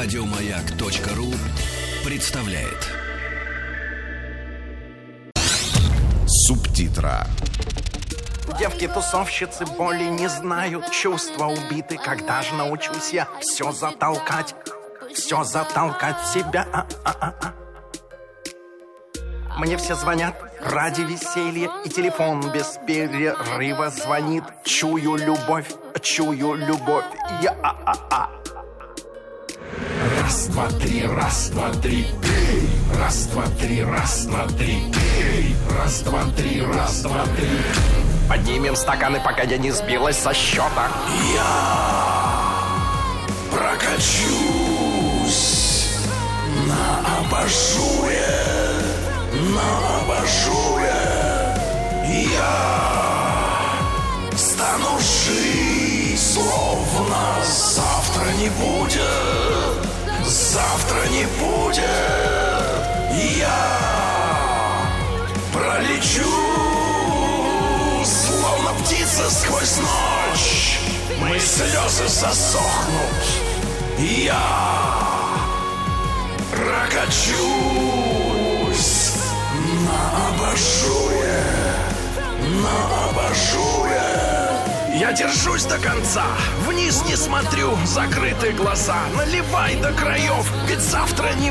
Радиомаяк.ру представляет. Субтитра. Девки-тусовщицы боли не знают, чувства убиты. Когда же научусь я все затолкать в себя? Мне все звонят ради веселья, и телефон без перерыва звонит. Чую любовь, я Раз, два, три, раз, два, три, пей. Раз, два, три, раз, два, три, пей. Раз, два, три, раз, два, три. Поднимем стаканы, пока я не сбилась со счета. Я прокачусь на абажуре, Я стану жить, словно завтра не будет. Завтра не будет. Я пролечу, словно птица сквозь ночь. Мои слезы засохнут. Я прокачусь на абажуре, Я держусь до конца, вниз не смотрю, закрытые глаза. Наливай до краев, ведь завтра не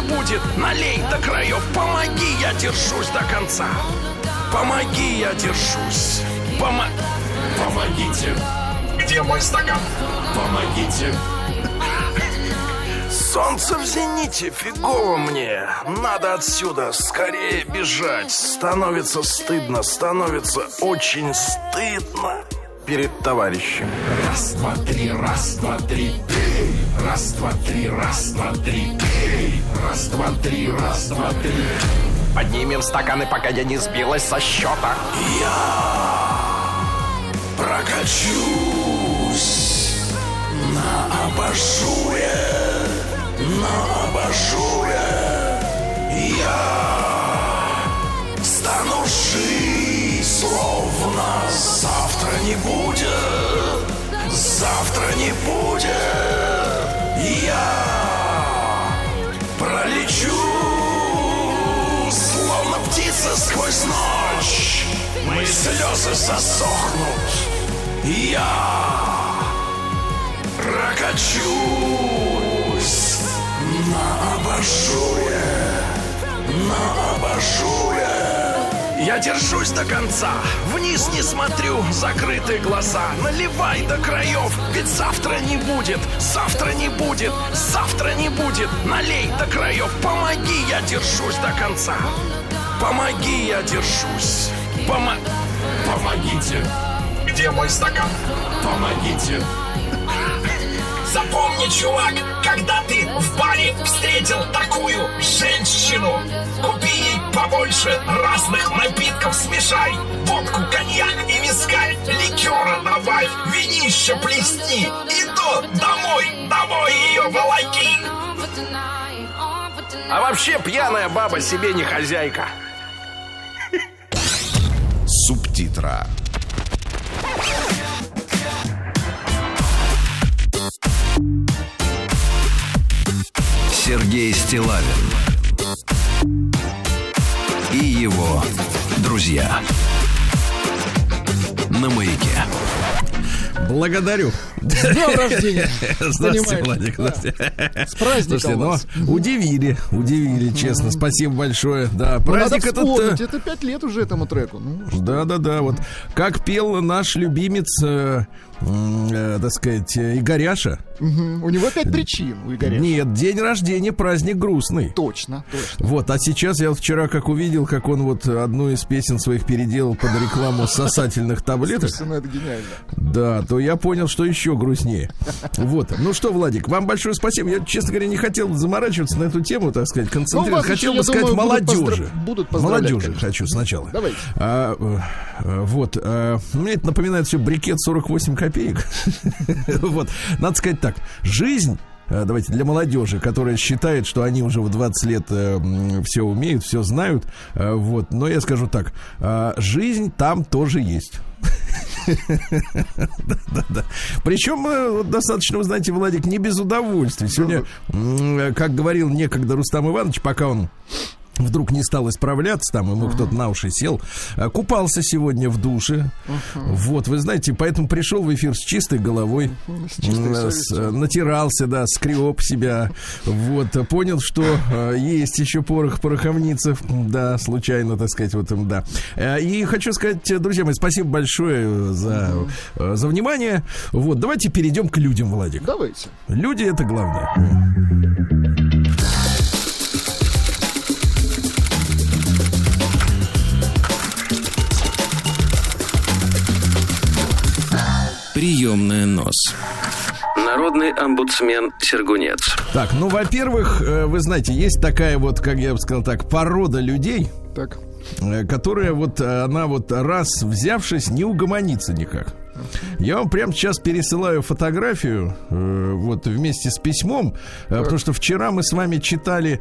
будет, Налей до краев, помоги, я держусь до конца. Помоги, я держусь. Помогите. Где мой стакан? Помогите. Солнце в зените, фигово мне. Надо отсюда скорее бежать. Становится стыдно, очень стыдно перед товарищем. Раз, два, три, раз, два, три, пей. Раз, два, три, раз, два, три, пей. Раз, два, три, раз, два, три. Поднимем стаканы, пока я не сбилась со счета. Я прокачусь на абажуре. Я стану жить, словно завтра не будет, Я пролечу, словно птица сквозь ночь. Мои слезы засохнут. Я прокачусь на абажуре, Я держусь до конца, вниз не смотрю, закрытые глаза. Наливай до краев, ведь завтра не будет, Налей до краев, помоги, я держусь до конца. Помоги, я держусь. Помогите. Где мой стакан? Помогите. Запомни, чувак, когда ты в баре встретил такую женщину, купи ей побольше разных напитков, смешай водку, коньяк и вискарь, ликера добавь, винище плесни, и то домой ее волоки. А вообще пьяная баба себе не хозяйка. Субтитра. Сергей Стиллавин и его друзья на «Маяке». Благодарю. С днем рождения. Здравствуйте, Владик. С праздником. Слушайте, вас. Удивили, честно. Спасибо большое. Да, праздник этот... Это 5 лет уже этому треку. Да. Вот как пел наш любимец, так сказать, Игоряша. У него 5 причин, у Игоря. Нет, день рождения, праздник грустный. Точно. Вот, а сейчас я вчера как увидел, как он вот одну из песен своих переделал под рекламу сосательных таблеток. Слушай, ну это гениально. Да, то я понял, что еще грустнее. Вот, ну что, Владик, вам большое спасибо. Я, честно говоря, не хотел заморачиваться на эту тему, так сказать, концентрировать. Хотел бы сказать молодежи. Молодежи хочу сначала. Давайте. Вот, мне это напоминает все брикет 48 копеек. Вот, надо сказать так. Так, жизнь, давайте, для молодежи, которая считает, что они уже в 20 лет все умеют, все знают, вот, но я скажу так, жизнь там тоже есть. Да. Причем достаточно, вы знаете, Владик, не без удовольствия. Сегодня, как говорил некогда Рустам Иванович, пока он вдруг не стал исправляться, там ему кто-то на уши сел, купался сегодня в душе. Вот, вы знаете, поэтому пришел в эфир с чистой головой, с чистой совестью, натирался, да, скреб себя. Вот, понял, что есть еще порох, пороховницев, да, случайно, так сказать, вот им, да. И хочу сказать, друзья мои, спасибо большое за внимание. Вот, давайте перейдем к людям, Владик. Давайте. Люди — это главное. Приемная НОС. Народный омбудсмен Сергунец. Так, ну, во-первых, вы знаете, есть такая вот, как я бы сказал так, порода людей, так, которая вот, она вот раз взявшись, не угомонится никак. Я вам прямо сейчас пересылаю фотографию вот вместе с письмом, потому что вчера мы с вами читали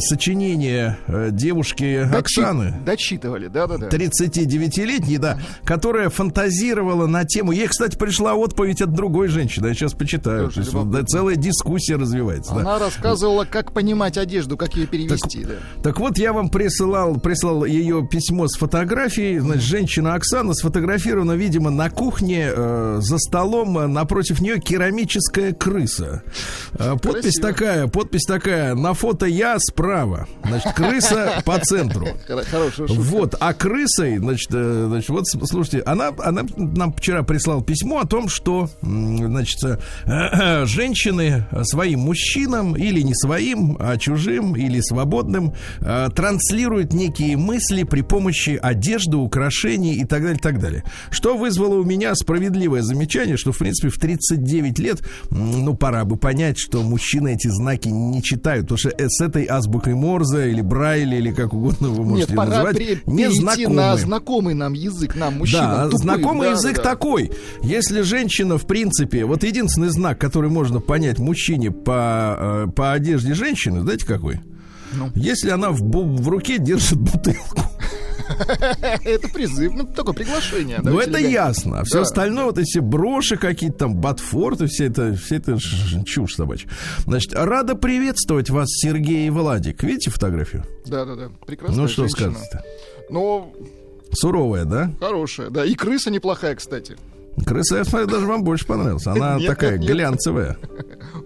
сочинение девушки Оксаны. Дочитывали, да. 39-летней, да, которая фантазировала на тему. Ей, кстати, пришла отповедь от другой женщины. Я сейчас почитаю. То есть, да, целая дискуссия развивается. Она рассказывала, как понимать одежду, как ее перевести. Так вот, я вам прислал ее письмо с фотографией. Значит, женщина Оксана сфотографирована, видимо, на кухне, за столом, напротив нее керамическая крыса. Подпись такая: на фото я справа. Значит, крыса по центру. Хорошая шутка. Вот, а крысой, значит, вот слушайте, она нам вчера прислала письмо о том, что, значит, женщины своим мужчинам, или не своим, а чужим, или свободным, транслируют некие мысли при помощи одежды, украшений и так далее, так далее. Что вызвало у меня справедливое замечание, что, в принципе, в 39 лет, ну, пора бы понять, что мужчины эти знаки не читают, потому что с этой азбукой Морзе или Брайля, или как угодно вы можете назвать, не знакомы. На знакомый нам язык, нам, мужчинам. Да, знакомый язык такой. Если женщина, в принципе, вот единственный знак, который можно понять мужчине по одежде женщины, знаете, какой? Ну. Если она в руке держит бутылку. Это призыв, ну, такое приглашение. Ну, это ясно. Все остальное, вот эти броши какие-то там, ботфорты, все это чушь собачья. Значит, рада приветствовать вас, Сергей и Владик. Видите фотографию? Да. Прекрасная. Ну, что сказать-то? Ну, суровая, да? Хорошая, да. И крыса неплохая, кстати. Крыса, я смотрю, даже вам больше понравилась. Она такая глянцевая.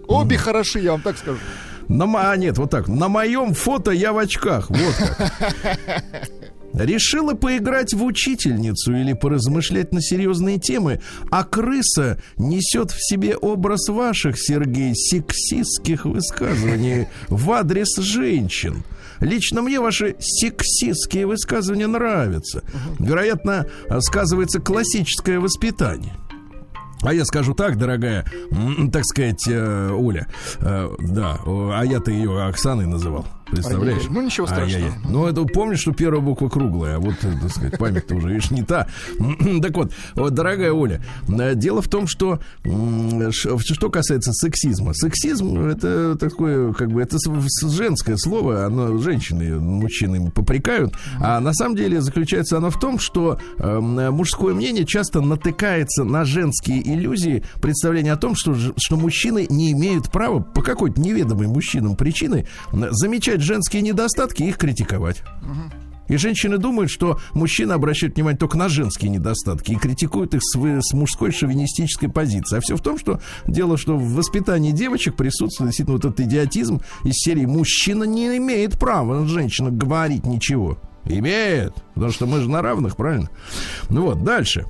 Обе хороши, я вам так скажу. Нет, вот так. На моем фото я в очках. Вот как. Решила поиграть в учительницу или поразмышлять на серьезные темы, а крыса несет в себе образ ваших, Сергей, сексистских высказываний в адрес женщин. Лично мне ваши сексистские высказывания нравятся. Вероятно, сказывается классическое воспитание. А я скажу так, дорогая, так сказать, Оля, да, а я-то ее Оксаной называл, представляешь? Ну, ничего страшного. Ну, это помнишь, что первая буква круглая, а вот, так сказать, память-то уже, видишь, не та. Так вот, дорогая Оля, дело в том, что, что касается сексизма. Сексизм — это такое, как бы, это женское слово, оно женщины, мужчины попрекают, а на самом деле заключается оно в том, что мужское мнение часто натыкается на женские иллюзии, представление о том, что мужчины не имеют права по какой-то неведомой мужчинам причине замечать женские недостатки и их критиковать. И женщины думают, что мужчины обращают внимание только на женские недостатки и критикуют их с мужской шовинистической позиции. А все в том, что дело, что в воспитании девочек присутствует действительно вот этот идиотизм из серии «мужчина не имеет права, женщина, говорить ничего». Имеет, потому что мы же на равных, правильно? Ну вот, дальше.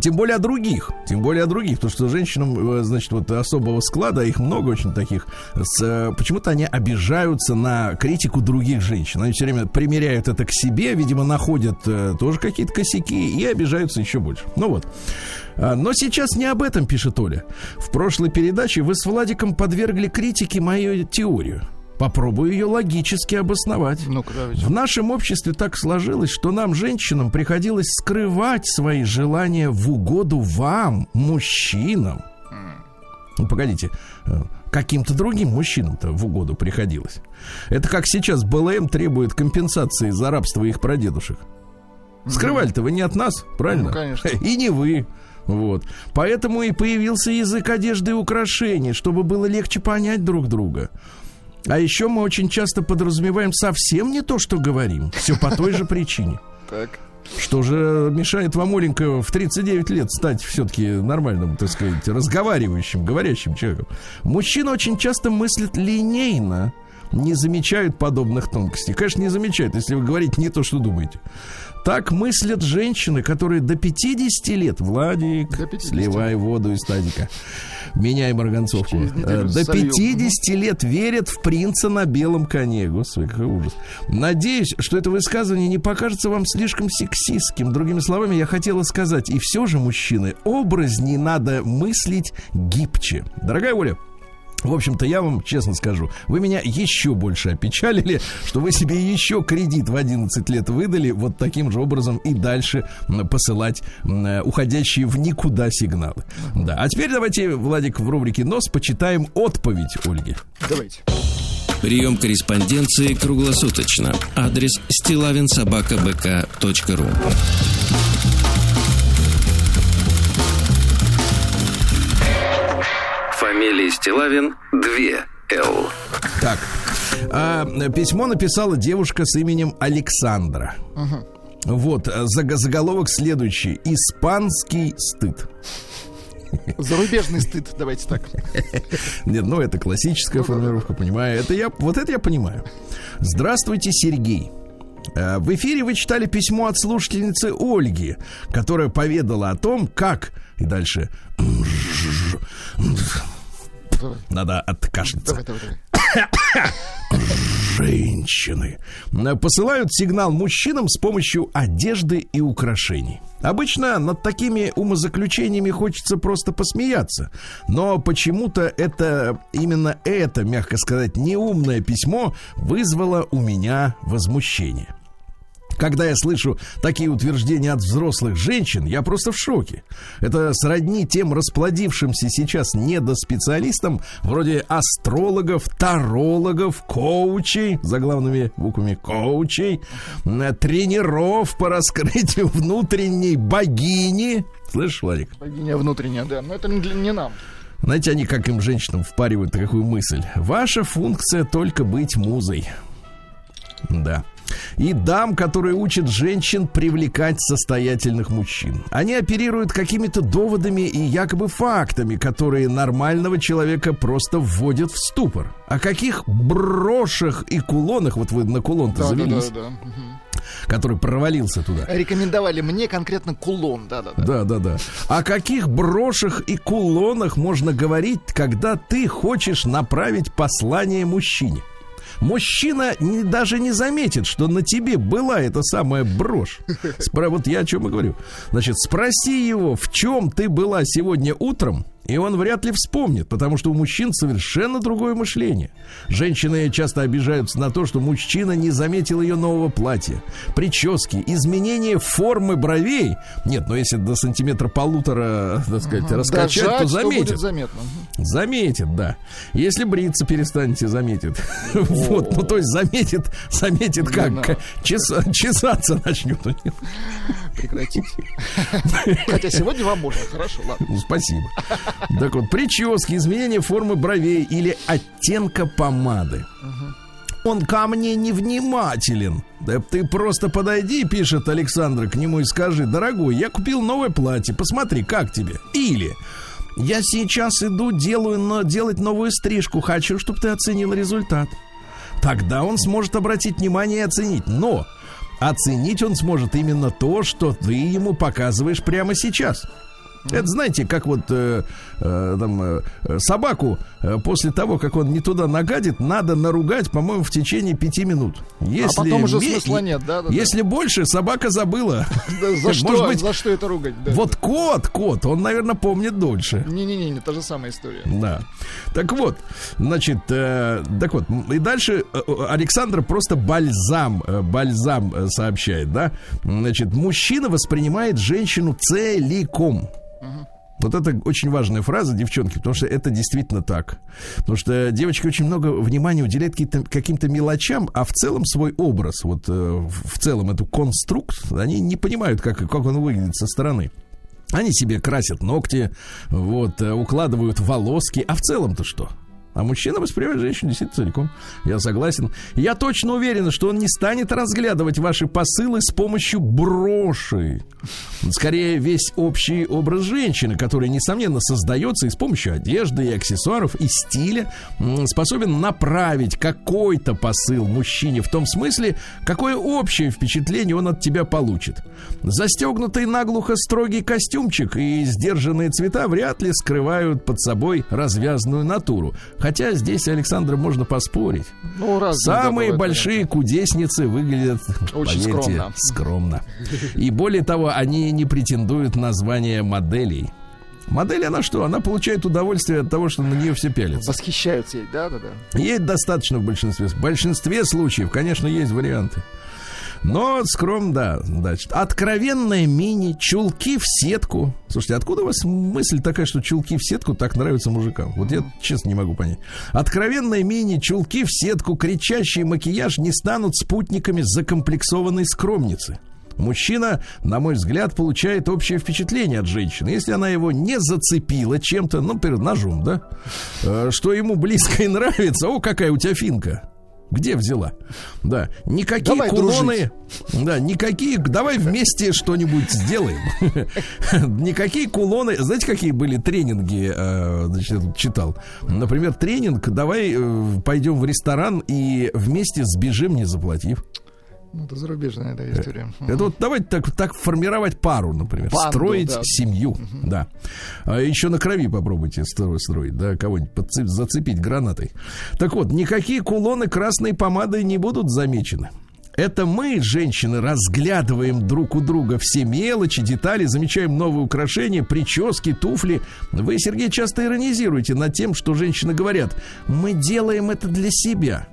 Тем более о других, потому что женщинам, значит, вот особого склада, их много очень таких, почему-то они обижаются на критику других женщин. Они все время примеряют это к себе, видимо, находят тоже какие-то косяки и обижаются еще больше. Ну вот. Но сейчас не об этом пишет Оля. В прошлой передаче вы с Владиком подвергли критике мою теорию. Попробую ее логически обосновать. В нашем обществе так сложилось, что нам, женщинам, приходилось скрывать свои желания в угоду вам, мужчинам. Ну, погодите, каким-то другим мужчинам-то в угоду приходилось. Это как сейчас БЛМ требует компенсации за рабство их прадедушек. Скрывали-то вы не от нас, правильно? Ну, конечно. И не вы. Вот. Поэтому и появился язык одежды и украшений, чтобы было легче понять друг друга. А еще мы очень часто подразумеваем совсем не то, что говорим. Все по той же причине. Так. Что же мешает вам, Оленька, в 39 лет стать все-таки нормальным, так сказать, разговаривающим, говорящим человеком? Мужчины очень часто мыслят линейно, не замечают подобных тонкостей. Конечно, не замечают, если вы говорите не то, что думаете. Так мыслят женщины, которые до 50 лет, Владик, до 50. Сливай воду из тазика, меняй марганцовку, до 50 лет верят в принца на белом коне. Господи, какой ужас. Надеюсь, что это высказывание не покажется вам слишком сексистским. Другими словами, я хотела сказать, и все же, мужчины, образней надо мыслить гибче. Дорогая Оля, в общем-то, я вам честно скажу, вы меня еще больше опечалили, что вы себе еще кредит в 11 лет выдали вот таким же образом и дальше посылать уходящие в никуда сигналы. Да. А теперь давайте, Владик, в рубрике «Нос» почитаем отповедь Ольги. Давайте. Прием корреспонденции круглосуточно. Адрес stilavin@bk.ru. Фамилия Стилавин 2Л. Так, письмо написала девушка с именем Александра. Угу. Вот, заголовок следующий. Испанский стыд. Зарубежный стыд, давайте так. Нет, ну это классическая формулировка, понимаю. Вот это я понимаю. Здравствуйте, Сергей. В эфире вы читали письмо от слушательницы Ольги, которая поведала о том, как... И дальше... Надо откашляться. Женщины посылают сигнал мужчинам с помощью одежды и украшений. Обычно над такими умозаключениями хочется просто посмеяться. Но почему-то именно это, мягко сказать, неумное письмо вызвало у меня возмущение. Когда я слышу такие утверждения от взрослых женщин, я просто в шоке. Это сродни тем расплодившимся сейчас недоспециалистам, вроде астрологов, тарологов, коучей, заглавными буквами коучей, тренеров по раскрытию внутренней богини. Слышишь, Владик? Богиня внутренняя, да, но это не нам. Знаете, они как им, женщинам, впаривают такую мысль. Ваша функция только быть музой. Да. И дам, которые учат женщин привлекать состоятельных мужчин. Они оперируют какими-то доводами и якобы фактами, которые нормального человека просто вводят в ступор. О каких брошах и кулонах, вот вы на кулон-то завелись, да. Который провалился туда. Рекомендовали мне конкретно кулон, да-да-да. Да-да-да. О каких брошах и кулонах можно говорить, когда ты хочешь направить послание мужчине? Мужчина даже не заметит, что на тебе была эта самая брошь. Вот я о чем и говорю. Значит, спроси его, в чем ты была сегодня утром, и он вряд ли вспомнит, потому что у мужчин совершенно другое мышление. Женщины часто обижаются на то, что мужчина не заметил ее нового платья, прически, изменения формы бровей. Нет, но если до 1,5 сантиметра, так сказать, раскачать, то заметит. Заметит, да. Если бриться перестанете, заметит. Вот, ну то есть заметит как? Чесаться начнет. Прекратите. Хотя сегодня вам можно, хорошо, ладно. Ну, спасибо. Так вот, прически, изменение формы бровей или оттенка помады. Он ко мне невнимателен. Да ты просто подойди, пишет Александра, к нему и скажи: дорогой, я купил новое платье, посмотри, как тебе. Или: я сейчас иду делать новую стрижку, хочу, чтобы ты оценил результат. Тогда он сможет обратить внимание и оценить. Но оценить он сможет именно то, что ты ему показываешь прямо сейчас. Это, знаете, как вот собаку после того, как он не туда нагадит, надо наругать, по-моему, в течение 5 минут. Если потом уже смысла нет, да? Если больше, собака забыла. За что это ругать? Вот кот, он, наверное, помнит дольше. Не, та же самая история. Да. Так вот, значит, и дальше Александр просто бальзам сообщает, да? Значит, мужчина воспринимает женщину целиком. Вот это очень важная фраза, девчонки, потому что это действительно так. Потому что девочки очень много внимания уделяют каким-то мелочам, а в целом свой образ, вот в целом эту конструкт, они не понимают, как он выглядит со стороны. Они себе красят ногти, вот, укладывают волоски, а в целом-то что? А мужчина воспринимает женщину действительно целиком. Я согласен. Я точно уверен, что он не станет разглядывать ваши посылы с помощью броши. Скорее, весь общий образ женщины, который, несомненно, создается и с помощью одежды, и аксессуаров, и стиля, способен направить какой-то посыл мужчине в том смысле, какое общее впечатление он от тебя получит. Застегнутый наглухо строгий костюмчик и сдержанные цвета вряд ли скрывают под собой развязную натуру. Хотя здесь, Александр, можно поспорить. Самые большие кудесницы выглядят, очень поверьте, скромно. И более того, они не претендуют на звание моделей. Модель, она что? Она получает удовольствие от того, что на нее все пялятся. Восхищаются ей, да. Ей достаточно в большинстве случаев, конечно, есть варианты. Но скромно, да, значит. Откровенное мини, чулки в сетку. Слушайте, откуда у вас мысль такая, что чулки в сетку так нравятся мужикам? Вот я, честно, не могу понять. Откровенное мини, чулки в сетку, кричащий макияж не станут спутниками закомплексованной скромницы. Мужчина, на мой взгляд, получает общее впечатление от женщины. Если она его не зацепила чем-то, ну, например, ножом, да, что ему близко и нравится. О, какая у тебя финка. Где взяла? Да. Никакие давай кулоны. Дружить. Да, никакие. Давай вместе что-нибудь сделаем. Никакие кулоны. Знаете, какие были тренинги? Значит, читал. Например, тренинг. Давай пойдем в ресторан и вместе сбежим, не заплатив. Ну, это зарубежная, да, история. Это вот давайте так формировать пару, например. Банду, строить семью, да. А еще на крови попробуйте строить, да, кого-нибудь зацепить гранатой. Так вот, никакие кулоны красной помадой не будут замечены. Это мы, женщины, разглядываем друг у друга все мелочи, детали, замечаем новые украшения, прически, туфли. Вы, Сергей, часто иронизируете над тем, что женщины говорят: мы делаем это для себя.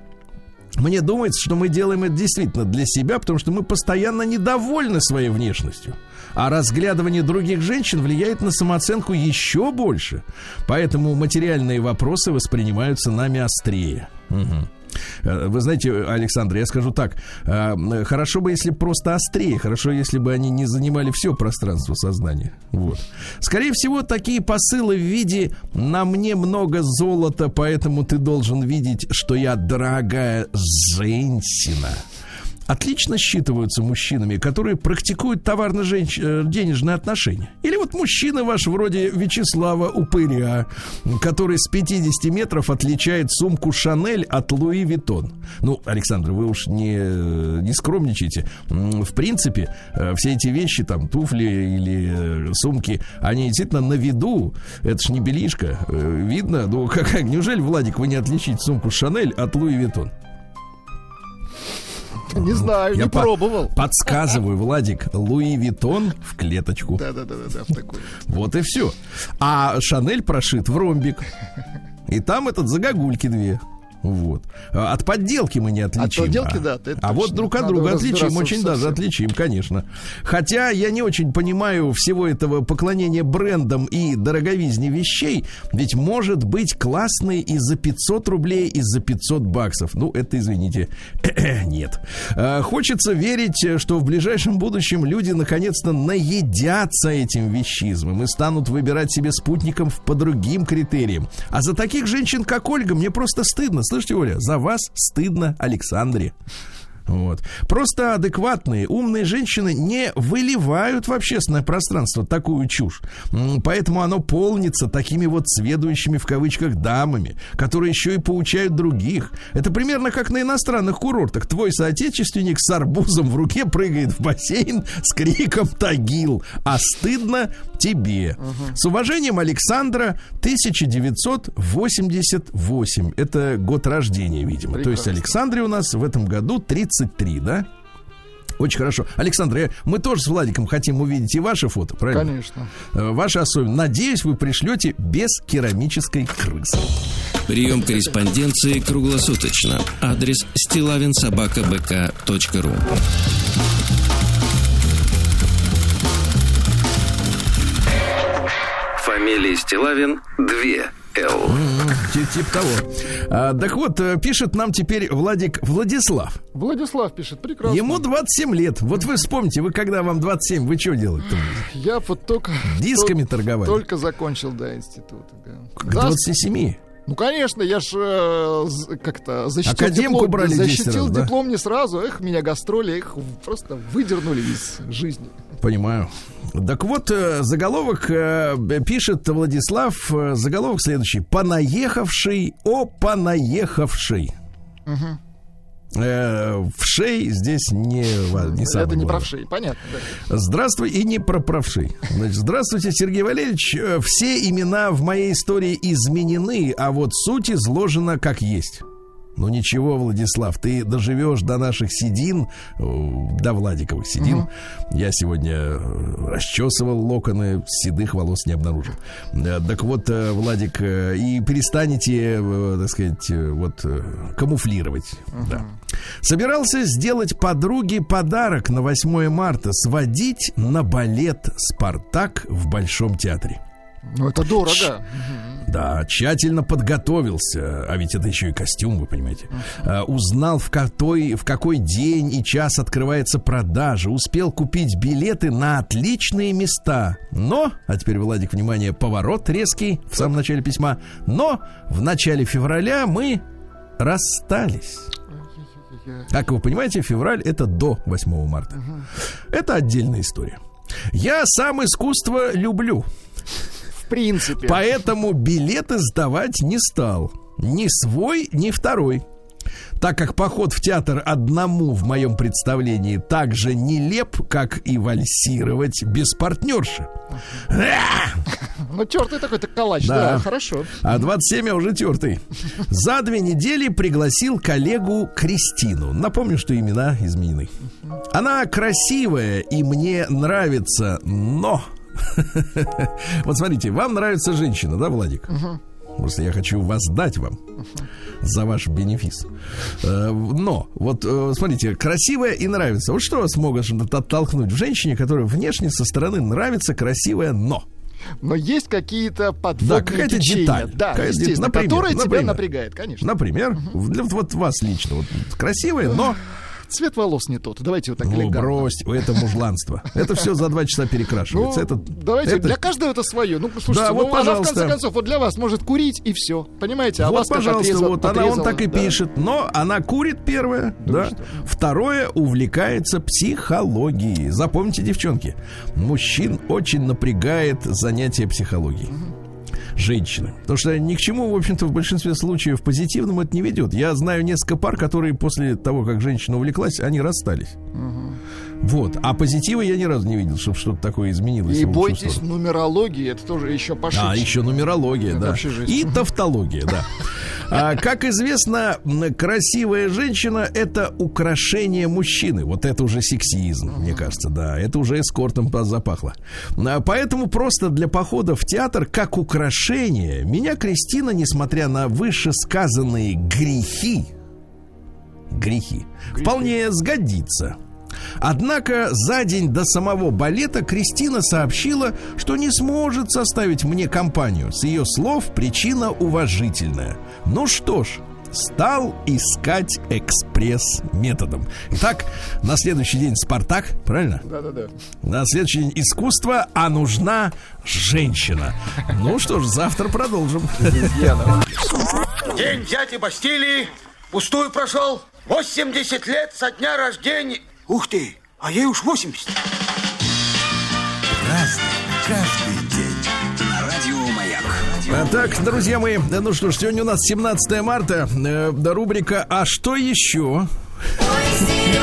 Мне думается, что мы делаем это действительно для себя, потому что мы постоянно недовольны своей внешностью. А разглядывание других женщин влияет на самооценку еще больше. Поэтому материальные вопросы воспринимаются нами острее. Угу. Вы знаете, Александр, я скажу так. Хорошо бы, если просто острее. Хорошо, если бы они не занимали все пространство сознания. Вот. Скорее всего, такие посылы в виде «на мне много золота, поэтому ты должен видеть, что я дорогая женщина» отлично считываются мужчинами, которые практикуют товарно-денежные отношения. Или вот мужчина ваш вроде Вячеслава Упыря, который с 50 метров отличает сумку Шанель от Луи Виттон. Ну, Александр, вы уж не скромничайте. В принципе, все эти вещи, там, туфли или сумки, они действительно на виду. Это ж не белишко. Видно. Ну, неужели, Владик, вы не отличите сумку Шанель от Луи Виттон? Не знаю, я не пробовал. Подсказываю, Владик, Луи Виттон в клеточку. Да, в такой. Вот и все. А Шанель прошит в ромбик. И там этот загогульки две. Вот. От подделки мы не отличим. От подделки, да. А вот друг от друга отличим, очень даже отличим, конечно. Хотя я не очень понимаю всего этого поклонения брендам и дороговизне вещей, ведь может быть классный и за 500 рублей, и за 500 баксов. Ну, это, извините, нет. Хочется верить, что в ближайшем будущем люди наконец-то наедятся этим вещизмом и станут выбирать себе спутников по другим критериям. А за таких женщин, как Ольга, мне просто стыдно. Слышите, Оля, за вас стыдно, Александре. Вот. Просто адекватные, умные женщины не выливают в общественное пространство такую чушь. Поэтому оно полнится такими вот «следующими» в кавычках дамами, которые еще и поучают других. Это примерно как на иностранных курортах. Твой соотечественник с арбузом в руке прыгает в бассейн с криком «Тагил!», а стыдно тебе. С уважением, Александра, 1988. Это год рождения, видимо. Прекрасно. То есть Александре у нас в этом году 33, да? Очень хорошо. Александр, мы тоже с Владиком хотим увидеть и ваше фото, правильно? Конечно. Ваше особенно. Надеюсь, вы пришлете без керамической крысы. Прием корреспонденции круглосуточно. Адрес stilavin@bk.ru. Амелий Стилавин 2Л. Типа того. Так вот, пишет нам теперь Владислав. Владислав пишет, прекрасно. Ему 27 лет. Вот вы вспомните, вы когда вам 27, вы что делаете? Я вот только... Дисками торговали. Только закончил, да, институт. К 27? Ну, конечно, я ж как-то защитил диплом, брали защитил раз, диплом да? не сразу. Эх, меня гастроли, их просто выдернули из жизни. Понимаю. Так вот, заголовок пишет Владислав. Заголовок следующий. Понаехавший, о понаехавший. Угу. Вшей здесь не самое. Это не про вшей, понятно. Да. Здравствуй, и не про правшей. Значит, здравствуйте, Сергей Валерьевич. Все имена в моей истории изменены, а вот суть изложена как есть. Ну ничего, Владислав, ты доживешь до наших седин, до Владиковых седин. Угу. Я сегодня расчесывал локоны, седых волос не обнаружил. Так вот, Владик, и перестанете, так сказать, вот камуфлировать. Угу. Да. Собирался сделать подруге подарок на 8 марта, сводить на балет «Спартак» в Большом театре. Ну, это дорого. Да, тщательно подготовился. А ведь это еще и костюм, вы понимаете. Узнал, в какой день и час открывается продажа. Успел купить билеты на отличные места. Но, а теперь, Владик, внимание, поворот резкий в самом начале письма. Но в начале февраля мы расстались. Как вы понимаете, февраль — это до 8 марта. Это отдельная история. Я сам искусство люблю. В принципе. Поэтому билеты сдавать не стал. Ни свой, ни второй. Так как поход в театр одному в моем представлении так же нелеп, как и вальсировать без партнерши. Ну, тертый такой-то калач, да, хорошо. А 27 я уже тертый. За 2 недели пригласил коллегу Кристину. Напомню, что имена изменены. Она красивая и мне нравится, но... Вот смотрите, вам нравится женщина, да, Владик? Просто я хочу воздать вам за ваш бенефис. Но, вот смотрите, красивая и нравится. Вот что вас сможешь оттолкнуть в женщине, которая внешне со стороны нравится, красивая, но? Но есть какие-то подводные течения. Деталь, да, какая-то деталь, которая тебя напрягает, конечно. Например, вот вас лично, вот красивая, но... Цвет волос не тот. Давайте вот так элегантно. Ну, брось, это мужланство. Это все за 2 часа перекрашивается. Давайте, для каждого это свое. Ну, слушайте, она в конце концов, вот для вас может курить и все. Понимаете? А вас, пожалуйста, вот она, он так и пишет. Но она курит, первое. Второе, увлекается психологией. Запомните, девчонки, мужчин очень напрягает занятие психологией. Женщины. Потому что ни к чему, в общем-то, в большинстве случаев позитивным это не ведет. Я знаю несколько пар, которые после того, как женщина увлеклась, они расстались. Угу. Вот. А позитива я ни разу не видел, чтобы что-то такое изменилось. И бойтесь нумерологии, это тоже еще пошире. А, еще нумерология, это да. И тавтология, да. Как известно, красивая женщина — это украшение мужчины. Вот это уже сексизм, мне кажется, да. Это уже эскортом запахло. Поэтому просто для похода в театр, как украшение, меня Кристина, несмотря на вышесказанные грехи, вполне сгодится. Однако за день до самого балета Кристина сообщила, что не сможет составить мне компанию. С ее слов причина уважительная. Ну что ж, стал искать экспресс-методом. Итак, на следующий день «Спартак», правильно? Да. На следующий день искусство, а нужна женщина. Ну что ж, завтра продолжим. День взятия Бастилии пустую прошел. 80 лет со дня рождения. Ух ты, а ей уж 80. Так, друзья мои, ну что ж, сегодня у нас 17 марта, рубрика «А что еще?». Ой, Серега.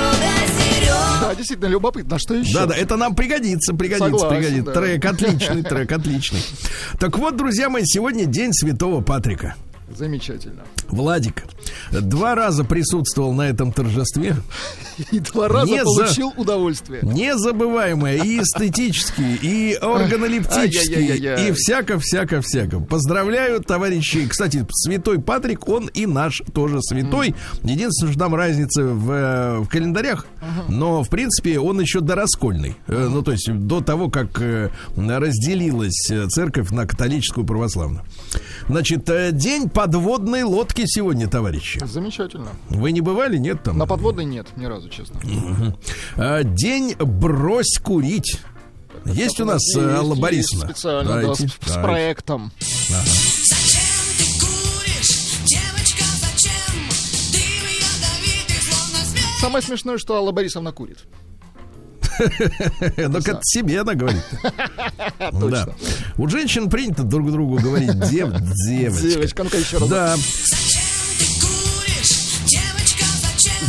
Да, действительно любопытно, а что еще? Да, это нам пригодится. Согласен, пригодится. Да. Трек отличный. Так вот, друзья мои, сегодня день Святого Патрика. Замечательно. Владик два раза присутствовал на этом торжестве. И два раза получил удовольствие. Незабываемое и эстетические, и органолептические, и всяко-всяко-всяко. Поздравляю, товарищи. Кстати, святой Патрик, он и наш тоже святой. Единственное, что там разница в календарях, но, в принципе, он еще дораскольный. Ну, то есть, до того, как разделилась церковь на католическую и православную. Значит, день подводной лодки сегодня, товарищи. Замечательно. Вы не бывали, нет там? На подводной нет, ни разу, честно. День брось курить. Так, есть у нас, Алла Борисовна? Специально, давайте, да, с проектом. Ага. Самое смешное, что Алла Борисовна курит. Только это себе она говорит. Да. У женщин принято друг другу говорить девочка. Девочка, ну-ка еще раз. Да.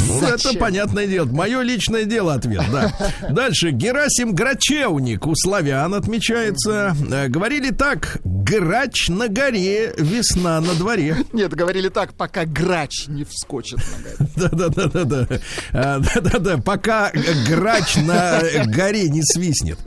Ну, зачем? Это понятное дело. Мое личное дело ответ, да. Дальше. Герасим Грачевник у славян отмечается. Говорили так: грач на горе, весна на дворе. Нет, говорили так: пока грач не вскочит на горе. Да-да-да. Пока грач на горе не свистнет.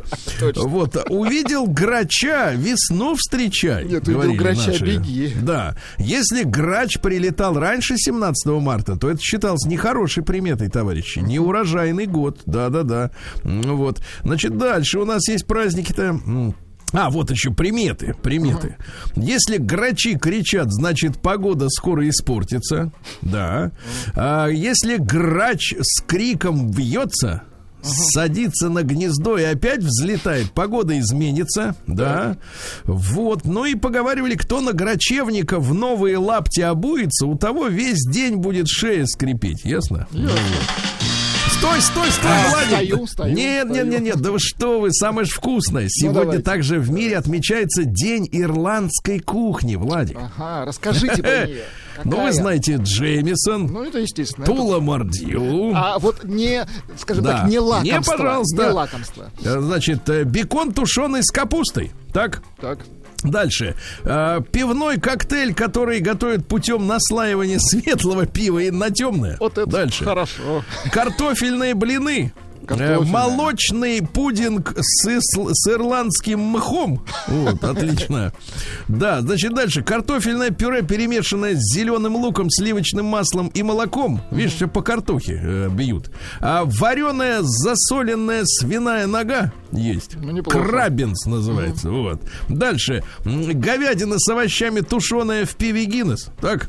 Вот. Увидел грача, весну встречай. Нет, увидел грача, беги. Да. Если грач прилетал раньше 17 марта, то это считалось нехорошим. Хорошей приметой, товарищи. Неурожайный год. Да-да-да. Вот. Значит, дальше у нас есть праздники-то. А, вот еще приметы. Приметы. Uh-huh. Если грачи кричат, значит, погода скоро испортится. Да. Uh-huh. Если грач с криком бьется, садится на гнездо и опять взлетает, погода изменится, да. Вот, ну и поговаривали, кто на грачевника в новые лапти обуется, у того весь день будет шея скрипеть, ясно? Стой, Владик! Нет, да вы что вы, самое ж вкусное. Сегодня также в мире отмечается День ирландской кухни, Владик. Ага, расскажите про нее. Ну, вы знаете, Джеймисон. Ну, это естественно. Тула Мордью. А вот не, скажем так, не лакомство. Не, пожалуйста. Не лакомство. Значит, бекон тушеный с капустой, так? Так. Дальше. Пивной коктейль, который готовят путем наслаивания светлого пива и на темное. Вот это дальше. Хорошо. Картофельные блины. Молочный пудинг с ирландским мхом. Вот, отлично. Да, значит, дальше. Картофельное пюре, перемешанное с зеленым луком, сливочным маслом и молоком. Видишь, все по картохе бьют. А вареная засоленная свиная нога есть. Ну, краббинс называется. Вот. Дальше. Говядина с овощами, тушеная в пиве Гиннес. Так?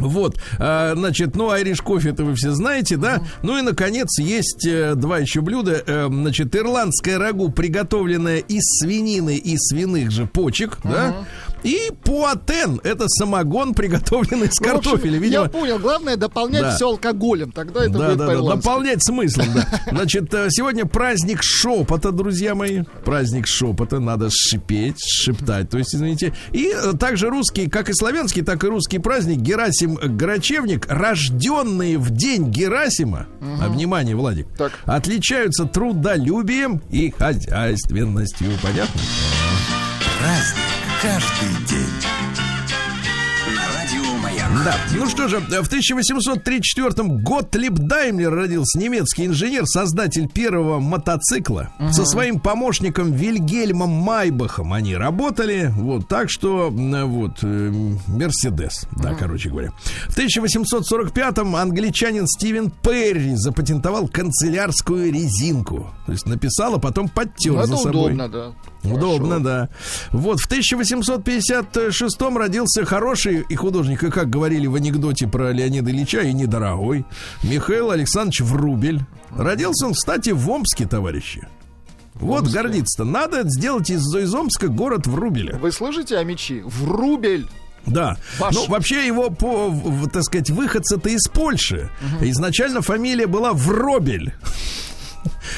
Вот, значит, ну, Irish кофе, это вы все знаете, да? Ну и, наконец, есть два еще блюда. Значит, ирландское рагу, приготовленное из свинины и свиных же почек, да? И пуатен, это самогон, приготовленный с картофеля. Видимо, я понял, главное дополнять все алкоголем, тогда это будет по-ирландски. Дополнять смыслом, да. Значит, сегодня праздник шепота, друзья мои. Праздник шепота, надо шипеть, шептать, то есть, извините. И также русский, как и славянский, так и русский праздник Герасим Грачевник, рожденные в день Герасима, внимание, Владик, так, отличаются трудолюбием и хозяйственностью, понятно? Праздник. Каждый день. Да. Ну что же, в 1834-м Готлиб Даймлер родился, немецкий инженер, создатель первого мотоцикла. Со своим помощником Вильгельмом Майбахом они работали. Вот, так что, вот, Мерседес, да, короче говоря. В 1845-м англичанин Стивен Перри запатентовал канцелярскую резинку. То есть написал, а потом подтер за собой. Удобно, да. Удобно, да. Вот, в 1856-м родился хороший и художник, и, как говорили в анекдоте про Леонида Ильича, и недорогой, Михаил Александрович Врубель. Родился он, кстати, в Омске, товарищи. Вот гордиться-то. Надо сделать из Омска город Врубеля. Вы слышите о мечи? Врубель! Да, Паш. Ну вообще его, по, так сказать, выходцы-то из Польши. Изначально фамилия была Вробель.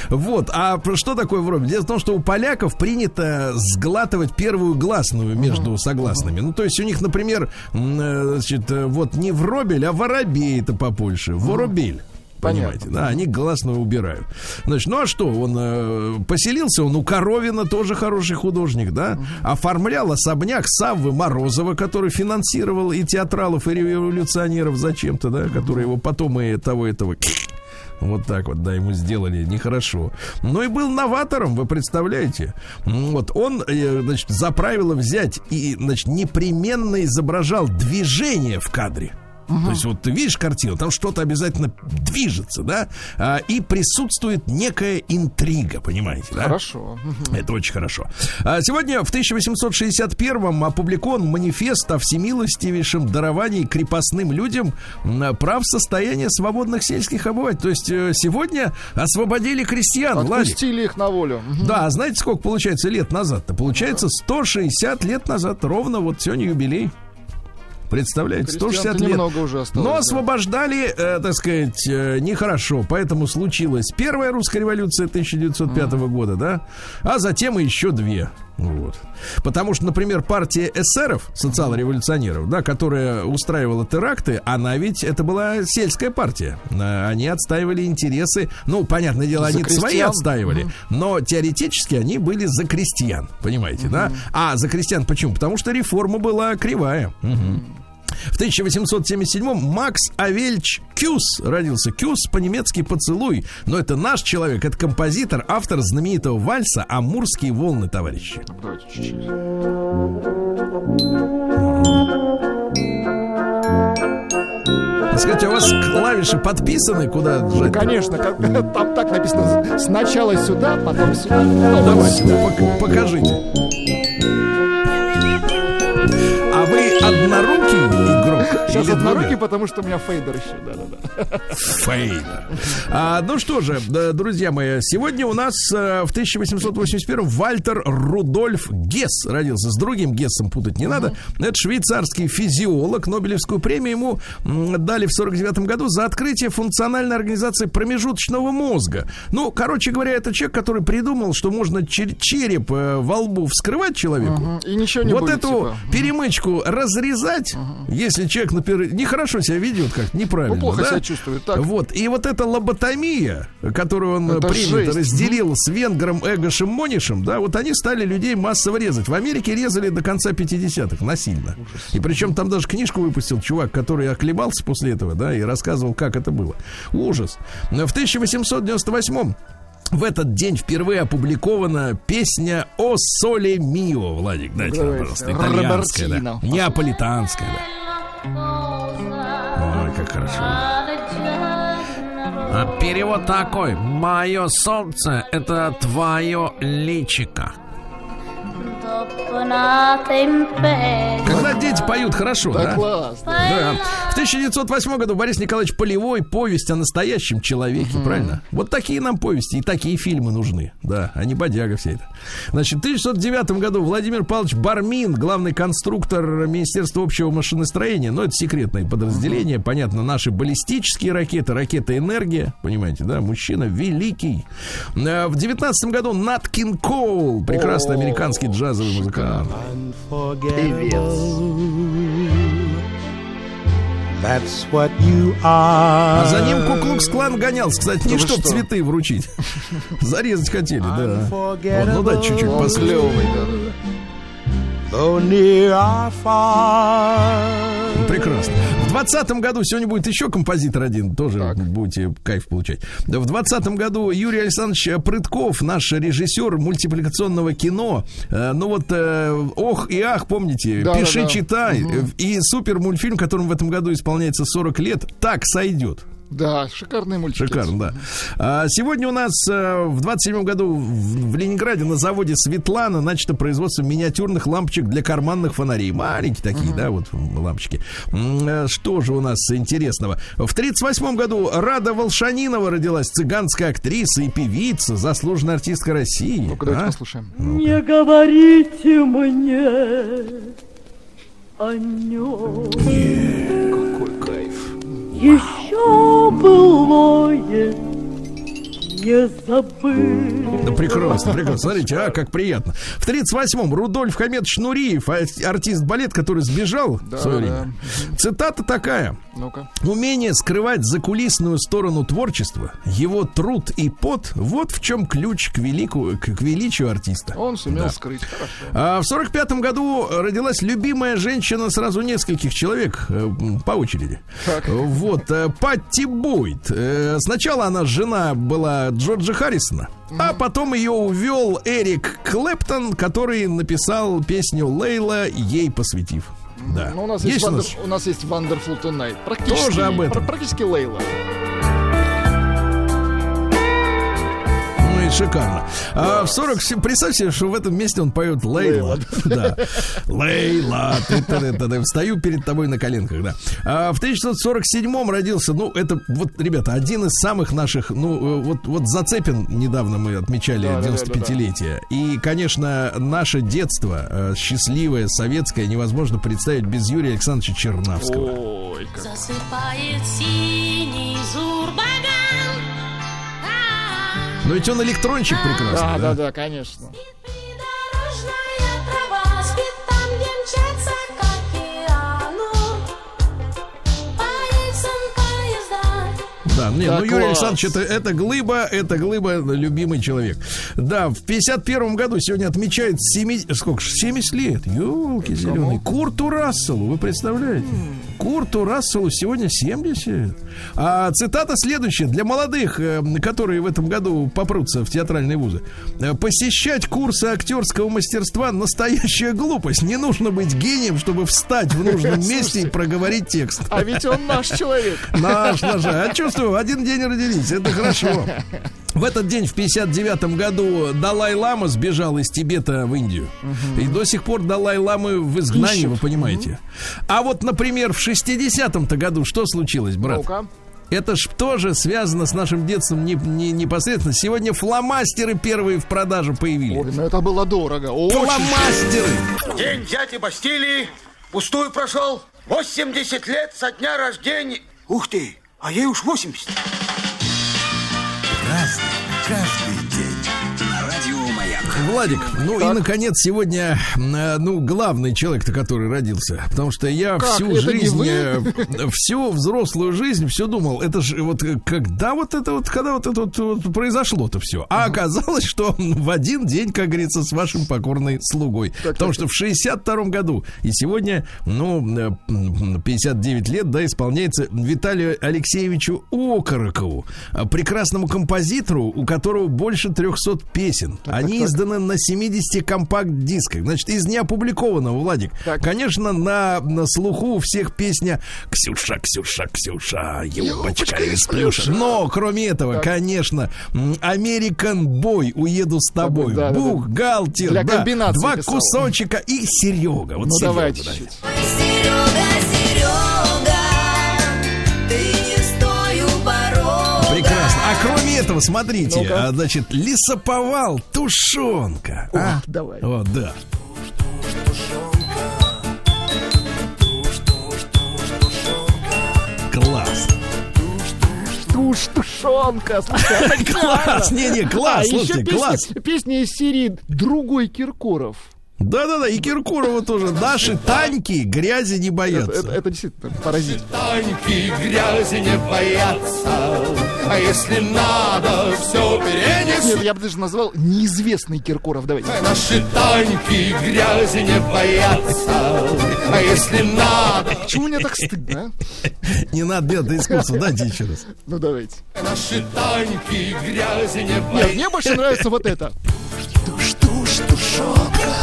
Вот, а что такое вробель? Дело в том, что у поляков принято сглатывать первую гласную между согласными. Ну, то есть у них, например, значит, вот не вробель, а воробей, это по-польше, воробель. Понимаете, да, они гласного убирают. Значит, ну а что, он поселился, он у Коровина, тоже хороший художник, да, оформлял особняк Саввы Морозова, который финансировал и театралов, и революционеров зачем-то, да, которые его потом и того. Вот так вот, да, ему сделали нехорошо. Ну и был новатором, вы представляете. Вот он, значит, за правило взять и, значит, непременно изображал движение в кадре. То есть вот ты видишь картину, там что-то обязательно движется, да, и присутствует некая интрига, понимаете, да? Хорошо. Это очень хорошо. Сегодня в 1861-м опубликован манифест о всемилостивейшем даровании крепостным людям прав состояния свободных сельских обывателей. То есть сегодня освободили крестьян. Отпустили их на волю. Да, знаете, сколько получается лет назад-то? Получается 160 лет назад, ровно вот сегодня юбилей. Представляете, 160 лет. Уже осталось, но освобождали, так сказать, нехорошо. Поэтому случилась первая русская революция 1905 года, да? А затем еще две. Вот. Потому что, например, партия эсеров, социал-революционеров, да, которая устраивала теракты, она ведь, это была сельская партия. Они отстаивали интересы. Ну, понятное дело, они свои отстаивали, но теоретически они были за крестьян, понимаете, да? А за крестьян почему? Потому что реформа была кривая. В 1877-м Макс Авельч Кюс родился. Кюс по-немецки «поцелуй». Но это наш человек, это композитор, автор знаменитого вальса «Амурские волны», товарищи. Давайте чуть-чуть. Скажите, у вас клавиши подписаны? Куда жать? Конечно, там так написано. Сначала сюда, потом сюда. Давайте, покажите. А вы однорукий игрок? Сейчас однорукий, потому что у меня фейдер еще. Да-да-да. Фейдер. Ну что же, друзья мои, сегодня у нас в 1881 Вальтер Рудольф Гесс родился. С другим Гессом путать не надо. Это швейцарский физиолог. Нобелевскую премию ему дали в 49 году за открытие функциональной организации промежуточного мозга. Ну, короче говоря, это человек, который придумал, что можно череп во лбу вскрывать человеку. И ничего не будет. Вот эту перемычку разрезать, если человек, например, нехорошо себя ведет, как неправильно, плохо, да? Себя чувствует, так. Вот. И вот эта лоботомия, которую он разделил с венгром Эгошем Монишем, да, вот они стали людей массово резать. В Америке резали до конца 50-х насильно. Ужас. И причем там даже книжку выпустил чувак, который оклемался после этого, да, и рассказывал, как это было. Ужас. Но в 1898-м в этот день впервые опубликована песня «О соле мио», Владик, дайте нам, пожалуйста, итальянская, да, неаполитанская, да. Ой, как хорошо. А перевод такой: «Мое солнце — это твое личико». Когда дети поют хорошо, да? Класс, да. В 1908 году Борис Николаевич Полевой, повесть о настоящем человеке, правильно? Вот такие нам повести и такие фильмы нужны, да, а не бодяга вся это. Значит, в 1909 году Владимир Павлович Бармин, главный конструктор Министерства общего машиностроения, но это секретное подразделение, понятно, наши баллистические ракеты, ракета «Энергия», понимаете, да, мужчина великий. В 19 году Нат Кинг Коул, прекрасный американский джазовый музыкант. А за ним Ку-клукс-клан гонялся, кстати, не чтоб цветы вручить. Зарезать хотели, да. Вот, ну да, чуть-чуть послевый. Прекрасно. В 20-м году, сегодня будет еще композитор один, тоже будете кайф получать. В 20-м году Юрий Александрович Прытков, наш режиссер мультипликационного кино. Ну вот, «Ох и ах», помните, да, «Пиши, да, да, читай». И супер мультфильм, которому в этом году исполняется 40 лет, «Так сойдет». Да, шикарный мультик. Шикарно, да. Сегодня у нас в 27-м году в Ленинграде на заводе «Светлана» начато производство миниатюрных лампочек для карманных фонарей. Маленькие такие, да, вот лампочки. Что же у нас интересного? В 38-м году Рада Волшанинова родилась, цыганская актриса и певица, заслуженная артистка России. Ну-ка, давайте послушаем. Не говорите мне о нем. Нет, какой кайф. Еще былое не забыть. Да прекрасно, прекрасно. Смотрите, а как приятно. В 38-м Рудольф Хамедович Нуриев, артист балет, который сбежал, да, в свое время. Да. Цитата такая. Ну-ка. Умение скрывать закулисную сторону творчества, его труд и пот, вот в чем ключ к величию артиста. Он сумел, да, скрыть. А в 45-м году родилась любимая женщина сразу нескольких человек по очереди. Так. Вот, Патти Бойд. Сначала она жена была Джорджа Харрисона, а потом ее увел Эрик Клэптон, который написал песню «Лейла», ей посвятив. Да. Но у нас есть Wonderful Tonight. Практически, тоже об этом. Практически Лейла. Шикарно. А в 47, представьте, что в этом месте он поет «Лейла». Да. «Лейла, встаю перед тобой на коленках». Да. А в 1947-м родился, ну, это, вот, ребята, один из самых наших, ну, вот Зацепин недавно мы отмечали, да, 95-летие. Да, да, да. И, конечно, наше детство, счастливое, советское, невозможно представить без Юрия Александровича Чернавского. Ой, как... Засыпает синий зурбаган. Но ведь он электрончик прекрасный. Да, да, да, да, конечно. Да, нет, да, ну класс. Юрий Александрович, это глыба, любимый человек. Да, в 51 году сегодня отмечает 70 лет. Ёлки зеленые. Курту Расселу, вы представляете? Курту Расселу сегодня 70. А цитата следующая. Для молодых, которые в этом году попрутся в театральные вузы. Посещать курсы актерского мастерства — настоящая глупость. Не нужно быть гением, чтобы встать в нужном месте и проговорить текст. А ведь он наш человек. Наш. А чувствую, один день родились, это хорошо. В этот день, в 59 году, Далай-лама сбежал из Тибета в Индию. И до сих пор Далай-ламы в изгнании, вы понимаете. А вот, например, в 60-м-то году что случилось, брат? Ну-ка. Это ж тоже связано с нашим детством непосредственно. Сегодня фломастеры первые в продаже появились. Ой, ну это было дорого. Фломастеры! День дяди Бастилии пустую прошел. 80 лет со дня рождения. Ух ты! А ей уж 80. Разный, каждый день. На радио «Маяк». Владик, ну так. И, наконец, сегодня, ну, главный человек-то, который родился. Потому что я всю взрослую жизнь все думал. Это же вот когда это произошло-то все. А оказалось, что в один день, как говорится, с вашим покорной слугой. Потому что в 62-м году и сегодня, ну, 59 лет, да, исполняется Виталию Алексеевичу Окорокову, прекрасному композитору, у которого больше 300 песен. Они изданы на 70 компакт-дисках. Значит, из неопубликованного, Владик. Так. Конечно, на слуху всех песня «Ксюша, Ксюша, Ксюша, юбочка из плюша». Но, кроме этого, так, конечно, «Американ Бой», «Уеду с тобой», да, «Бухгалтер», да, да, да, «Два писал. Кусочка» и «Серега». Вот, ну, Серега, давайте. Ой, Серега, ты не стою порога. Прекрасно. А кроме этого, смотрите, ну-ка, значит, «Лесоповал», «Тушенка». О, а? Давай. О, да. Класс. Тушенка. Класс. Не-не, класс. Слушайте, класс. Песня из серии «Другой Киркоров». Да-да-да, и Киркорова тоже. Наши танки грязи не боятся. Это действительно поразительно. Танки грязи не боятся, а если надо, все перенесут. Нет, я бы даже назвал «Неизвестный Киркоров». Давайте. Наши танки грязи не боятся, а если надо... Почему мне так стыдно, а? Не надо, это искусство, дайте еще раз. Ну, давайте. Наши танки грязи не боятся. Нет, мне больше нравится вот это. Тушенка.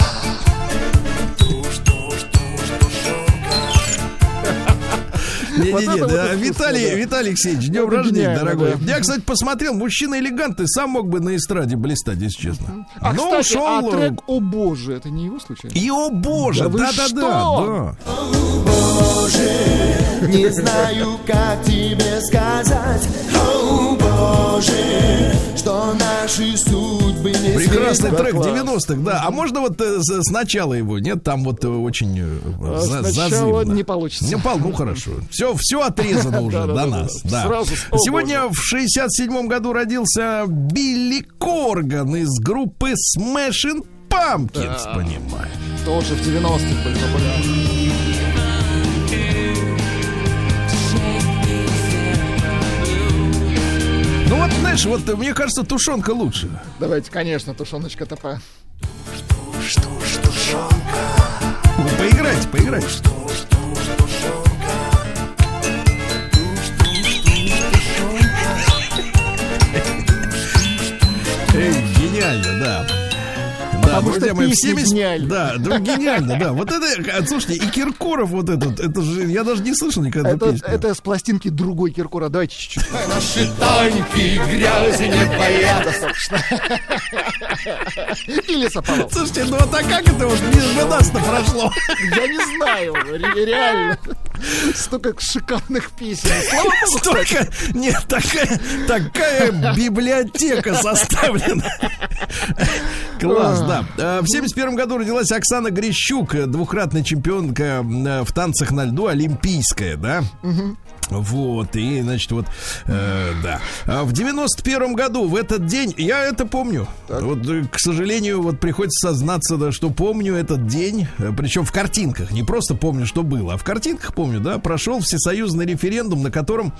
Виталий Алексеевич, днем рождения, дорогой. Я, кстати, посмотрел, мужчина элегантный, сам мог бы на эстраде блистать, если честно. Но ушел. А трек «О боже», это не его случайно? И «О боже», да-да-да. О боже, не знаю, как тебе сказать, о боже, что наши судьбы Прекрасный трек 90-х, да. А можно вот сначала его? Нет, там вот очень зазывно. Не получится. Ну хорошо. Все отрезано уже до нас. Сегодня в 67-м году родился Билли Корган из группы Smashing Pumpkins, понимаешь. Тоже в 90-х были популярны. Ну вот, знаешь, вот мне кажется, тушенка лучше. Давайте, конечно, тушеночка ТП. Ну, поиграйте. Эй, гениально, да. Да, друзья мои, в 70... Да, гениально, да. Вот это, слушайте, и Киркоров вот этот, это же, я даже не слышал никогда песню. Это с пластинки другой Киркора, давайте чуть-чуть. Наши танки грязи не боятся. Или Сапалов. Слушайте, ну а как это уж без нас-то прошло? Я не знаю, реально. Столько шикарных песен. Столько, нет, такая библиотека составлена. Класс, да. В 1971 году родилась Оксана Грищук, двукратная чемпионка в танцах на льду, олимпийская, да? Вот, и, значит, вот, да. В 91 году, в этот день, я это помню. Так. Вот, к сожалению, вот приходится сознаться, да, что помню этот день, причем в картинках, не просто помню, что было, а в картинках помню, да, прошел всесоюзный референдум, на котором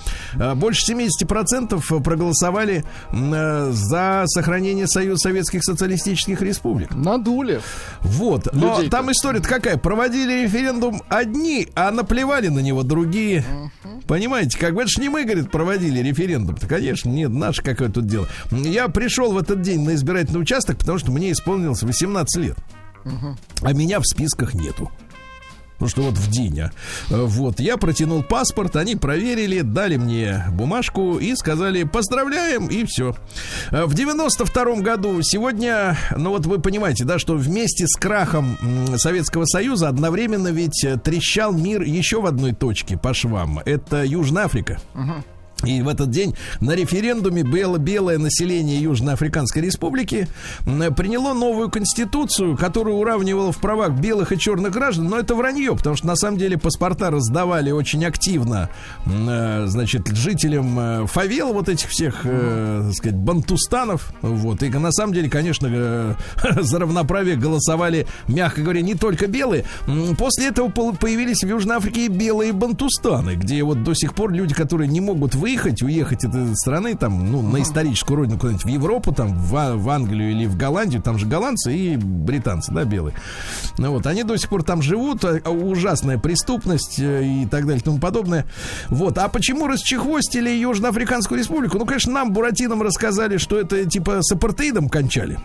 больше 70% проголосовали за сохранение Союза Советских Социалистических Республик. Надули. Вот, но людей-то. Там история-то какая, проводили референдум одни, а наплевали на него другие. Понимаете, как бы это ж не мы, говорит, проводили референдум-то, конечно, нет, наше какое тут дело. Я пришел в этот день на избирательный участок, потому что мне исполнилось 18 лет, а меня в списках нету. Ну что вот в день, вот, я протянул паспорт, они проверили, дали мне бумажку и сказали: поздравляем, и все. В 92-м году сегодня, ну вот вы понимаете, да, что вместе с крахом Советского Союза одновременно ведь трещал мир еще в одной точке по швам. Это Южная Африка. И в этот день на референдуме белое население Южноафриканской Республики приняло новую конституцию, которую уравнивало в правах белых и черных граждан. Но это вранье, потому что на самом деле паспорта раздавали очень активно, значит, жителям фавел вот этих всех, так сказать, бантустанов. Вот. И на самом деле, конечно, за равноправие голосовали, мягко говоря, не только белые. После этого появились в Южной Африке и белые бантустаны, где вот до сих пор люди, которые не могут уехать этой страны, там, ну, на историческую родину, куда-нибудь в Европу, там, в Англию или в Голландию, там же голландцы и британцы, да, белые. Ну, вот, они до сих пор там живут, ужасная преступность и так далее, и тому подобное. Вот, а почему расчехвостили Южноафриканскую Республику? Ну, конечно, нам, буратинам, рассказали, что это, типа, с апартеидом кончали.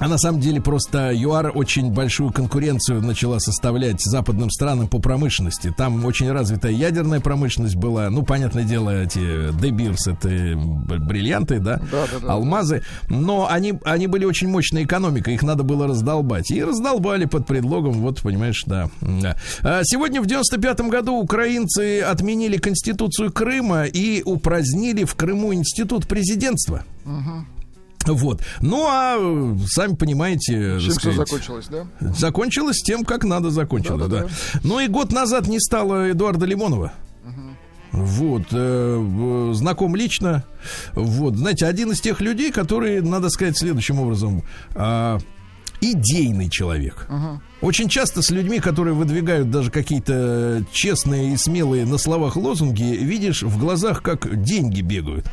А на самом деле просто ЮАР очень большую конкуренцию начала составлять западным странам по промышленности. Там очень развитая ядерная промышленность была. Ну, понятное дело, эти де Бирс, это бриллианты, да? Да, алмазы. Но они были очень мощной экономикой, их надо было раздолбать. И раздолбали под предлогом, вот, понимаешь, да. Сегодня в 95-м году украинцы отменили Конституцию Крыма и упразднили в Крыму институт президентства. Вот. Ну, а сами понимаете... Чем все закончилось, да? Закончилось тем, как надо закончилось, да. Ну, и год назад не стало Эдуарда Лимонова. Вот. Знаком лично. Вот. Знаете, один из тех людей, которые, надо сказать следующим образом... идейный человек. Очень часто с людьми, которые выдвигают даже какие-то честные и смелые на словах лозунги, видишь в глазах, как деньги бегают.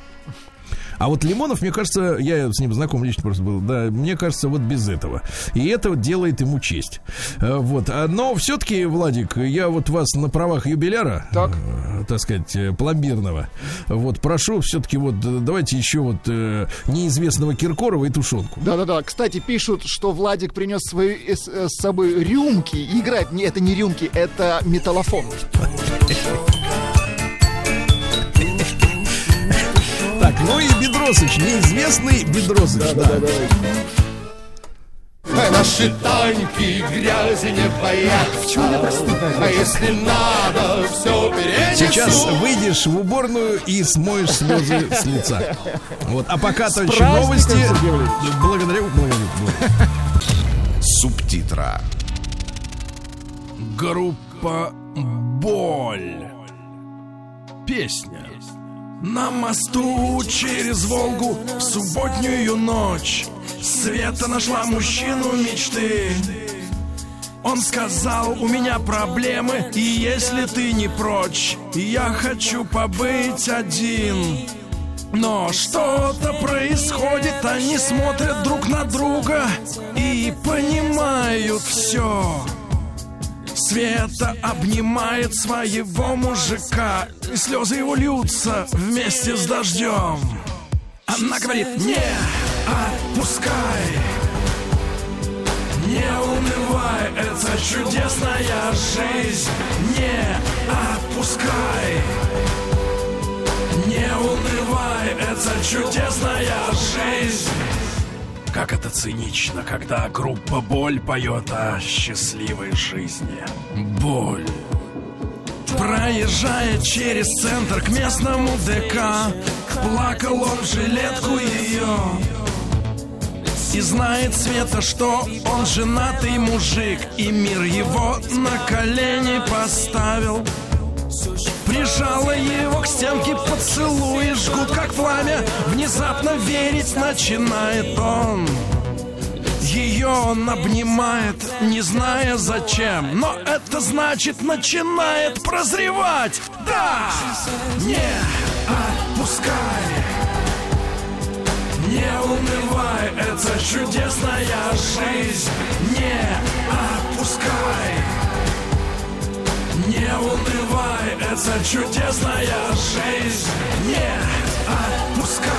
А вот Лимонов, мне кажется, я с ним знаком лично просто был, да, мне кажется, вот без этого. И это делает ему честь. Вот. Но все-таки, Владик, я вот вас на правах юбиляра, так сказать, пломбирного, вот, прошу все-таки вот, давайте еще вот неизвестного Киркорова и тушенку. Да-да-да, кстати, пишут, что Владик принес с собой рюмки и играет. Нет, это не рюмки, это металлофон. Так, ну и Бедросыч, неизвестный Бедросыч, да. Наши танки грязи не боятся, а если надо, все перенесу. Сейчас выйдешь в уборную и смоешь слезы с лица. Вот, а пока только новости. Благодарю. Субтитра. Группа «Боль». Песня. На мосту через Волгу в субботнюю ночь Света нашла мужчину мечты. Он сказал: у меня проблемы, и если ты не прочь, я хочу побыть один. Но что-то происходит, они смотрят друг на друга и понимают все. Света обнимает своего мужика, и слезы его льются вместе с дождем. Она говорит: не отпускай, не унывай, это чудесная жизнь. Не отпускай, не унывай, это чудесная жизнь. Как это цинично, когда группа «Боль» поет о счастливой жизни. Боль. Проезжая через центр к местному ДК, плакал он в жилетку ее. И знает Света, что он женатый мужик, и мир его на колени поставил. Прижала его к стенке, поцелуи жгут, как пламя. Внезапно верить начинает он. Ее он обнимает, не зная зачем, но это значит, начинает прозревать. Да! Не отпускай, не унывай, это чудесная жизнь. Не отпускай, не унывай, это чудесная жизнь. Не отпускай,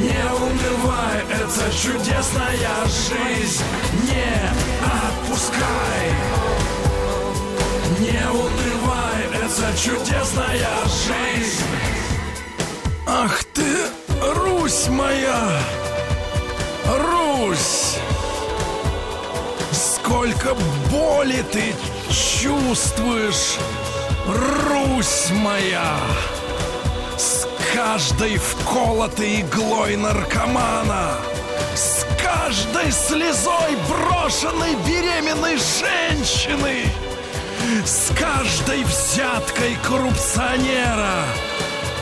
не унывай, это чудесная жизнь. Не отпускай, не унывай, это чудесная жизнь. Ах ты, Русь моя, Русь, сколько боли ты чувствуешь, Русь моя. С каждой вколотой иглой наркомана, с каждой слезой брошенной беременной женщины, с каждой взяткой коррупционера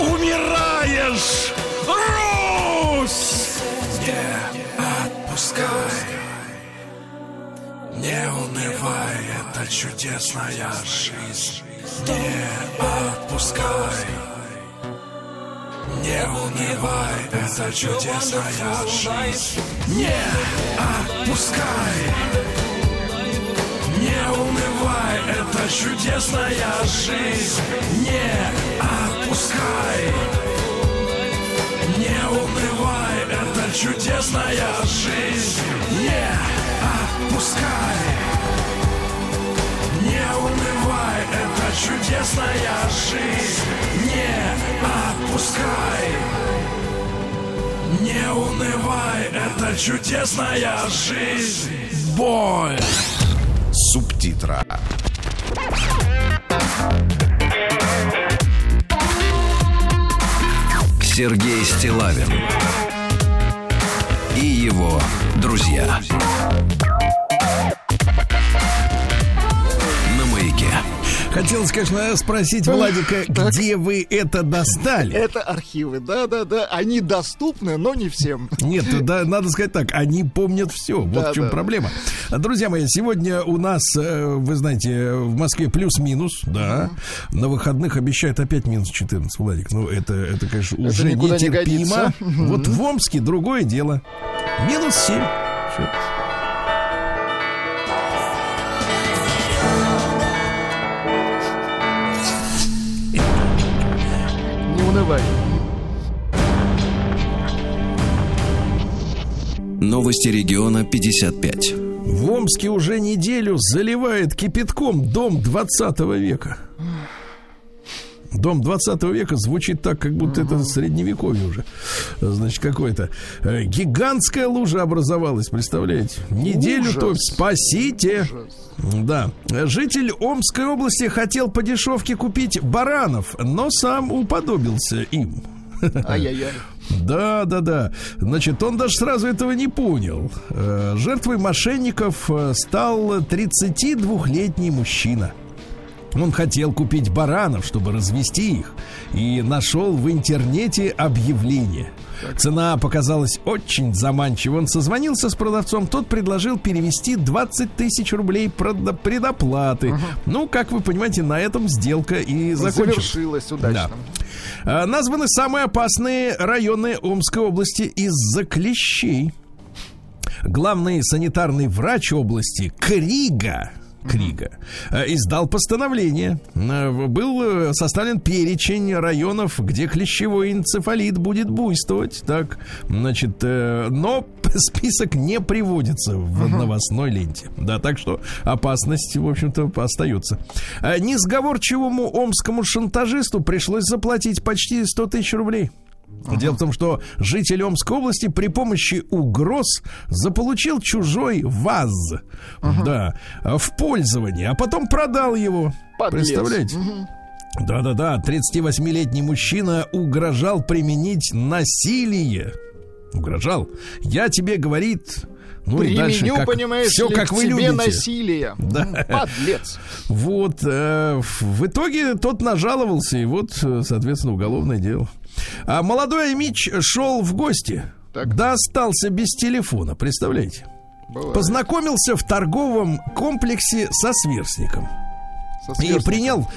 умираешь, Русь! Не отпускай, не унывай, это чудесная жизнь. Не отпускай, не унывай, это чудесная жизнь. Не отпускай, не унывай, это чудесная жизнь. Не отпускай, не унывай, это чудесная жизнь. Не отпускай, не унывай, это чудесная жизнь. Не отпускай, не унывай, это чудесная жизнь. Боль. Субтитра. Сергей Стиллавин и его друзья. Хотелось, конечно, спросить Владика, где вы это достали? Это архивы, да-да-да. Они доступны, но не всем. Нет, да, надо сказать так, они помнят все. Вот да, в чем проблема. Друзья мои, сегодня у нас, вы знаете, в Москве плюс-минус, да. На выходных обещают опять минус 14, Владик. Ну, это конечно, это уже нетерпимо. Не вот в Омске другое дело. Минус 7. Новости региона 55. В Омске уже неделю заливает кипятком дом 20 века. Дом 20 века звучит так, как будто это средневековье уже. Значит, какое-то. Гигантская лужа образовалась, представляете? Неделю топь. Спасите. Ужас. Да. Житель Омской области хотел по дешевке купить баранов, но сам уподобился им. Ай-яй-яй. Да, да, да. Значит, он даже сразу этого не понял. Жертвой мошенников стал 32-летний мужчина. Он хотел купить баранов, чтобы развести их, и нашел в интернете объявление. Цена показалась очень заманчивой. Он созвонился с продавцом, тот предложил перевести 20 тысяч рублей предоплаты. Ну, как вы понимаете, на этом сделка и закончилась. Завершилась удачно. Да. Названы самые опасные районы Омской области из-за клещей. Главный санитарный врач области Крига издал постановление. Был составлен перечень районов, где клещевой энцефалит будет буйствовать. Так, значит, но список не приводится в новостной ленте. Да, так что опасность, в общем-то, остается. Несговорчивому омскому шантажисту пришлось заплатить почти 100 тысяч рублей. Дело в том, что житель Омской области при помощи угроз заполучил чужой ВАЗ в пользование, а потом продал его. Подлез. Представляете? Да-да-да, 38-летний мужчина угрожал применить насилие. Угрожал. Я тебе, говорит... Ну, применю, и дальше, как, понимаешь, все, как вы любите. Насилие. Да. Подлец. Вот. В итоге тот нажаловался, и вот, соответственно, уголовное дело. А молодой Амич шел в гости. Так. Да, остался без телефона, представляете? Бывает. Познакомился в торговом комплексе со сверстником. И принял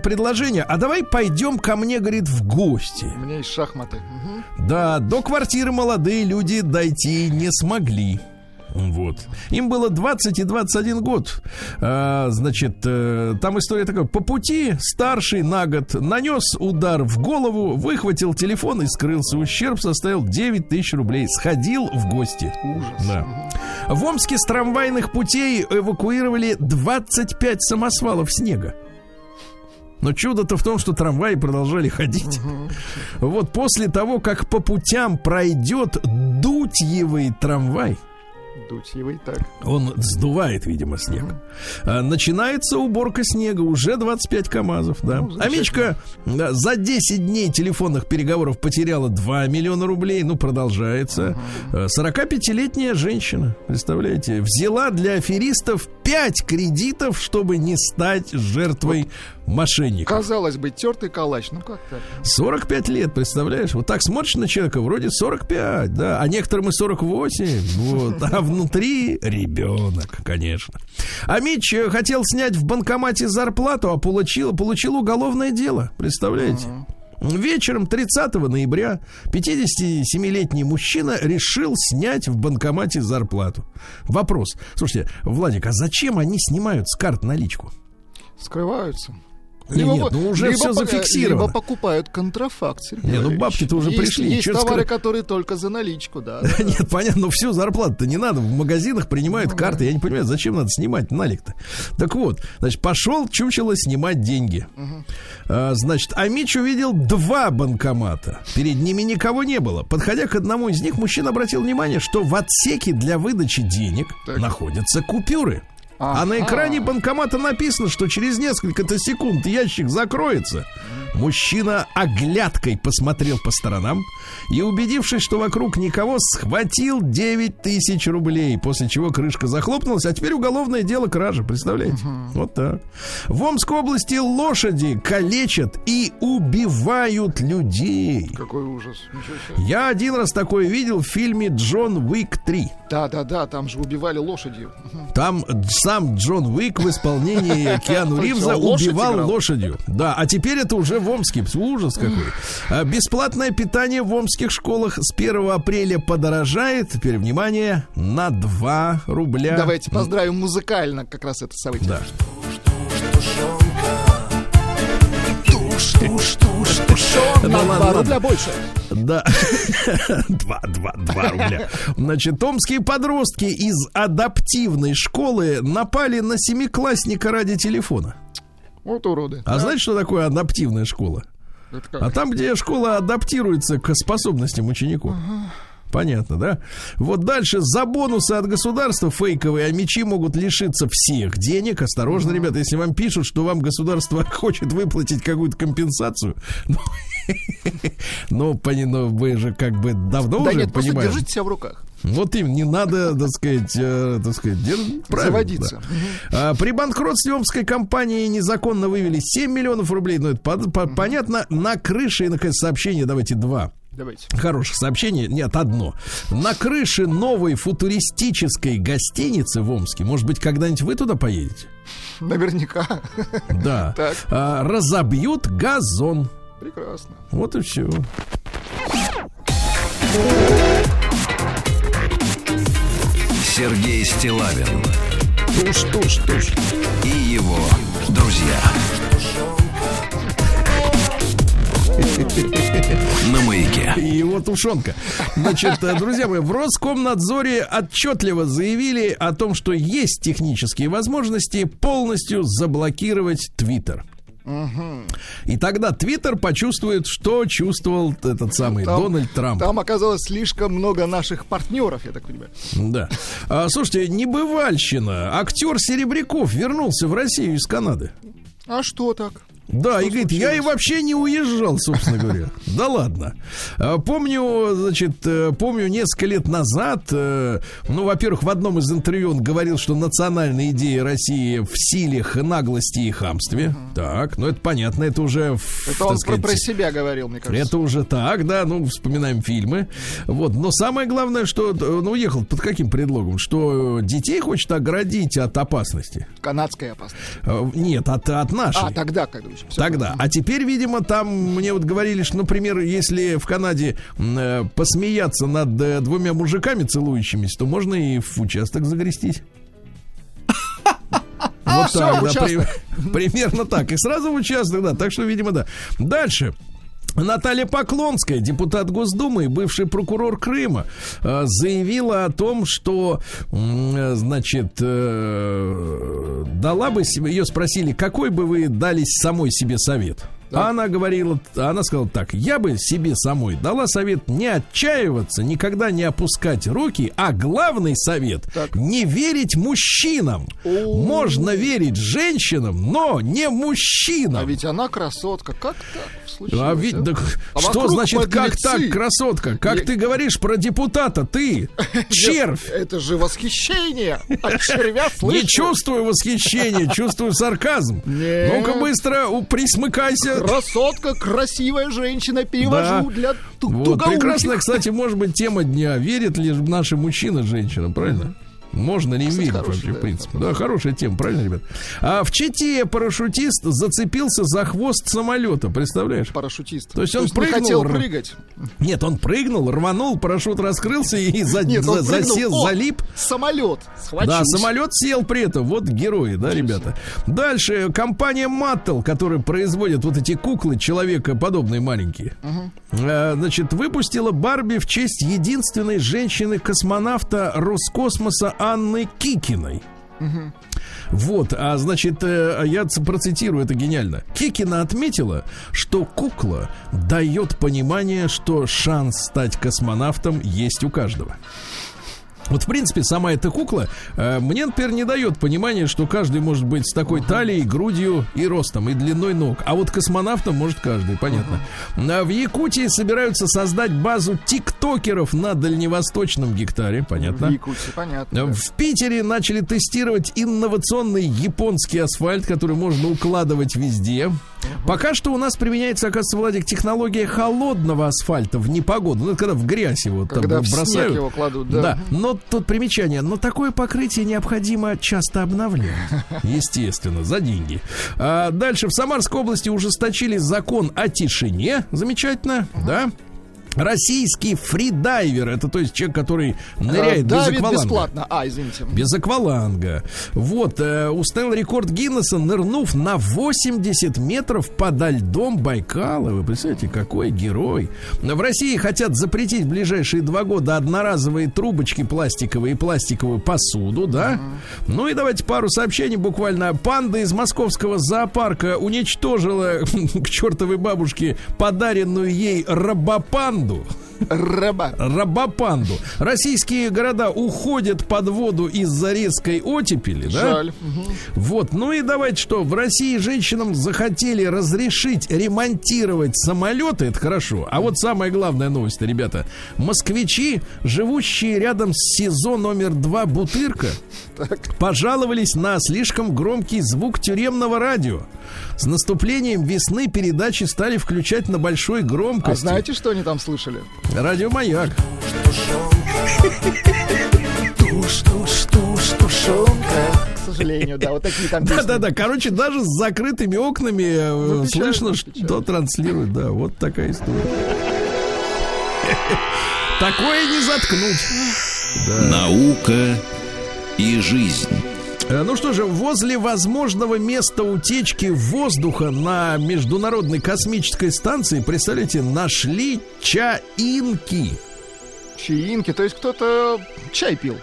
предложение. А давай пойдем ко мне, говорит, в гости. У меня есть шахматы. Да, до квартиры молодые люди дойти не смогли. Вот. Им было 20 и 21 год. Значит, там история такая. По пути старший на год нанес удар в голову, выхватил телефон и скрылся. Ущерб составил 9 тысяч рублей. Сходил в гости. Ужас. Да. В Омске с трамвайных путей эвакуировали 25 самосвалов снега. Но чудо-то в том, что трамваи продолжали ходить. Вот после того, как по путям пройдет Дутьевый трамвай, он сдувает, видимо, снег. Начинается уборка снега. Уже 25 КАМАЗов, да. Амичка за 10 дней телефонных переговоров потеряла 2 миллиона рублей. Ну, продолжается. 45-летняя женщина, представляете, взяла для аферистов 5 кредитов, чтобы не стать жертвой мошенников. Казалось бы, тертый калач. Ну, как так? 45 лет, представляешь? Вот так смотришь на человека, вроде 45, да. А некоторым и 48. Вот. А внутри ребенок, конечно. Амич хотел снять в банкомате зарплату, а получил уголовное дело. Представляете? Вечером 30 ноября 57-летний мужчина решил снять в банкомате зарплату. Вопрос. Слушайте, Владик, а зачем они снимают с карт наличку? Скрываются. Нет, ну уже все зафиксировано. Либо покупают контрафакт, Сергей. Нет, ну бабки-то уже пришли. Есть товары, которые только за наличку, да. Нет, понятно, но всю зарплату-то не надо. В магазинах принимают карты. Я не понимаю, зачем надо снимать налик-то. Так вот, значит, пошел чучело снимать деньги. Значит, Амич увидел 2 банкомата. Перед ними никого не было. Подходя к одному из них, мужчина обратил внимание, что в отсеке для выдачи денег находятся купюры. А на экране банкомата написано, что через несколько-то секунд ящик закроется. Мужчина оглядкой посмотрел по сторонам и, убедившись, что вокруг никого, схватил 9 тысяч рублей, после чего крышка захлопнулась, а теперь уголовное дело кражи, представляете? Вот так. В Омской области лошади калечат и убивают людей. Какой ужас. Я один раз такое видел в фильме «Джон Уик 3». Да-да-да, там же убивали лошадью. Там сам Джон Уик в исполнении Киану Ривза убивал лошадью. Да, а теперь это уже в Омске. Ужас какой. Бесплатное питание в омских школах с 1 апреля подорожает. Теперь, внимание, на 2 рубля. Давайте поздравим музыкально как раз это событие. Да. На 2 рубля больше. Да, 2 рубля. Значит, томские подростки из адаптивной школы напали на 7-классника ради телефона. Вот уроды. А да. Знаете, что такое адаптивная школа? А там, где школа адаптируется к способностям учеников. Ага. Понятно, да? Вот дальше. За бонусы от государства фейковые омичи могут лишиться всех денег. Осторожно, ребята, если вам пишут, что вам государство хочет выплатить какую-то компенсацию. Но вы же как бы давно уже понимаете. Да нет, держите себя в руках. Вот им не надо, так сказать, заводиться. Да. При банкротстве омской компании незаконно вывели 7 миллионов рублей. Ну, это понятно. На крыше, и на сообщение давайте два. Давайте. Хороших сообщений. Нет, одно. На крыше новой футуристической гостиницы в Омске, может быть, когда-нибудь вы туда поедете? Наверняка. Да. Разобьют газон. Прекрасно. Вот и все. Сергей Стиллавин. Туш. И его друзья. На маяке. И его тушенка. Значит, друзья мои, в Роскомнадзоре отчетливо заявили о том, что есть технические возможности полностью заблокировать Твиттер. И тогда Твиттер почувствует, что чувствовал этот самый Дональд Трамп. Там оказалось слишком много наших партнеров, я так понимаю. Да. Слушайте, небывальщина. Актер Серебряков вернулся в Россию из Канады. А что так? Да, что и говорит, случилось? Я и вообще не уезжал, собственно говоря. Да ладно. Помню несколько лет назад, во-первых, в одном из интервью он говорил, что национальная идея России в силе, наглости и хамстве. Так, это понятно, это уже... Это он про себя говорил, мне кажется. Это уже так, да, вспоминаем фильмы. Вот, но самое главное, что он уехал под каким предлогом? Что детей хочет оградить от опасности. Канадской опасности. Нет, от нашей. А, тогда, как думаешь? Тогда. А теперь, видимо, там мне говорили, что, например, если в Канаде посмеяться над двумя мужиками целующимися, то можно и в участок загрестись. Вот так, да, примерно так. И сразу в участок, да. Так что, видимо, да. Дальше. Наталья Поклонская, депутат Госдумы и бывший прокурор Крыма, заявила о том, что, дала бы себе, ее спросили, какой бы вы дали самой себе совет. Да. Она сказала так: я бы себе самой дала совет не отчаиваться, никогда не опускать руки, а главный совет так. Не верить мужчинам. О-о-о. Можно верить женщинам, но не мужчинам. А ведь она красотка, как так случилось? Что значит как так красотка? Как ты говоришь про депутата, ты червь. Это же восхищение. Не чувствую восхищения, чувствую сарказм. Ну-ка быстро присмыкайся. Красотка, красивая женщина, перевожу для тугоухих. Прекрасная, кстати, может быть, тема дня. Верят ли наши мужчины женщинам, правильно? Можно не верить вообще, в принципе. Да, хорошая тема, правильно, ребят? А в Чите парашютист зацепился за хвост самолета, представляешь? Парашютист. То есть он прыгнул. Хотел прыгать. Нет, он прыгнул, рванул, парашют раскрылся и засел, залип. Самолет. Да, самолет сел при этом. Вот герои, да, ребята. Дальше компания Mattel, которая производит вот эти куклы человекоподобные маленькие, выпустила Барби в честь единственной женщины-космонавта Роскосмоса Анны Кикиной. Угу. Вот, я процитирую, это гениально. Кикина отметила, что кукла дает понимание, что шанс стать космонавтом есть у каждого. Вот, в принципе, сама эта кукла мне, например, не дает понимания, что каждый может быть с такой талией, грудью и ростом, и длиной ног. А вот космонавтом может каждый, понятно. В Якутии собираются создать базу тиктокеров на дальневосточном гектаре, понятно. В Якутии, понятно. В Питере начали тестировать инновационный японский асфальт, который можно укладывать везде. Пока что у нас применяется, оказывается, Владик, технология холодного асфальта в непогоду. Ну, это когда в грязь его там бросают. Когда в снег его кладут, да. Но тут примечание. Но такое покрытие необходимо часто обновлять. Естественно, за деньги. Дальше. В Самарской области ужесточили закон о тишине. Замечательно, да? Российский фридайвер. Это, то есть, человек, который ныряет без акваланга. Бесплатно. Без акваланга. Вот. Установил рекорд Гиннесса, нырнув на 80 метров подо льдом Байкала. Вы представляете, какой герой. В России хотят запретить в ближайшие 2 года одноразовые трубочки пластиковые и пластиковую посуду, да? Uh-huh. Ну и давайте пару сообщений буквально. Панда из московского зоопарка уничтожила к чертовой бабушке подаренную ей робопанду. Рабопанду. Российские города уходят под воду из-за резкой оттепели. Жаль. Да? Угу. Вот. Ну и давайте что. В России женщинам захотели разрешить ремонтировать самолеты. Это хорошо. А вот самая главная новость, ребята. Москвичи, живущие рядом с СИЗО номер 2 Бутырка, пожаловались на слишком громкий звук тюремного радио. С наступлением весны передачи стали включать на большой громкости. А знаете, что они там слышали? Радио «Маяк». К сожалению, да, вот такие там песни. Да-да-да, короче, даже с закрытыми окнами слышно, что транслирует. Да, вот такая история. Такое не заткнуть. Наука и жизнь. Ну что же, возле возможного места утечки воздуха на Международной космической станции, представляете, нашли чаинки. Чаинки? То есть кто-то чай пил?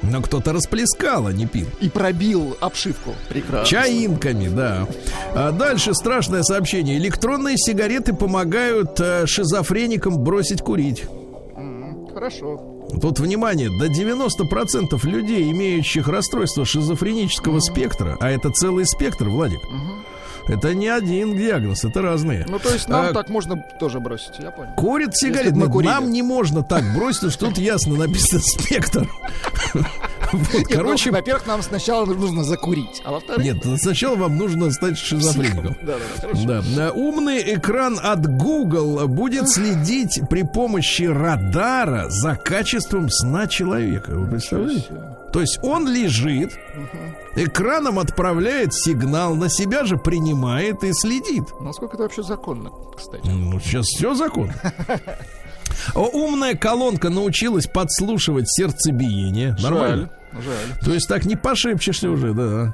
Но кто-то расплескал, а не пил. И пробил обшивку. Прекрасно. Чаинками, да. А дальше страшное сообщение. Электронные сигареты помогают шизофреникам бросить курить. Хорошо. Тут, внимание, до 90% людей, имеющих расстройство шизофренического спектра, а это целый спектр, Владик, это не один диагноз, это разные. Ну, то есть нам так можно тоже бросить, я понял. Курят сигареты, нам не можно так бросить, что тут ясно написано «спектр». Вот, короче, ну, во-первых, нам сначала нужно закурить, а во-вторых... Нет, сначала вам нужно стать шизофреником. Да. Умный экран от Google будет следить при помощи радара за качеством сна человека. Вы представляете? То есть он лежит, экраном отправляет сигнал, на себя же принимает и следит. Насколько это вообще законно, кстати? Ну, сейчас все законно. Умная колонка научилась подслушивать сердцебиение. Нормально. Жаль. То есть так не пошепчешься уже, да.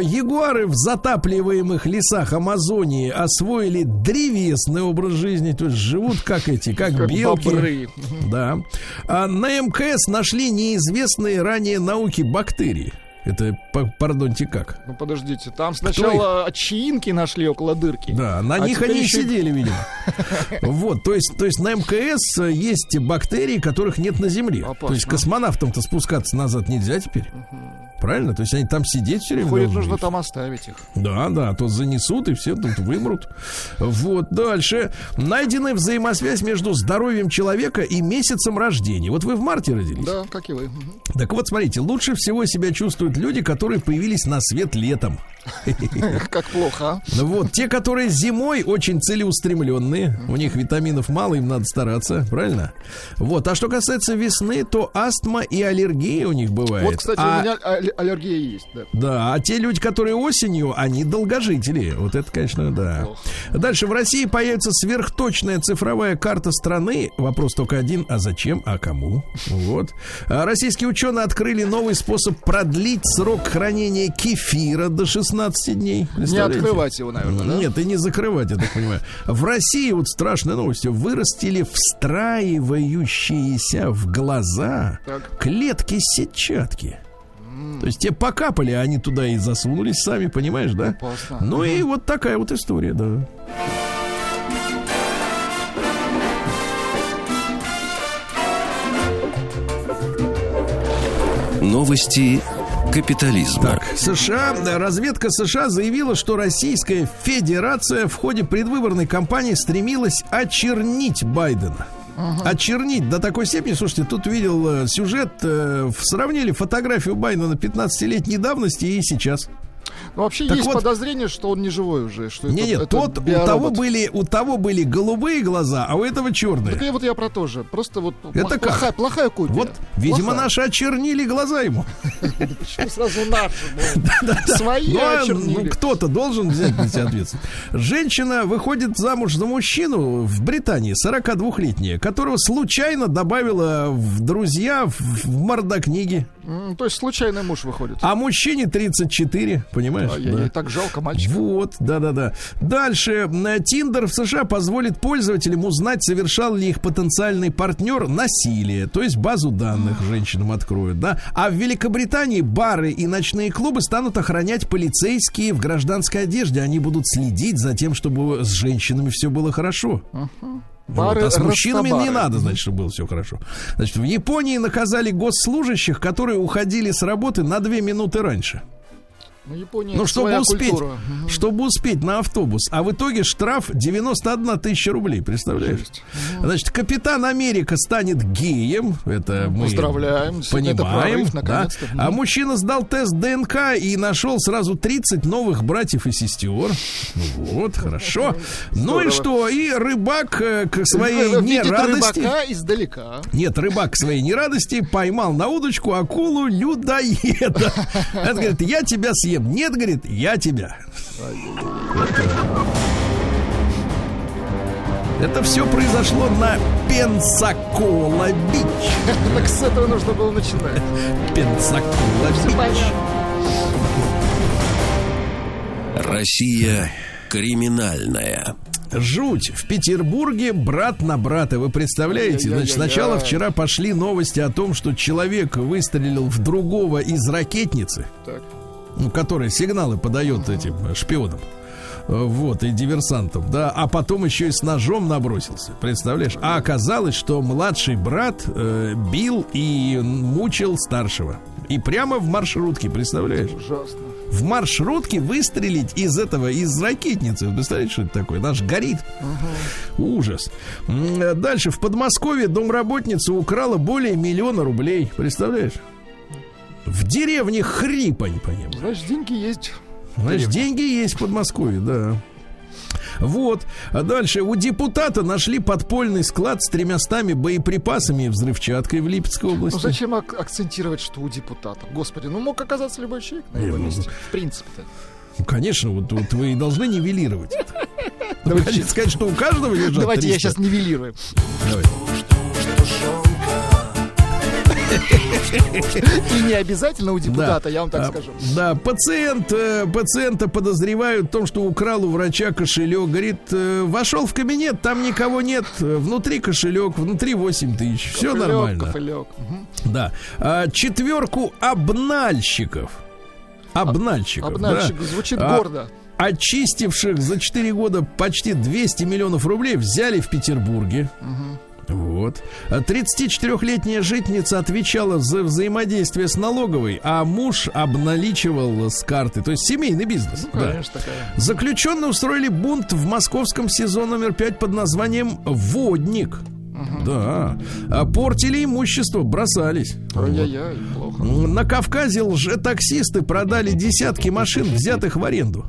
Ягуары в затапливаемых лесах Амазонии освоили древесный образ жизни, то есть живут как эти, как белки. Бобры. Да. А на МКС нашли неизвестные ранее науке бактерии. Это, пардонте, как? Ну, подождите, там сначала чаинки нашли около дырки. Да, на них они сидели, видимо. Вот, то есть на МКС есть бактерии, которых нет на Земле. Опасно. То есть космонавтам-то спускаться назад нельзя теперь. Правильно? То есть они там сидеть все время. Выходит, нужно там оставить их. Да, а то занесут и все тут вымрут. Вот, дальше. Найдена взаимосвязь между здоровьем человека и месяцем рождения. Вот вы в марте родились? Да, как и вы. Так вот, смотрите, лучше всего себя чувствуют люди, которые появились на свет летом. Как плохо, а? Вот, те, которые зимой очень целеустремленные. У них витаминов мало, им надо стараться. Правильно? Вот, а что касается весны, то астма и аллергия у них бывает. Вот, кстати, у меня аллергия есть, да. Да, а те люди, которые осенью, они долгожители. Вот это, конечно, да. Дальше в России появится сверхточная цифровая карта страны. Вопрос только один, а зачем, а кому? Вот. Российские ученые открыли новый способ продлить срок хранения кефира до 16 дней. Не открывать его, наверное, да? Нет, и не закрывать, я так понимаю. В России, вот страшная новость, вырастили встраивающиеся в глаза клетки сетчатки. То есть те покапали, а они туда и засунулись сами, понимаешь, да? Ну и вот такая вот история, да. Новости капитализма. Так, разведка США заявила, что Российская Федерация в ходе предвыборной кампании стремилась очернить Байдена. Очернить до такой степени. Слушайте, тут видел сюжет. Сравнили фотографию Байдена 15-летней давности и сейчас. Ну, вообще так есть вот, подозрение, что он не живой уже. Что нет, у того были голубые глаза, а у этого черные. Так вот я про то же. Просто вот это плохая копия. Вот, видимо, наши очернили глаза ему. Почему сразу наши? Свои очернили. Кто-то должен взять на себя ответственность. Женщина выходит замуж за мужчину в Британии, 42-летняя, которого случайно добавила в друзья в мордокниги. То есть случайный муж выходит. А мужчине 34, понимаешь? Да. Так жалко мальчика. Вот, да-да-да. Дальше. Тиндер в США позволит пользователям узнать, совершал ли их потенциальный партнер насилие. То есть базу данных женщинам откроют, да? А в Великобритании бары и ночные клубы станут охранять полицейские в гражданской одежде. Они будут следить за тем, чтобы с женщинами все было хорошо. Вот, а с мужчинами не надо, значит, чтобы было все хорошо. Значит, в Японии наказали госслужащих, которые уходили с работы на 2 минуты раньше. Ну, чтобы успеть на автобус. А в итоге штраф 91 тысяча рублей. Представляешь? Значит, Капитан Америка станет геем. Это мы понимаем, это прорыв, да? А мужчина сдал тест ДНК и нашел сразу 30 новых братьев и сестер. Вот, хорошо. Ну и что? И рыбак к своей нерадости издалека. Нет, рыбак к своей нерадости поймал на удочку акулу-людоеда. Он говорит, я тебя съем. Нет, говорит, я тебя. Это все произошло на Пенсакола-бич. Так с этого нужно было начинать. Пенсакола-бич. Россия криминальная. Жуть. В Петербурге брат на брата. Вы представляете? Значит, сначала вчера пошли новости о том, что человек выстрелил в другого из ракетницы. Так. Который сигналы подает этим шпионам, вот, и диверсантам, да, а потом еще и с ножом набросился, представляешь? А оказалось, что младший брат бил и мучил старшего. И прямо в маршрутке, представляешь? Ужасно. В маршрутке выстрелить из ракетницы. Вы представляете, что это такое? Наш горит. Ужас. Дальше. В Подмосковье домработница украла более 1 000 000 рублей. Представляешь? В деревне Хрипань, понимаешь? Значит, деньги есть. Значит, деньги есть в Подмосковье, да. Вот. А дальше. У депутата нашли подпольный склад с 300 боеприпасами и взрывчаткой в Липецкой области. Ну, зачем акцентировать, что у депутата? Господи, ну мог оказаться любой человек на его месте. В принципе-то. Ну, конечно, вот вы и должны нивелировать. Давайте сказать, что у каждого лежат. Давайте я сейчас нивелирую. Давайте. И не обязательно у депутата, да, я вам так скажу. Да, пациента подозревают в том, что украл у врача кошелек. Говорит, вошел в кабинет, там никого нет. Внутри кошелек, внутри 80 тысяч. Все нормально. Кошелек. Да. 4 обнальщиков. Обнальщик, да, звучит гордо. Очистивших за 4 года почти 200 миллионов рублей взяли в Петербурге. Вот. 34-летняя жительница отвечала за взаимодействие с налоговой, а муж обналичивал с карты. То есть семейный бизнес. Ну, да. Конечно, такая. Заключенные устроили бунт в московском СИЗО номер 5 под названием «Водник». Да. Портили имущество, бросались. Ай-яй-яй, плохо. На Кавказе лжетаксисты продали десятки машин, взятых в аренду.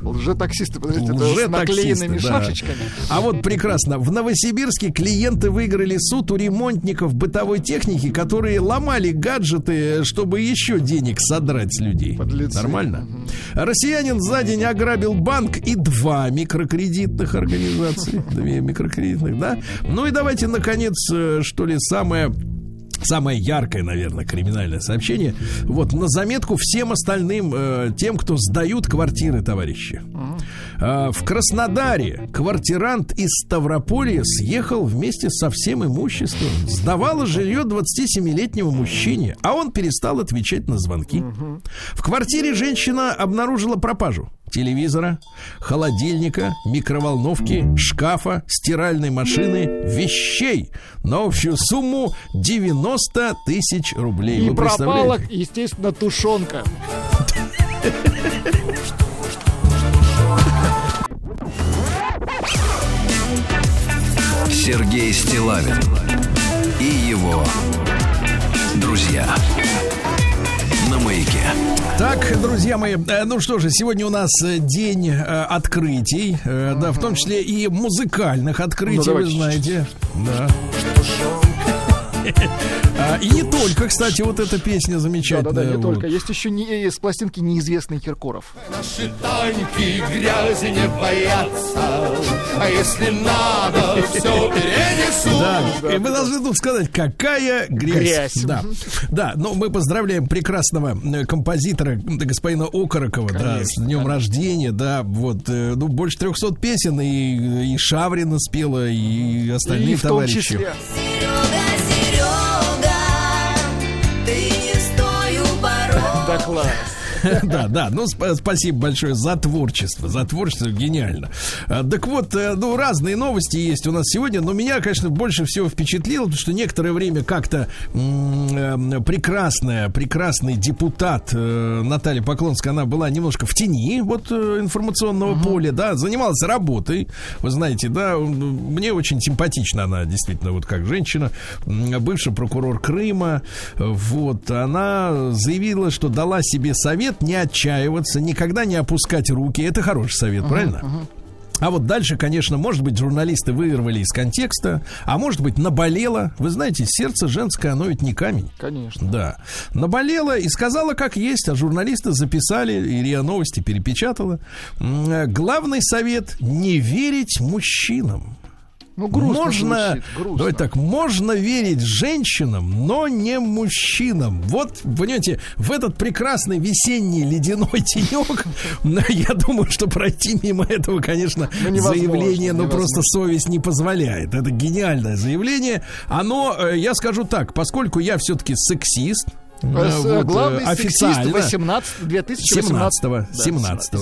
Лжетаксисты, подождите, это с наклеенными шашечками. А вот прекрасно. В Новосибирске клиенты выиграли суд у ремонтников бытовой техники, которые ломали гаджеты, чтобы еще денег содрать с людей. Подлецы. Нормально? Россиянин за день ограбил банк и 2 микрокредитных организации. 2 микрокредитных, да? Ну и давайте, наконец, что ли, самое яркое, наверное, криминальное сообщение. Вот, на заметку всем остальным тем, кто сдают квартиры, товарищи. В Краснодаре квартирант из Ставрополья съехал вместе со всем имуществом. Сдавало жилье 27-летнему мужчине, а он перестал отвечать на звонки. В квартире женщина обнаружила пропажу телевизора, холодильника, микроволновки, шкафа, стиральной машины, вещей на общую сумму 90 тысяч рублей. И вы пропала, естественно, тушенка. Сергей Стиллавин и его друзья. маяке. Так, друзья мои, ну что же, сегодня у нас день открытий, да, в том числе и музыкальных открытий, ну, вы знаете. Да. И не только, кстати, вот эта песня замечательная. Да, не только. Есть еще с пластинки неизвестный Киркоров. Наши танки грязи не боятся, а если надо, все перенесут. Да, и мы должны тут сказать, какая грязь. Да, да, но мы поздравляем прекрасного композитора, господина Окорокова, да, с днем рождения, да, вот, ну, больше 300 песен, и Шаврина спела, и остальные товарищи. Да, да, ну спасибо большое за творчество гениально. Так вот, ну разные новости есть у нас сегодня, но меня, конечно, больше всего впечатлило, потому что некоторое время как-то прекрасный депутат Наталья Поклонская, она была немножко в тени вот информационного поля, да, занималась работой, вы знаете, да, мне очень симпатична она, действительно, вот как женщина, бывший прокурор Крыма, вот, она заявила, что дала себе совет не отчаиваться, никогда не опускать руки. Это хороший совет, правильно? А вот дальше, конечно, может быть, журналисты вырвали из контекста, а может быть, наболело. Вы знаете, сердце женское, оно ведь не камень. Конечно. Да. Наболело и сказала, как есть, а журналисты записали, и РИА Новости перепечатала. Главный совет – не верить мужчинам. Ну, можно, давайте так, можно верить женщинам, но не мужчинам. Вот, понимаете, в этот прекрасный весенний ледяной тенек, я думаю, что пройти мимо этого, конечно, заявление, но просто совесть не позволяет. Это гениальное заявление. Оно, я скажу так, поскольку я все-таки сексист. Вот, главный официально 2017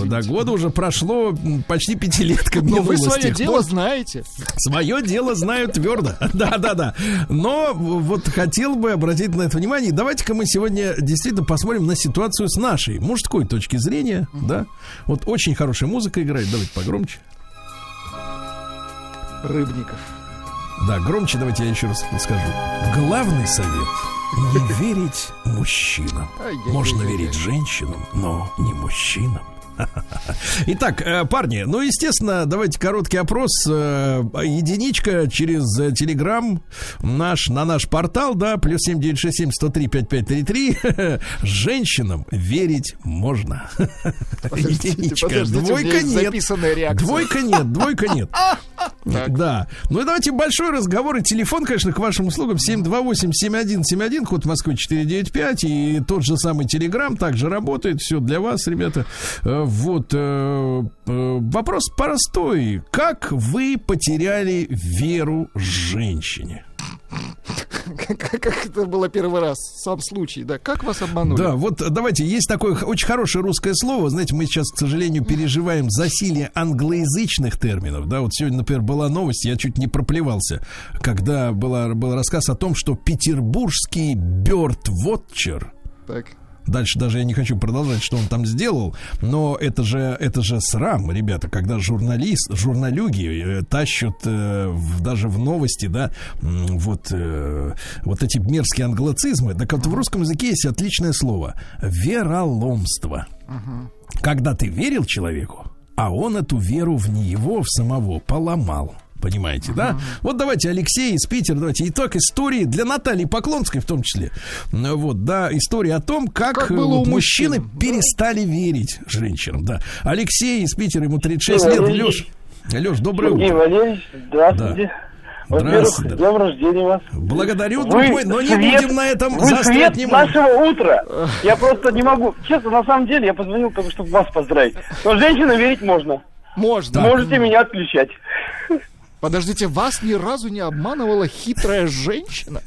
да, года уже прошло почти пятилетка. Но вы свое дело знаете. Свое дело знаю твердо. Да. Но вот хотел бы обратить на это внимание. Давайте-ка мы сегодня действительно посмотрим на ситуацию с нашей мужской точки зрения. Да? Вот очень хорошая музыка играет. Давайте погромче. Рыбников. Да, громче давайте я еще раз подскажу. Главный совет. Не верить мужчинам. Можно верить женщинам, но не мужчинам. Итак, парни, ну, естественно, давайте короткий опрос. Единичка через Телеграм на наш портал, да, плюс 7967-103-5533. Женщинам верить можно. Единичка. Двойка нет. Двойка нет. Так. Да. Ну и давайте большой разговор. И телефон, конечно, к вашим услугам. 728-7171, код Москвы 495. И тот же самый Телеграм также работает. Все для вас, ребята. Вот вопрос простой. Как вы потеряли веру женщине? Как это было первый раз, сам случай, да? Как вас обманули? Да, вот давайте, есть такое очень хорошее русское слово. Знаете, мы сейчас, к сожалению, переживаем засилие англоязычных терминов. Да, вот сегодня, например, была новость, я чуть не проплевался, когда был рассказ о том, что петербургский бёрдвотчер... Так... Дальше даже я не хочу продолжать, что он там сделал, но это же срам, ребята, когда журналюги тащат даже в новости, да, вот эти мерзкие англицизмы. Так вот в русском языке есть отличное слово – вероломство. Когда ты верил человеку, а он эту веру в него, в самого поломал. Понимаете, да? Вот давайте, Алексей из Питера, давайте итог истории для Натальи Поклонской в том числе. Вот, да, история о том, как вот мужчины перестали верить женщинам, да. Алексей из Питера, ему 36 лет. Лёш, доброе утро. Сергей Валерьевич, здравствуйте. Да. Здравствуйте. С днем рождения вас. Благодарю, друг мой, но не будем на этом застрять. Вы свет нашего утра. Я просто не могу. Честно, на самом деле, я позвонил только, чтобы вас поздравить. Но женщинам верить можно. Можно. Можете меня отключать. Подождите, вас ни разу не обманывала хитрая женщина?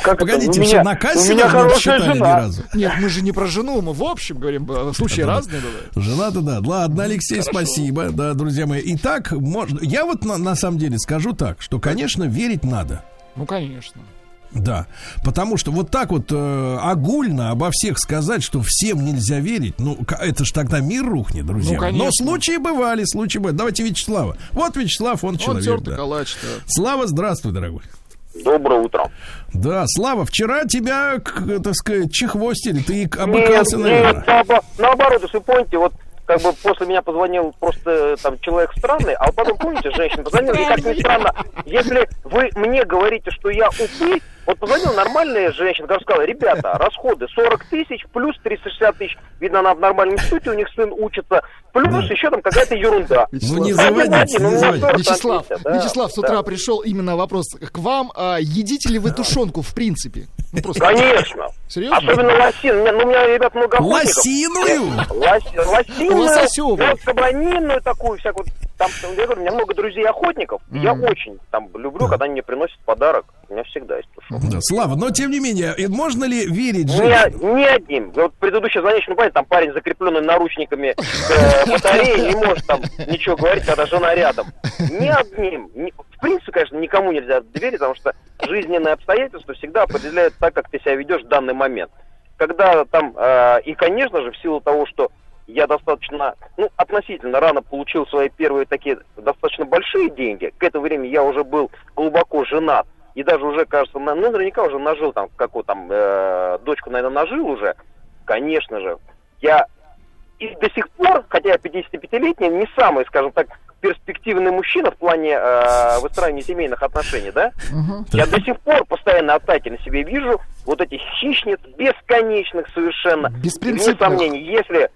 Как погодите, все на кассе не считали ни разу. Нет, мы же не про жену, мы в общем говорим, случаи разные бывают. Жена-то да. Ладно, Алексей, спасибо. Да, друзья мои. Итак, я вот на самом деле скажу так, что, конечно, верить надо. Ну, конечно. Да, потому что вот так вот огульно обо всех сказать, что всем нельзя верить, ну, это ж тогда мир рухнет, друзья. Ну, но случаи бывали. Давайте Вячеслава. Вот Вячеслав, он человек. Да. Слава, здравствуй, дорогой. Доброе утро. Да, Слава, вчера тебя, так сказать, чехвостили, ты обыкался, наверное. Наоборот, если помните, вот как бы после меня позвонил просто там человек странный, а потом, помните, женщина позвонила, и как ни странно, если вы мне говорите, что я упырь, вот позвонила нормальная женщина, которая сказала, ребята, расходы 40 тысяч, плюс 360 тысяч, видно, она в нормальном институте, у них сын учится, плюс еще там какая-то ерунда. Вячеслав, не заводите. Вячеслав, с утра пришел именно вопрос к вам, едите ли вы тушенку в принципе? Ну, просто... Конечно. Серьезно? Особенно лосиную. Ну, у меня, ребят, много охотников. Лосиную, собранинную такую всякую. Там, я говорю, у меня много друзей-охотников. Я очень там люблю, когда они мне приносят подарок. У меня всегда есть тушенка. Да, Слава, но тем не менее, можно ли верить женщине? Ни одним. Вот предыдущий звонивший, ну, понятно, там парень, закрепленный наручниками батареи, не может там ничего говорить, когда жена рядом. Ни одним. В принципе, конечно, никому нельзя доверить, потому что жизненные обстоятельства всегда определяют так, как ты себя ведешь в данный момент. Когда там, и, конечно же, в силу того, что я достаточно, ну, относительно рано получил свои первые такие достаточно большие деньги, к этому времени я уже был глубоко женат, и даже уже, кажется, наверняка уже нажил там, какую там, дочку, наверное, нажил уже, конечно же. Я и до сих пор, хотя я 55-летний, не самый, скажем так, перспективный мужчина в плане выстраивания семейных отношений, да? Я до сих пор постоянно атаки на себе вижу, вот этих хищниц бесконечных совершенно. Без сомнений, если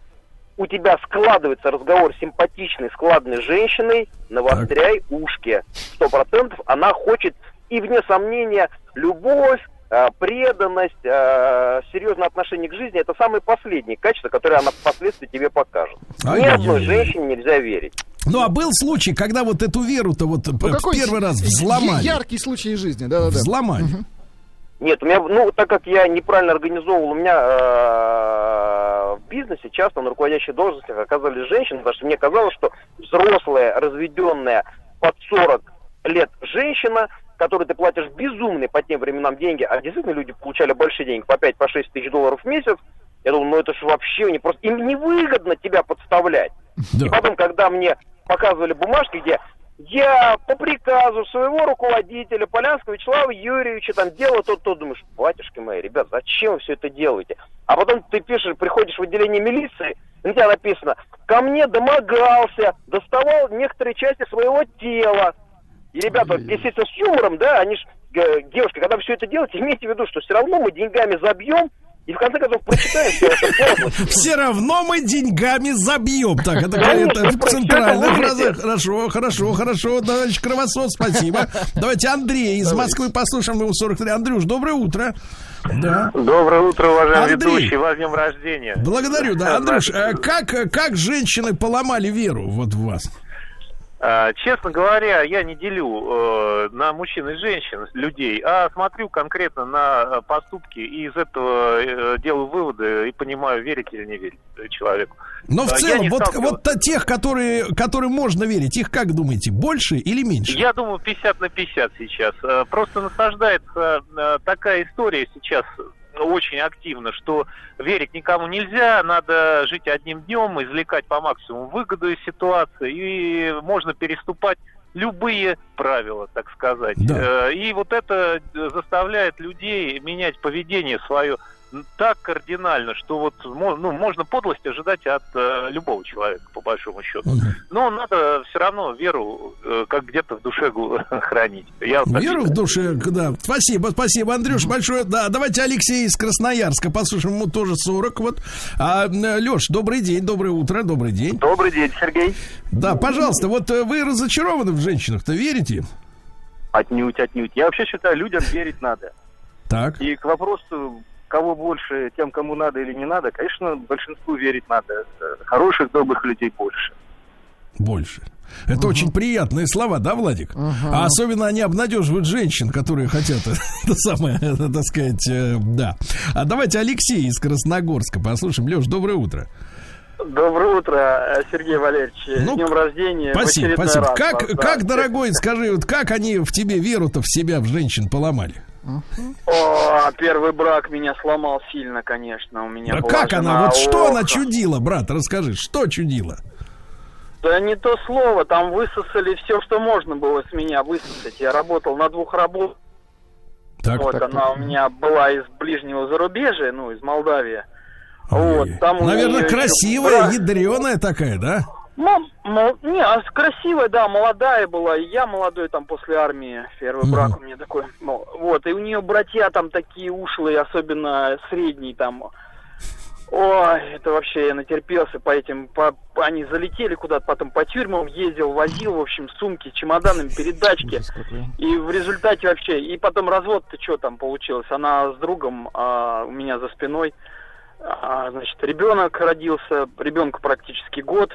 у тебя складывается разговор с симпатичной, складной женщиной, навостряй ушки. 100% она хочет, и вне сомнения, любовь, преданность, серьезное отношение к жизни — это самые последние качества, которые она впоследствии тебе покажет. Ни одной женщине нельзя верить. Ну, а был случай, когда вот эту веру-то вот первый раз взломали? Яркий случай жизни, да-да-да. Взломали. Нет, у меня, ну, так как я неправильно организовывал, у меня в бизнесе часто на руководящих должностях оказались женщины, потому что мне казалось, что взрослая, разведенная, под 40 лет женщина, которой ты платишь безумные по тем временам деньги, а действительно люди получали большие деньги, по 5-6 тысяч долларов в месяц, я думал, ну это же вообще не просто, им невыгодно тебя подставлять. Да. И потом, когда мне показывали бумажки, где... Я по приказу своего руководителя Полянского Вячеслава Юрьевича там делаю то-то, думаешь, батюшки мои, ребят, зачем вы все это делаете? А потом ты пишешь, приходишь в отделение милиции, на тебя написано, ко мне домогался, доставал некоторые части своего тела. И ребята, естественно, с юмором, да, они же, девушки, когда вы все это делаете, имейте в виду, что все равно мы деньгами забьем, и в конце концов прочитаем все это. Все равно мы деньгами забьем. Так, это в центральной фразе. Хорошо, товарищ Кровосос, спасибо. Давайте Андрей из Москвы послушаем, его 43. Андрюш, доброе утро. Да. Доброе утро, уважаемый ведущий. Вас с днем рождения. Благодарю, да. Андрюш, как женщины поломали веру вот в вас? Честно говоря, я не делю на мужчин и женщин людей, а смотрю конкретно на поступки и из этого делаю выводы и понимаю, верить или не верить человеку. Но в целом, вот тех, которые можно верить, их как думаете, больше или меньше? Я думаю, 50 на 50 сейчас. Просто насаждается такая история сейчас очень активно, что верить никому нельзя, надо жить одним днем, извлекать по максимуму выгоду из ситуации, и можно переступать любые правила, так сказать. Да. И вот это заставляет людей менять поведение свое так кардинально, что вот, ну, можно подлость ожидать от любого человека, по большому счету. Но надо все равно веру как где-то в душе хранить. Я вот веру в душе, да. Спасибо, Андрюш, большое. Да, давайте Алексей из Красноярска послушаем, ему тоже 40. Вот. Леш, добрый день. Добрый день, Сергей. Да, пожалуйста, вот вы разочарованы в женщинах-то, верите? Отнюдь. Я вообще считаю, людям верить надо. Так. И к вопросу, кого больше, тем, кому надо или не надо, конечно, большинству верить надо. Хороших, добрых людей больше. Это очень приятные слова, да, Владик? А особенно они обнадеживают женщин, которые хотят это самое, так сказать, да. А давайте Алексей из Красногорска послушаем. Леш, доброе утро. Доброе утро, Сергей Валерьевич. Ну, с днем рождения. Спасибо. Раз как, дорогой, скажи, вот как они в тебе веру-то в себя, в женщин поломали? О, первый брак меня сломал сильно, конечно. У меня была как жена, она? Вот что она чудила, брат, расскажи, что чудила? Да не то слово, там высосали все, что можно было с меня высосать. Я работал на 2 работах. Так, вот, так, она так. У меня была из ближнего зарубежья, ну, из Молдавии. Вот, там наверное, красивая, еще... ядреная такая, да? Ну, не, красивая, да, молодая была. И я молодой там после армии. Первый брак у меня такой. Ну, вот, и у нее братья там такие ушлые, особенно средний там. Ой, это вообще я натерпелся по этим, они залетели куда-то, потом по тюрьмам ездил, возил, в общем, сумки, чемоданами, передачки. И в результате вообще, и потом развод-то что там получилось? Она с другом у меня за спиной, значит, ребенок родился, ребенку практически год.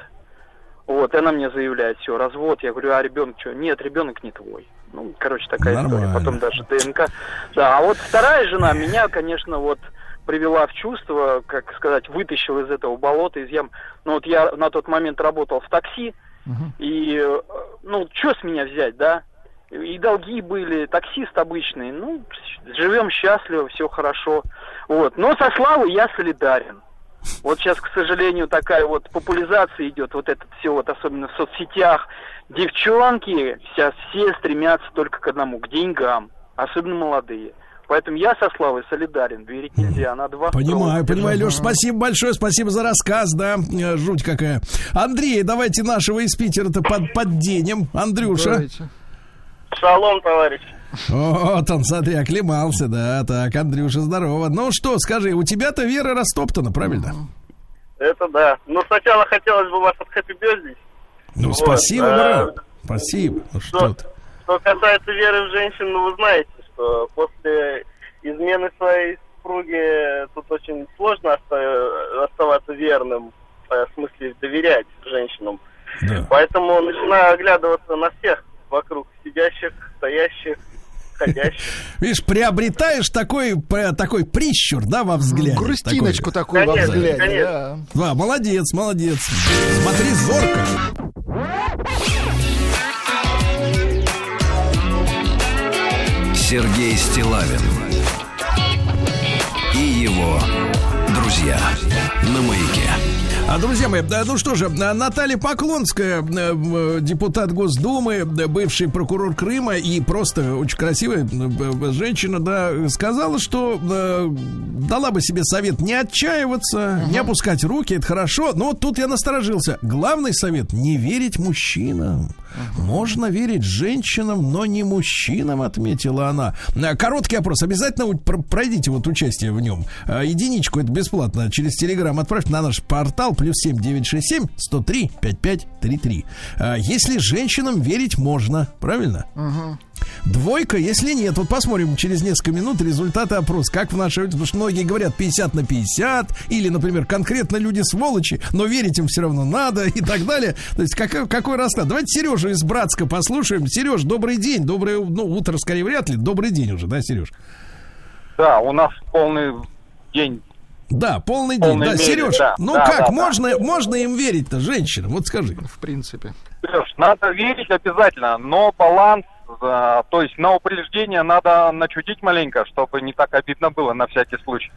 Вот, и она мне заявляет, все, развод. Я говорю, а ребенок что? Нет, ребенок не твой. Ну, короче, такая история. Потом даже ДНК. Да, а вот вторая жена меня, конечно, вот привела в чувство, как сказать, вытащила из этого болота, из ям. Ну, вот я на тот момент работал в такси, и, ну, что с меня взять, да? И долги были, таксист обычный, ну, живем счастливо, все хорошо. Вот, но со Славой я солидарен. Вот сейчас, к сожалению, такая вот популяризация идет, вот это все, вот особенно в соцсетях. Девчонки сейчас все стремятся только к одному, к деньгам, особенно молодые. Поэтому я со Славой солидарен, верить нельзя, надо во... Понимаю, понимаю, Леша, спасибо большое, спасибо за рассказ, да, жуть какая. Андрей, давайте нашего из Питера-то подденем, Андрюша. Давайте. Шалом, товарищ. Вот он, смотри, оклемался, да, так, Андрюша, здорово. Ну что, скажи, у тебя-то вера растоптана, правильно? Это да, но сначала хотелось бы вас отхэппибездить. Ну, вот. Спасибо, брат, спасибо. Ну, что касается веры в женщин, ну, вы знаете, что после измены своей супруги тут очень сложно оставаться верным, в смысле доверять женщинам. Да. Поэтому начинаю оглядываться на всех вокруг, сидящих, стоящих, ходящих. Видишь, приобретаешь такой прищур, да, во взгляде. Грустиночку такую во взгляде. Конечно. Да, молодец, молодец. Смотри, зорко. Сергей Стиллавин и его друзья на «Маяке». Друзья мои, ну что же, Наталья Поклонская, депутат Госдумы, бывший прокурор Крыма и просто очень красивая женщина, да, сказала, что дала бы себе совет не отчаиваться, не опускать руки, это хорошо, но тут я насторожился. Главный совет — не верить мужчинам. Можно верить женщинам, но не мужчинам, отметила она. Короткий опрос, обязательно пройдите вот участие в нем. Единичку, это бесплатно, через Телеграм отправьте на наш портал. +7 967 103 55 33. Если женщинам верить можно, правильно? Двойка, если нет. Вот посмотрим через несколько минут результаты опроса. Как в нашей... Потому что многие говорят 50/50. Или, например, конкретно люди сволочи, но верить им все равно надо и так далее. То есть какой расклад? Давайте Сережу из Братска послушаем. Сереж, добрый день. Доброе утро, скорее, вряд ли. Добрый день уже, да, Сереж? Да, у нас полный день. Да, полный день. Да, Сереж, да, ну да, как, да, можно им верить-то, женщинам? Вот скажи. В принципе. Сереж, надо верить обязательно, но баланс, то есть на упреждение надо начудить маленько, чтобы не так обидно было на всякий случай.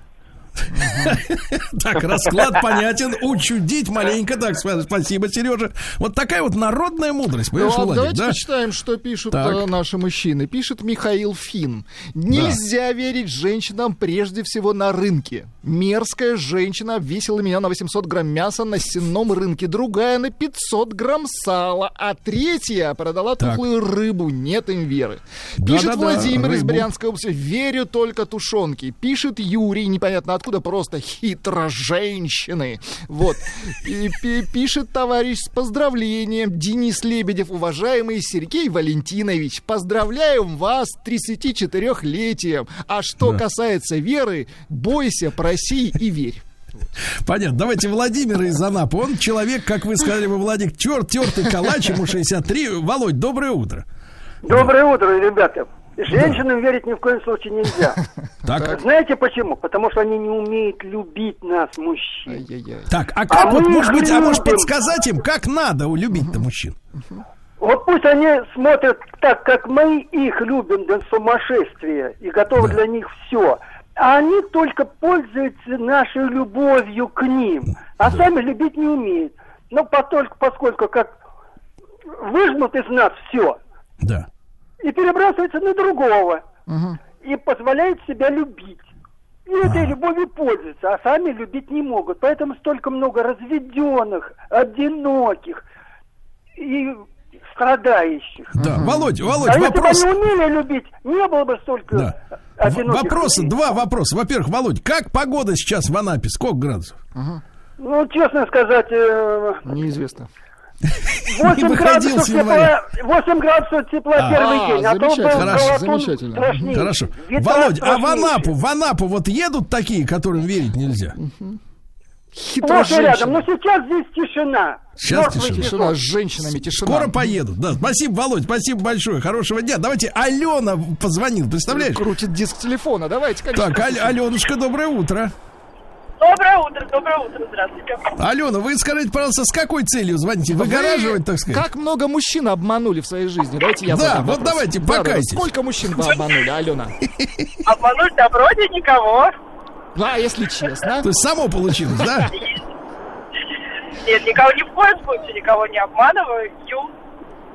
Так, расклад понятен. Учудить маленько. Так, спасибо, Сережа. Вот такая вот народная мудрость. Давайте почитаем, что пишут наши мужчины. Пишет Михаил Финн. Нельзя верить женщинам прежде всего на рынке. Мерзкая женщина обвесила меня на 800 грамм мяса на сенном рынке. Другая на 500 грамм сала. А третья продала тухлую рыбу. Нет им веры. Пишет Владимир из Брянской области. Верю только тушенке. Пишет Юрий, непонятно откуда, просто хитро женщины. Вот. И пишет товарищ с поздравлением. Денис Лебедев, уважаемый Сергей Валентинович, поздравляем вас с 34-летием. А что касается веры, бойся, проси и верь. Понятно. Давайте Владимир из Анапы. Он человек, как вы сказали, Владик, тертый калач, ему 63. Володь, доброе утро. Доброе утро, ребята. Женщинам верить ни в коем случае нельзя. Так. Знаете почему? Потому что они не умеют любить нас, мужчин. Так, а как вот, может быть, а может подсказать им, как надо любить-то мужчин? Вот пусть они смотрят так, как мы их любим до сумасшествия и готовы для них все. А они только пользуются нашей любовью к ним, а сами любить не умеют. Но поскольку как выжмут из нас все. Да. И перебрасывается на другого. и позволяют себя любить. И этой любовью пользуются, а сами любить не могут. Поэтому столько много разведенных, одиноких и страдающих. Да, Володь, вопрос... если бы они умели любить, не было бы столько одиноких. Два вопроса. Во-первых, Володь, как погода сейчас в Анапе? Сколько градусов? Ну, честно сказать... неизвестно. 8 градусов тепла первый день. А то замечательно. Хорошо. Володь, а в Анапу вот едут такие, которым верить нельзя? Хитроженщина. Рядом, но сейчас здесь тишина. Сейчас тишина. С женщинами тишина. Скоро поедут. Да. Спасибо, Володь, спасибо большое. Хорошего дня. Давайте Алена позвонила, представляешь? Крутит диск телефона. Давайте, конечно. Так, Аленушка, доброе утро. Доброе утро, здравствуйте. Алена, вы скажите, пожалуйста, с какой целью звоните? Выгораживать, так сказать? Как много мужчин обманули в своей жизни? Давайте я задам вопрос. Давайте, покайтесь. Сколько мужчин вы обманули, Алена? Обмануть, да, вроде никого. А если честно? То есть само получилось, да? Нет, никого ни в коем случае, никого не обманываю.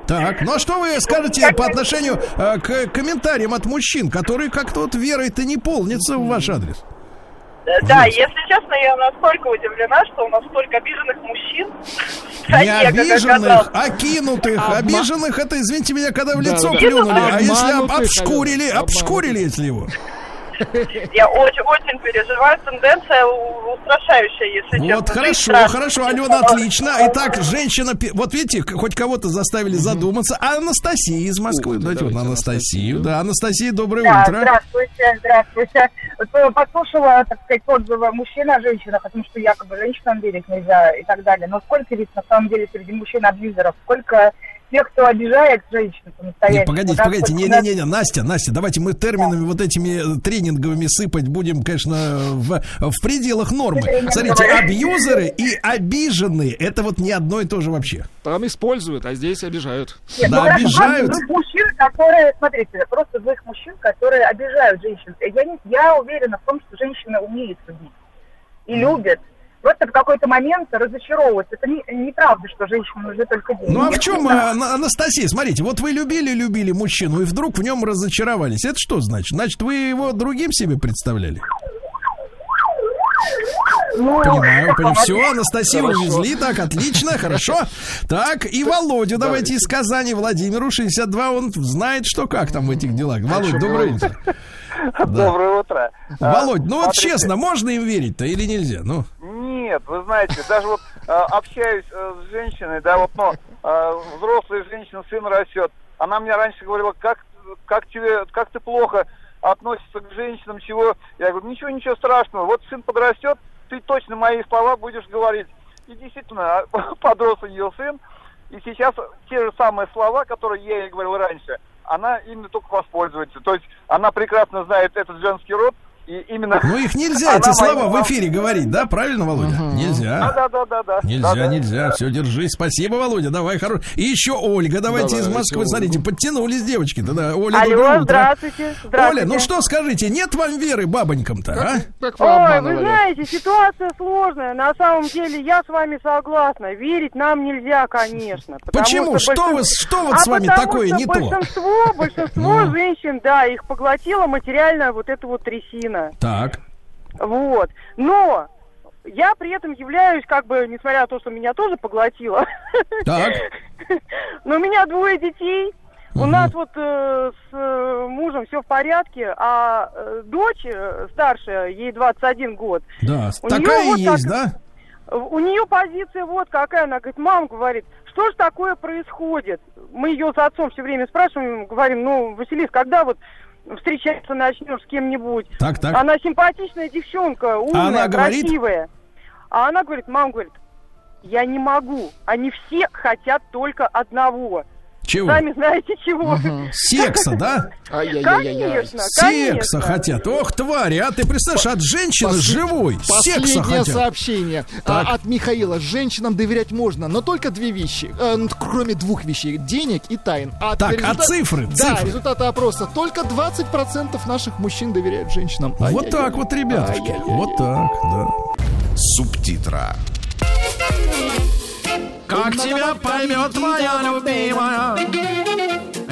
Так, ну а что вы скажете по отношению к комментариям от мужчин, которые как-то вот верой-то не полнятся в ваш адрес? Да, если честно, я настолько удивлена, что у нас столько обиженных мужчин. Не обиженных, окинутых. Обиженных, это, извините меня, когда в лицо плюнули. А если обшкурили, если его. Я очень переживаю. Тенденция устрашающая, если честно. Вот хорошо, Алена, отлично. Итак, женщина, вот видите, хоть кого-то заставили задуматься. Анастасия из Москвы. Давайте вот Анастасию. Да, Анастасия, доброе утро. Здравствуйте. Послушала, так сказать, отзывы мужчин о женщинах, о том, что якобы женщинам верить нельзя и так далее. Но сколько ведь на самом деле среди мужчин-абьюзеров, сколько... Тех, кто обижает женщин самостоятельно. Нет, погодите, не, Настя, давайте мы терминами вот этими тренинговыми сыпать будем, конечно, в пределах нормы. Смотрите, абьюзеры и обиженные, это вот не одно и то же вообще. Там используют, а здесь обижают. Нет, да, обижают. Злых мужчин, которые обижают женщин. Я уверена в том, что женщины умеют судить и любят. Просто в какой-то момент разочаровываться. Это неправда, что женщинам нужны только деньги. Ну а в чем, Анастасия, смотрите, вот вы любили мужчину и вдруг в нем разочаровались. Это что значит? Значит, вы его другим себе представляли? Понимаю. Все, Анастасию увезли, так, отлично, хорошо. Так, и Володю давайте из Казани, Владимиру, 62, он знает, что как там в этих делах. Володь, доброе утро. Доброе утро. Володь, вот честно, можно им верить-то или нельзя? Нет, вы знаете, даже вот общаюсь с женщиной, взрослая женщина, сын растет. Она мне раньше говорила, как ты плохо относишься к женщинам, чего. Я говорю, ничего страшного, вот сын подрастет, ты точно мои слова будешь говорить. И действительно, подрос ее сын, и сейчас те же самые слова, которые я ей говорил раньше, она именно только воспользуется. То есть она прекрасно знает этот женский род, и именно... Ну их нельзя, эти слова в эфире говорить, да? Правильно, Володя? Нельзя. Да. Нельзя. Все, держись. Спасибо, Володя, давай, хорош. И еще Ольга, давайте из Москвы, смотрите, подтянулись девочки. Да, Оля, алло, здравствуйте. Оля, ну что скажите, нет вам веры бабонькам-то, Ой, вы знаете, ситуация сложная. На самом деле, я с вами согласна. Верить нам нельзя, конечно. Почему? Что вот с вами такое не то? Большинство женщин, их поглотила материальная вот эта вот трясина. Так. Вот. Но я при этом являюсь, несмотря на то, что меня тоже поглотило. Так. Но у меня 2 детей. У нас с мужем все в порядке, а дочь старшая, ей 21 год. Да, такая есть, да? У нее позиция вот какая. Она говорит, мама говорит, что ж такое происходит? Мы ее с отцом все время спрашиваем, говорим, Василис, когда вот встречаться начнешь с кем-нибудь. Так. Она симпатичная девчонка, умная, красивая. А она говорит, мама говорит, я не могу. Они все хотят только одного. Чего? Сами знаете чего. Секса, да? Конечно. Хотят. Ох, твари, а ты представляешь, от женщины живой секса хотят. Последнее сообщение от Михаила. Женщинам доверять можно, но только 2 вещи. Кроме 2 вещей. Денег и тайн. Цифры. Да, результаты опроса. Только 20% наших мужчин доверяют женщинам. Вот так вот, ребятушки. Вот так, да. Субтитра. Как тебя поймет твоя любимая,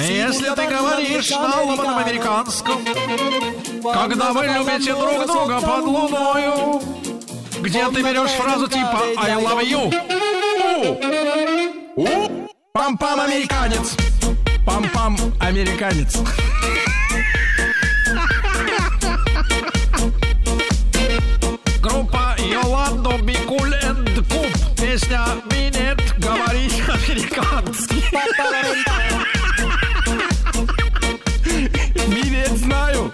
Если ты говоришь на ломаном американском, когда вы любите друг друга под луною, где ты берешь фразу типа «I love you»? Пам-пам, американец! Пам-пам, американец! Группа Yolando, Bicul and Coop. Песня «Минет говорить американский». Минет знаю.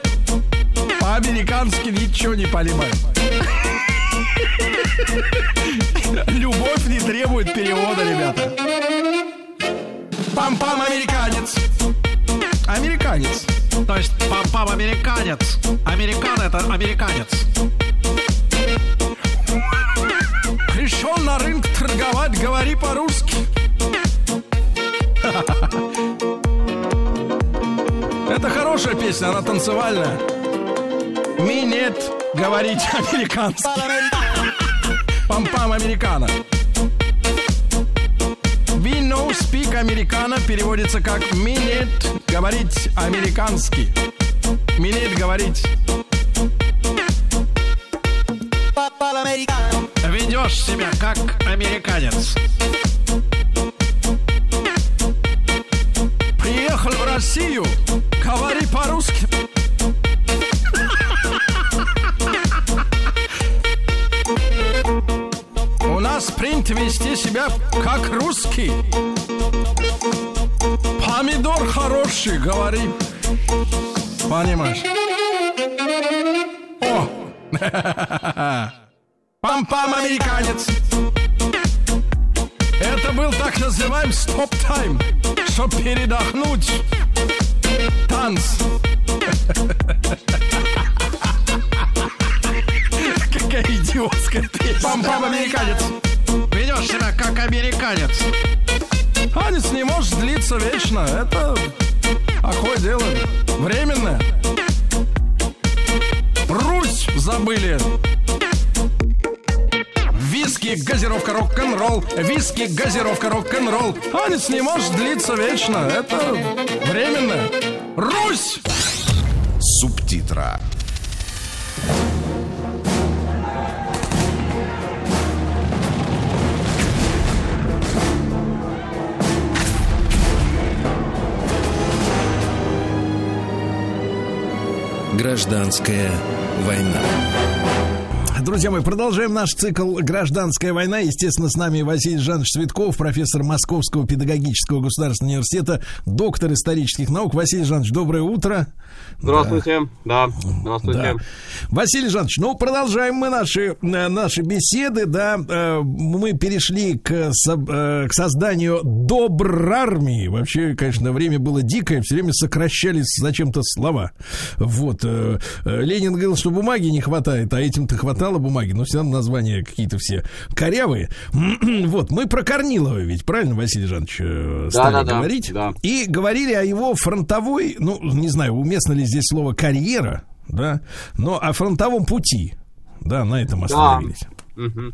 По-американски ничего не понимаю. Любовь не требует перевода, ребята. Пам-пам, американец. Американец. То есть пам-пам, американец. Американ — это американец. Пришел на рынок торговать, говори по-русски. Это хорошая песня, она танцевальная. Минет говорить американский. Пам-пам, американо. We know speak americano переводится как «минет говорить американский». Минет говорить. Ведешь себя как американец. Приехал в Россию, говори по-русски. У нас принято вести себя как русский. Помидор хороший, говори. Понимаешь? О! Пам-пам, американец. Это был так называемый стоп-тайм, чтобы передохнуть. Танц. Какая идиотская песня. Пам-пам, американец. Ведешь себя как американец. Танец не может длиться вечно. Это такое дело временное. Русь забыли. Виски, газировка, рок-н-ролл. Виски, газировка, рок-н-ролл. Танец не может длиться вечно. Это временно. Русь! Субтитра. Гражданская война. Друзья мои, продолжаем наш цикл «Гражданская война». Естественно, с нами Василий Жанович Цветков, профессор Московского педагогического государственного университета, доктор исторических наук. Василий Жанович, доброе утро. Здравствуйте. Здравствуйте. Да. Василий Жанович, ну, продолжаем мы наши беседы, да. Мы перешли к созданию добрармии. Вообще, конечно, время было дикое, все время сокращались зачем-то слова. Вот. Ленин говорил, что бумаги не хватает, а этим-то хватало бумаги, но все равно названия какие-то все корявые. Вот, мы про Корнилова ведь, правильно, Василий Жанович, стали говорить? Да. И говорили о его фронтовой, ну, не знаю, уместно ли здесь слово «карьера», да, но о фронтовом пути, да, на этом остановились. Да. Угу.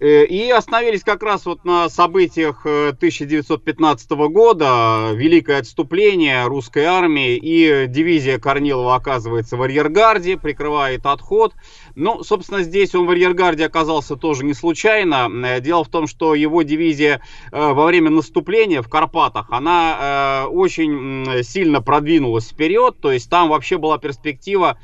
И остановились как раз вот на событиях 1915 года, великое отступление русской армии, и дивизия Корнилова оказывается в арьергарде, прикрывает отход. Ну, собственно, здесь он в арьергарде оказался тоже не случайно. Дело в том, что его дивизия во время наступления в Карпатах, она очень сильно продвинулась вперед, то есть там вообще была перспектива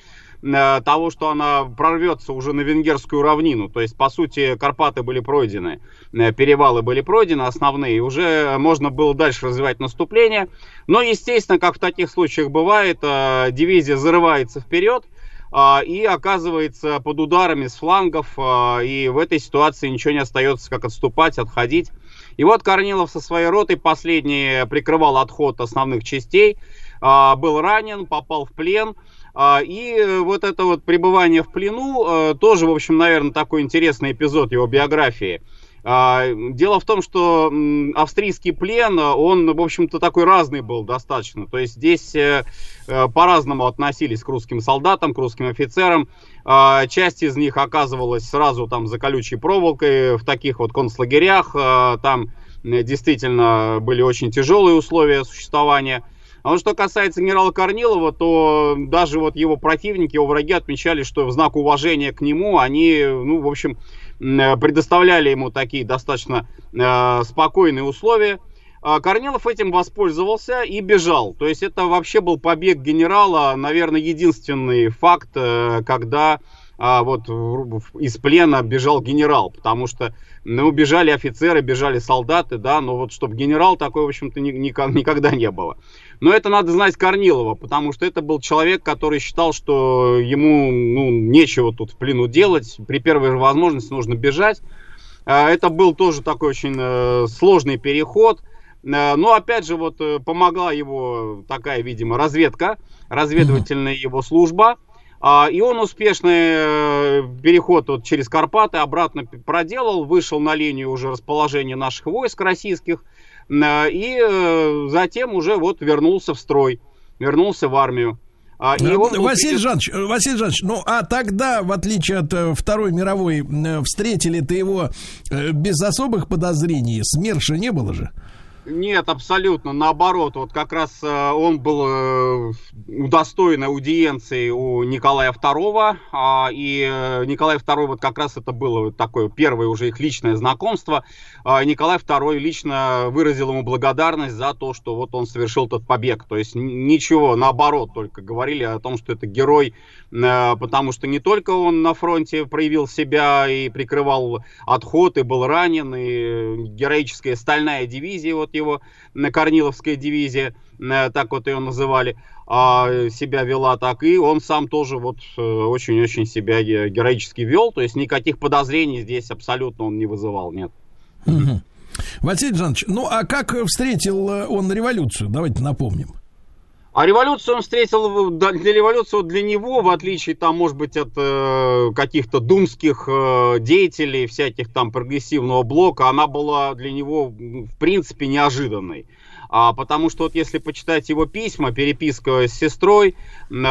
того, что она прорвется уже на венгерскую равнину. То есть, по сути, Карпаты были пройдены, перевалы были пройдены основные, и уже можно было дальше развивать наступление. Но, естественно, как в таких случаях бывает, дивизия зарывается вперед и оказывается под ударами с флангов, и в этой ситуации ничего не остается, как отступать, отходить. И вот Корнилов со своей ротой последний прикрывал отход основных частей, был ранен, попал в плен. И вот это вот пребывание в плену тоже, в общем, наверное, такой интересный эпизод его биографии. Дело в том, что австрийский плен, он, в общем-то, такой разный был достаточно. То есть здесь по-разному относились к русским солдатам, к русским офицерам. Часть из них оказывалась сразу там за колючей проволокой в таких вот концлагерях. Там действительно были очень тяжелые условия существования. А что касается генерала Корнилова, то даже вот его противники, его враги отмечали, что в знак уважения к нему они, ну, в общем, предоставляли ему такие достаточно спокойные условия. Корнилов этим воспользовался и бежал. То есть это вообще был побег генерала, наверное, единственный факт, когда вот из плена бежал генерал, потому что, ну, бежали офицеры, бежали солдаты, да, но вот чтобы генерал такой, в общем-то, никогда не было. Но это надо знать Корнилова, потому что это был человек, который считал, что ему, ну, нечего тут в плену делать, при первой же возможности нужно бежать. Это был тоже такой очень сложный переход. Но опять же, вот помогла его такая, видимо, разведка, разведывательная его служба. И он успешный переход вот через Карпаты обратно проделал, вышел на линию уже расположения наших войск российских, и затем уже вот вернулся в строй, вернулся в армию. Василий Жанович, ну а тогда, в отличие от Второй мировой, встретили-то его без особых подозрений, СМЕРШа не было же? Нет, абсолютно, наоборот, вот как раз он был удостоен аудиенции у Николая II, и Николай II, вот как раз это было такое первое уже их личное знакомство, Николай II лично выразил ему благодарность за то, что вот он совершил тот побег, то есть ничего, наоборот, только говорили о том, что это герой, потому что не только он на фронте проявил себя и прикрывал отход, и был ранен, и героическая стальная дивизия, вот его Корниловская дивизия, так вот ее называли, себя вела так, и он сам тоже вот очень-очень себя героически вел, то есть никаких подозрений здесь абсолютно он не вызывал, нет. Угу. Василий Жанович, ну а как встретил он революцию, давайте напомним. А революцию он встретил, для революции для него, в отличие там, может быть, от каких-то думских деятелей, всяких там прогрессивного блока, она была для него, в принципе, неожиданной. Потому что вот если почитать его письма, переписка с сестрой,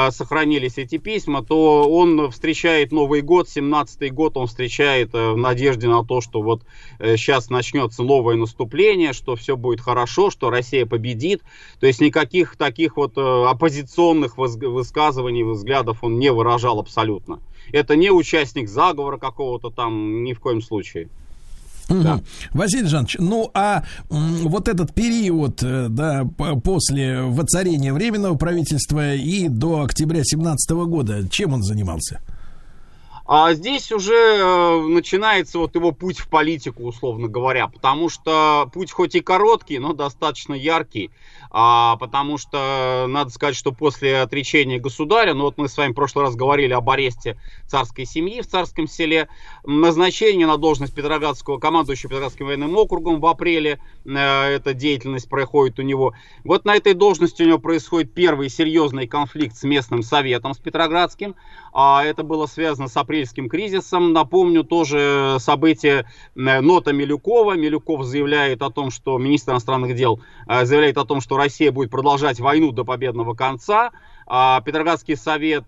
сохранились эти письма, то он встречает Новый год, 17-й год он встречает в надежде на то, что вот сейчас начнется новое наступление, что все будет хорошо, что Россия победит. То есть никаких таких вот оппозиционных высказываний, взглядов он не выражал абсолютно. Это не участник заговора какого-то там, ни в коем случае. Да. Василий Жанович, ну а вот этот период, да, после воцарения Временного правительства и до октября 2017 года, чем он занимался? А здесь уже начинается вот его путь в политику, условно говоря, потому что путь хоть и короткий, но достаточно яркий, потому что надо сказать, что после отречения государя, ну вот мы с вами в прошлый раз говорили об аресте царской семьи в Царском Селе, назначение на должность Петроградского, командующего Петроградским военным округом в апреле, эта деятельность проходит у него. Вот на этой должности у него происходит первый серьезный конфликт с местным советом, с Петроградским, это было связано с апрелем, кризисом. Напомню тоже событие, нота Милюкова. Милюков заявляет о том, что министр иностранных дел заявляет о том, что Россия будет продолжать войну до победного конца. Петроградский совет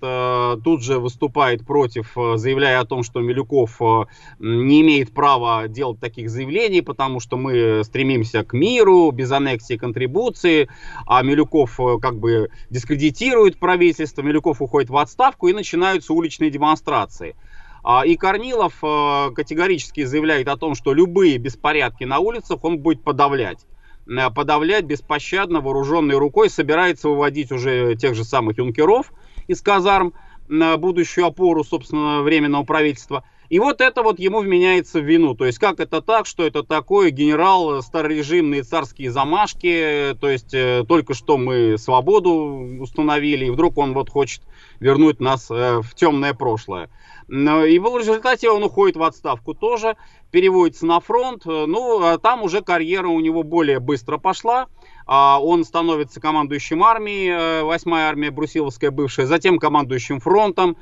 тут же выступает против, заявляя о том, что Милюков не имеет права делать таких заявлений, потому что мы стремимся к миру, без аннексии и контрибуции, а Милюков как бы дискредитирует правительство, Милюков уходит в отставку и начинаются уличные демонстрации. И Корнилов категорически заявляет о том, что любые беспорядки на улицах он будет подавлять беспощадно, вооруженной рукой, собирается выводить уже тех же самых юнкеров из казарм, на будущую опору, собственно, Временного правительства. И вот это вот ему вменяется в вину. То есть, как это так, что это такое, генерал, старорежимные царские замашки, то есть, только что мы свободу установили, и вдруг он вот хочет вернуть нас в темное прошлое. И в результате он уходит в отставку тоже, переводится на фронт, ну, а там уже карьера у него более быстро пошла. Он становится командующим армией, 8-я армия Брусиловская бывшая, затем командующим фронтом,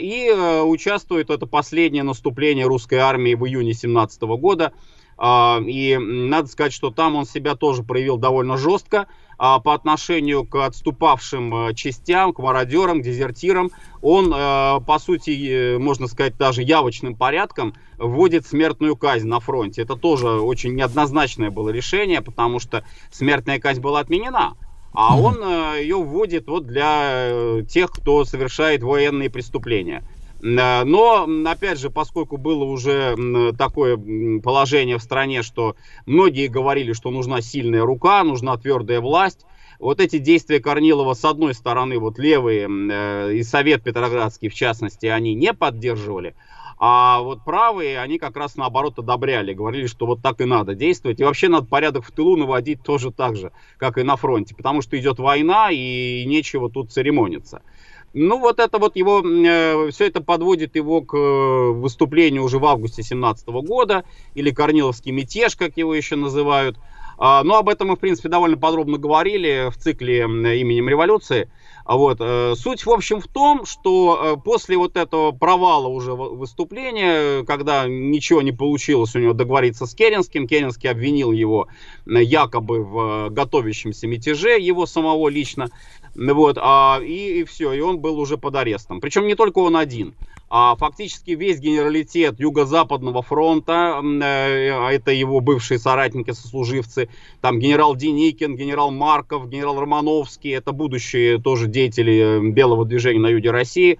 и участвует в это последнее наступление русской армии в июне 1917 года. И надо сказать, что там он себя тоже проявил довольно жестко по отношению к отступавшим частям, к мародерам, к дезертирам. Он, по сути, можно сказать, даже явочным порядком вводит смертную казнь на фронте. Это тоже очень неоднозначное было решение, потому что смертная казнь была отменена. а он ее вводит вот для тех, кто совершает военные преступления. Но, опять же, поскольку было уже такое положение в стране, что многие говорили, что нужна сильная рука, нужна твердая власть, вот эти действия Корнилова, с одной стороны, вот левые и Совет Петроградский, в частности, они не поддерживали, а вот правые, они как раз наоборот одобряли, говорили, что вот так и надо действовать. И вообще надо порядок в тылу наводить тоже так же, как и на фронте, потому что идет война и нечего тут церемониться. Ну вот это вот его, все это подводит его к выступлению уже в августе 2017 года, или Корниловский мятеж, как его еще называют. Но об этом мы, в принципе, довольно подробно говорили в цикле «Именем революции». Вот. Суть, в общем, в том, что после вот этого провала уже выступления, когда ничего не получилось у него договориться с Керенским, Керенский обвинил его якобы в готовящемся мятеже, его самого лично, вот, и все, и он был уже под арестом. Причем не только он один. Фактически весь генералитет Юго-Западного фронта, это его бывшие соратники, сослуживцы, там генерал Деникин, генерал Марков, генерал Романовский, это будущие тоже деятели белого движения на юге России,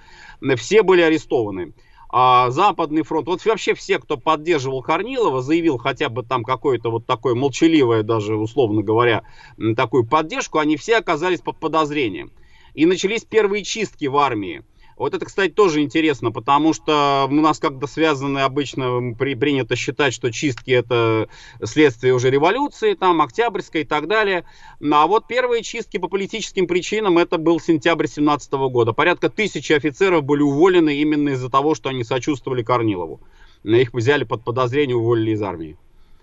все были арестованы. Западный фронт, вот вообще все, кто поддерживал Корнилова, заявил хотя бы там какое-то вот такое молчаливое даже, условно говоря, такую поддержку, они все оказались под подозрением. И начались первые чистки в армии. Вот это, кстати, тоже интересно, потому что у нас как-то связаны, обычно принято считать, что чистки — это следствие уже революции, там, Октябрьской и так далее. А вот первые чистки по политическим причинам — это был сентябрь 2017 года. Порядка 1000 офицеров были уволены именно из-за того, что они сочувствовали Корнилову. Их взяли под подозрение, уволили из армии.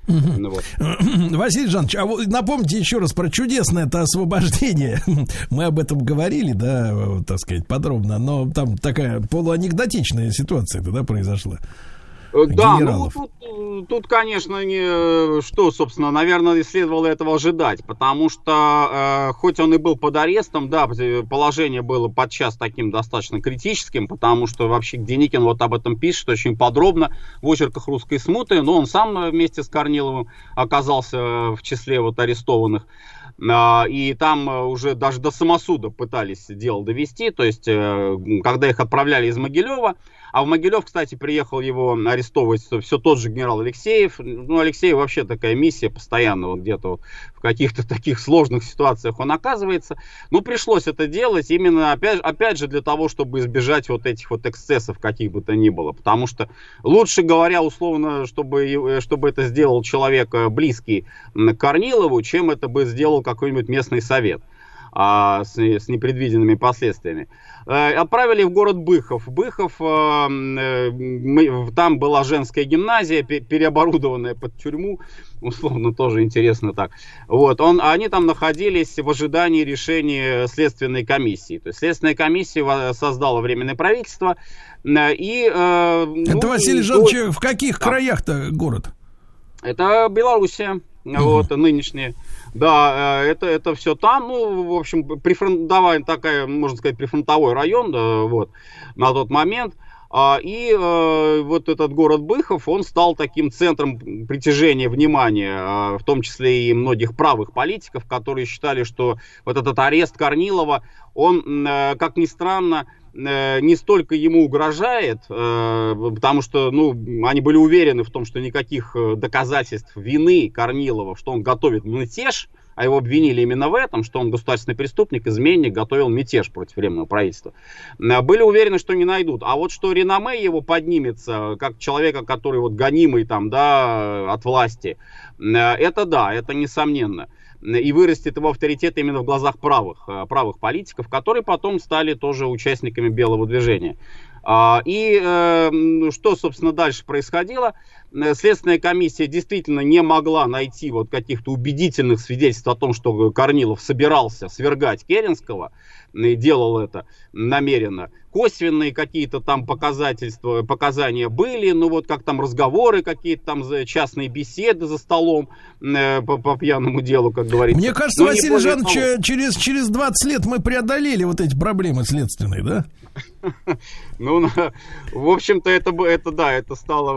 Ну, вот. Василий Жанович, а вот напомните еще раз про чудесное-то освобождение. Мы об этом говорили, да, так сказать, подробно, но там такая полуанекдотичная ситуация тогда произошла. Да, генералов. Ну тут, конечно, не, что, собственно, наверное, следовало этого ожидать, потому что, хоть он и был под арестом, да, положение было подчас таким достаточно критическим, потому что вообще Деникин вот об этом пишет очень подробно в очерках «Русской смуты», но он сам вместе с Корниловым оказался в числе вот арестованных. И там уже даже до самосуда пытались дело довести, то есть когда их отправляли из Могилева, а в Могилев, кстати, приехал его арестовывать все тот же генерал Алексеев. Ну, Алексеев вообще такая миссия постоянного, где-то вот в каких-то таких сложных ситуациях он оказывается. Но пришлось это делать именно, опять же, для того, чтобы избежать вот этих вот эксцессов каких бы то ни было. Потому что лучше говоря, условно, чтобы это сделал человек близкий к Корнилову, чем это бы сделал какой-нибудь местный совет. С непредвиденными последствиями. Отправили в город Быхов. Быхов, там была женская гимназия, переоборудованная под тюрьму, условно, тоже интересно так. Вот, они там находились в ожидании решения Следственной комиссии. То есть Следственная комиссия создала Временное правительство. Это, Василий Жанович, в каких краях-то город? Это Белоруссия. Вот, нынешние. Да, это все там, ну, в общем, прифронтовая такая, можно сказать, прифронтовой район, да, вот, на тот момент. И вот этот город Быхов, он стал таким центром притяжения внимания, в том числе и многих правых политиков, которые считали, что вот этот арест Корнилова, он, как ни странно, не столько ему угрожает, потому что, ну, они были уверены в том, что никаких доказательств вины Корнилова, что он готовит мятеж, а его обвинили именно в этом, что он государственный преступник, изменник, готовил мятеж против Временного правительства. Были уверены, что не найдут. А вот что реноме его поднимется, как человека, который вот гонимый там, да, от власти, это да, это несомненно. И вырастет его авторитет именно в глазах правых политиков, которые потом стали тоже участниками белого движения. И что, собственно, дальше происходило? Следственная комиссия действительно не могла найти вот каких-то убедительных свидетельств о том, что Корнилов собирался свергать Керенского и делал это намеренно. Косвенные какие-то там показания были, ну вот как там разговоры какие-то, там частные беседы за столом по пьяному делу, как говорится. Мне кажется, но Василий Жанович, через 20 лет мы преодолели вот эти проблемы следственные, да? Ну, в общем-то, это стало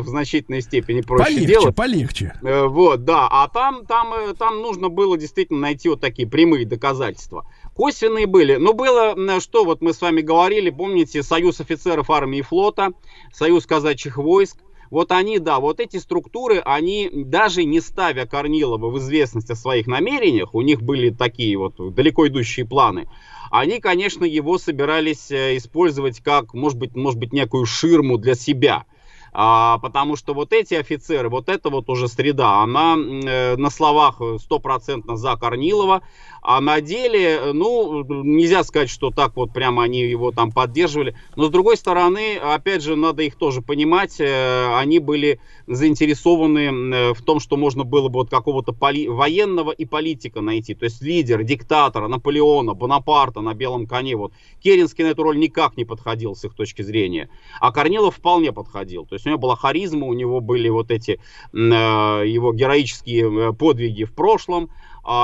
в значительном значительной степени проще делать. Полегче, полегче. Вот, да. А там нужно было действительно найти вот такие прямые доказательства. Косвенные были. Но было, что вот мы с вами говорили, помните, Союз офицеров армии и флота, Союз казачьих войск. Вот они, да, вот эти структуры, они даже не ставя Корнилова в известность о своих намерениях, у них были такие вот далеко идущие планы, они, конечно, его собирались использовать как, может быть, некую ширму для себя. Потому что вот эти офицеры, вот эта вот уже среда, она на словах стопроцентно за Корнилова, а на деле, ну, нельзя сказать, что так вот прямо они его там поддерживали. Но с другой стороны, опять же, надо их тоже понимать, они были заинтересованы в том, что можно было бы вот какого-то военного и политика найти. То есть лидер, диктатора, Наполеона, Бонапарта на белом коне. Вот. Керенский на эту роль никак не подходил с их точки зрения, а Корнилов вполне подходил. То есть у него была харизма, у него были вот эти его героические подвиги в прошлом,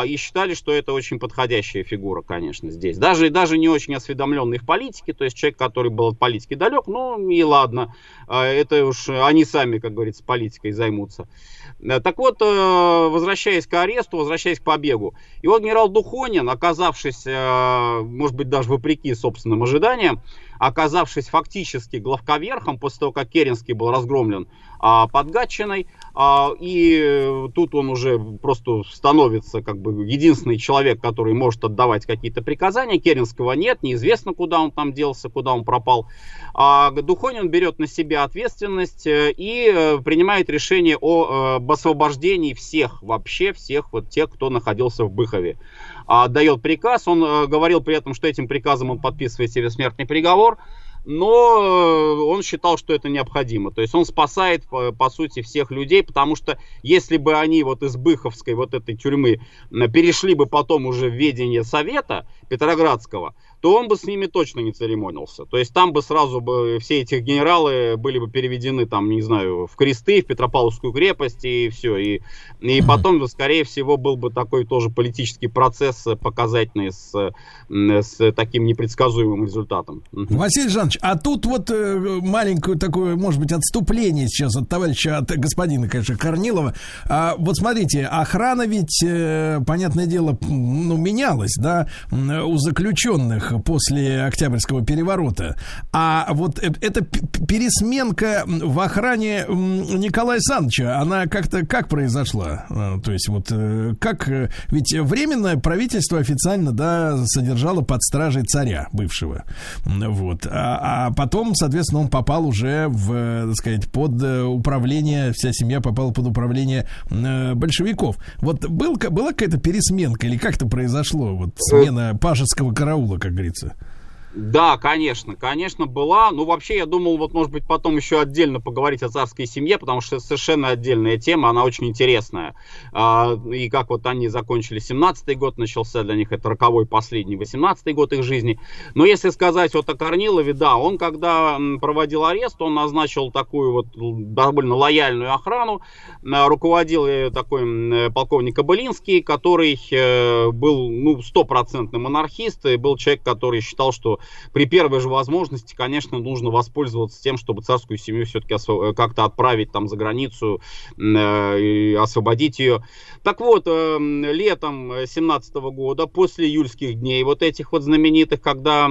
и считали, что это очень подходящая фигура, конечно, здесь. Даже не очень осведомленный в политике, то есть человек, который был от политики далек, ну и ладно, это уж они сами, как говорится, политикой займутся. Так вот, возвращаясь к аресту, возвращаясь к побегу, и вот генерал Духонин, оказавшись, может быть, даже вопреки собственным ожиданиям, оказавшись фактически главковерхом после того, как Керенский был разгромлен под Гатчиной, и тут он уже просто становится как бы единственный человек, который может отдавать какие-то приказания. Керенского нет, неизвестно, куда он там делся, куда он пропал. Духонин берет на себя ответственность и принимает решение об освобождении всех, вообще всех вот тех, кто находился в Быхове. Отдает приказ, он говорил при этом, что этим приказом он подписывает себе смертный приговор, но он считал, что это необходимо. То есть он спасает, по сути, всех людей, потому что если бы они вот из Быховской вот этой тюрьмы перешли бы потом уже в ведение Совета Петроградского, то он бы с ними точно не церемонился. То есть там бы сразу бы все эти генералы были бы переведены, там, не знаю, в кресты, в Петропавловскую крепость и все. И потом, скорее всего, был бы такой тоже политический процесс показательный с таким непредсказуемым результатом. Василий Жанович, а тут вот маленькое такое, может быть, отступление сейчас от господина, конечно, Корнилова. Вот смотрите, охрана ведь, понятное дело, ну, менялась, да, у заключенных после Октябрьского переворота. А вот эта пересменка в охране Николая Саныча, она как-то как произошла? То есть вот как... Ведь временное правительство официально, да, содержало под стражей царя бывшего. Вот. А потом, соответственно, он попал уже в, так сказать, под управление, вся семья попала под управление большевиков. Вот была какая-то пересменка или как-то произошло? Вот смена пажеского караула, как говорится. Да, конечно, была. Ну, вообще, я думал, вот, может быть, потом еще отдельно поговорить о царской семье, потому что это совершенно отдельная тема, она очень интересная. И как вот они закончили 17-й год, начался для них это роковой последний 18-й год их жизни. Но если сказать вот о Корнилове, да, он когда проводил арест, он назначил такую вот довольно лояльную охрану, руководил такой полковник Кобылинский, который был, ну, стопроцентным монархист, и был человек, который считал, что при первой же возможности, конечно, нужно воспользоваться тем, чтобы царскую семью все-таки как-то отправить там за границу и освободить ее. Так вот, летом 17-го года, после июльских дней, вот этих вот знаменитых, когда